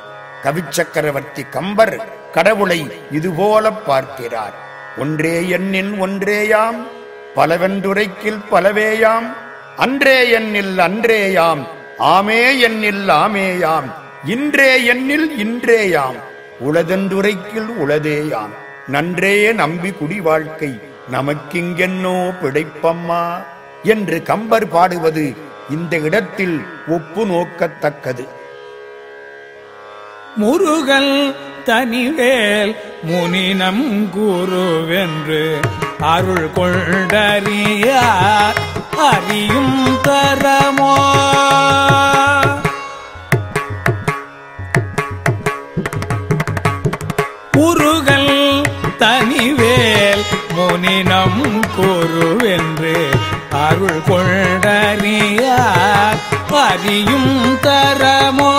கவிச்சக்கரவர்த்தி கம்பர் கடவுளை இதுபோல பார்க்கிறார். ஒன்றே எண்ணின் ஒன்றேயாம் பலவென்றுரைக்கில் பலவேயாம் அன்றே எண்ணில் அன்றேயாம் ஆமே எண்ணில் ஆமேயாம் இன்றே எண்ணில் இன்றேயாம் உளதென்றுரைக்கில் உளதேயாம் நன்றே நம்பி குடி வாழ்க்கை நமக்கிங்கென்னோ பிழைப்பம்மா என்று கம்பர் பாடுவது இந்த இடத்தில் ஒப்பு நோக்கத்தக்கது. முருகன் தனிவேல் முனினம் குருவென்று அருள் கொண்டறியார் அறியும் தரமோ முருகன் தனிவேல் முனினம் குருவென்று அருள் கொண்டறியார் அறியும் தரமோ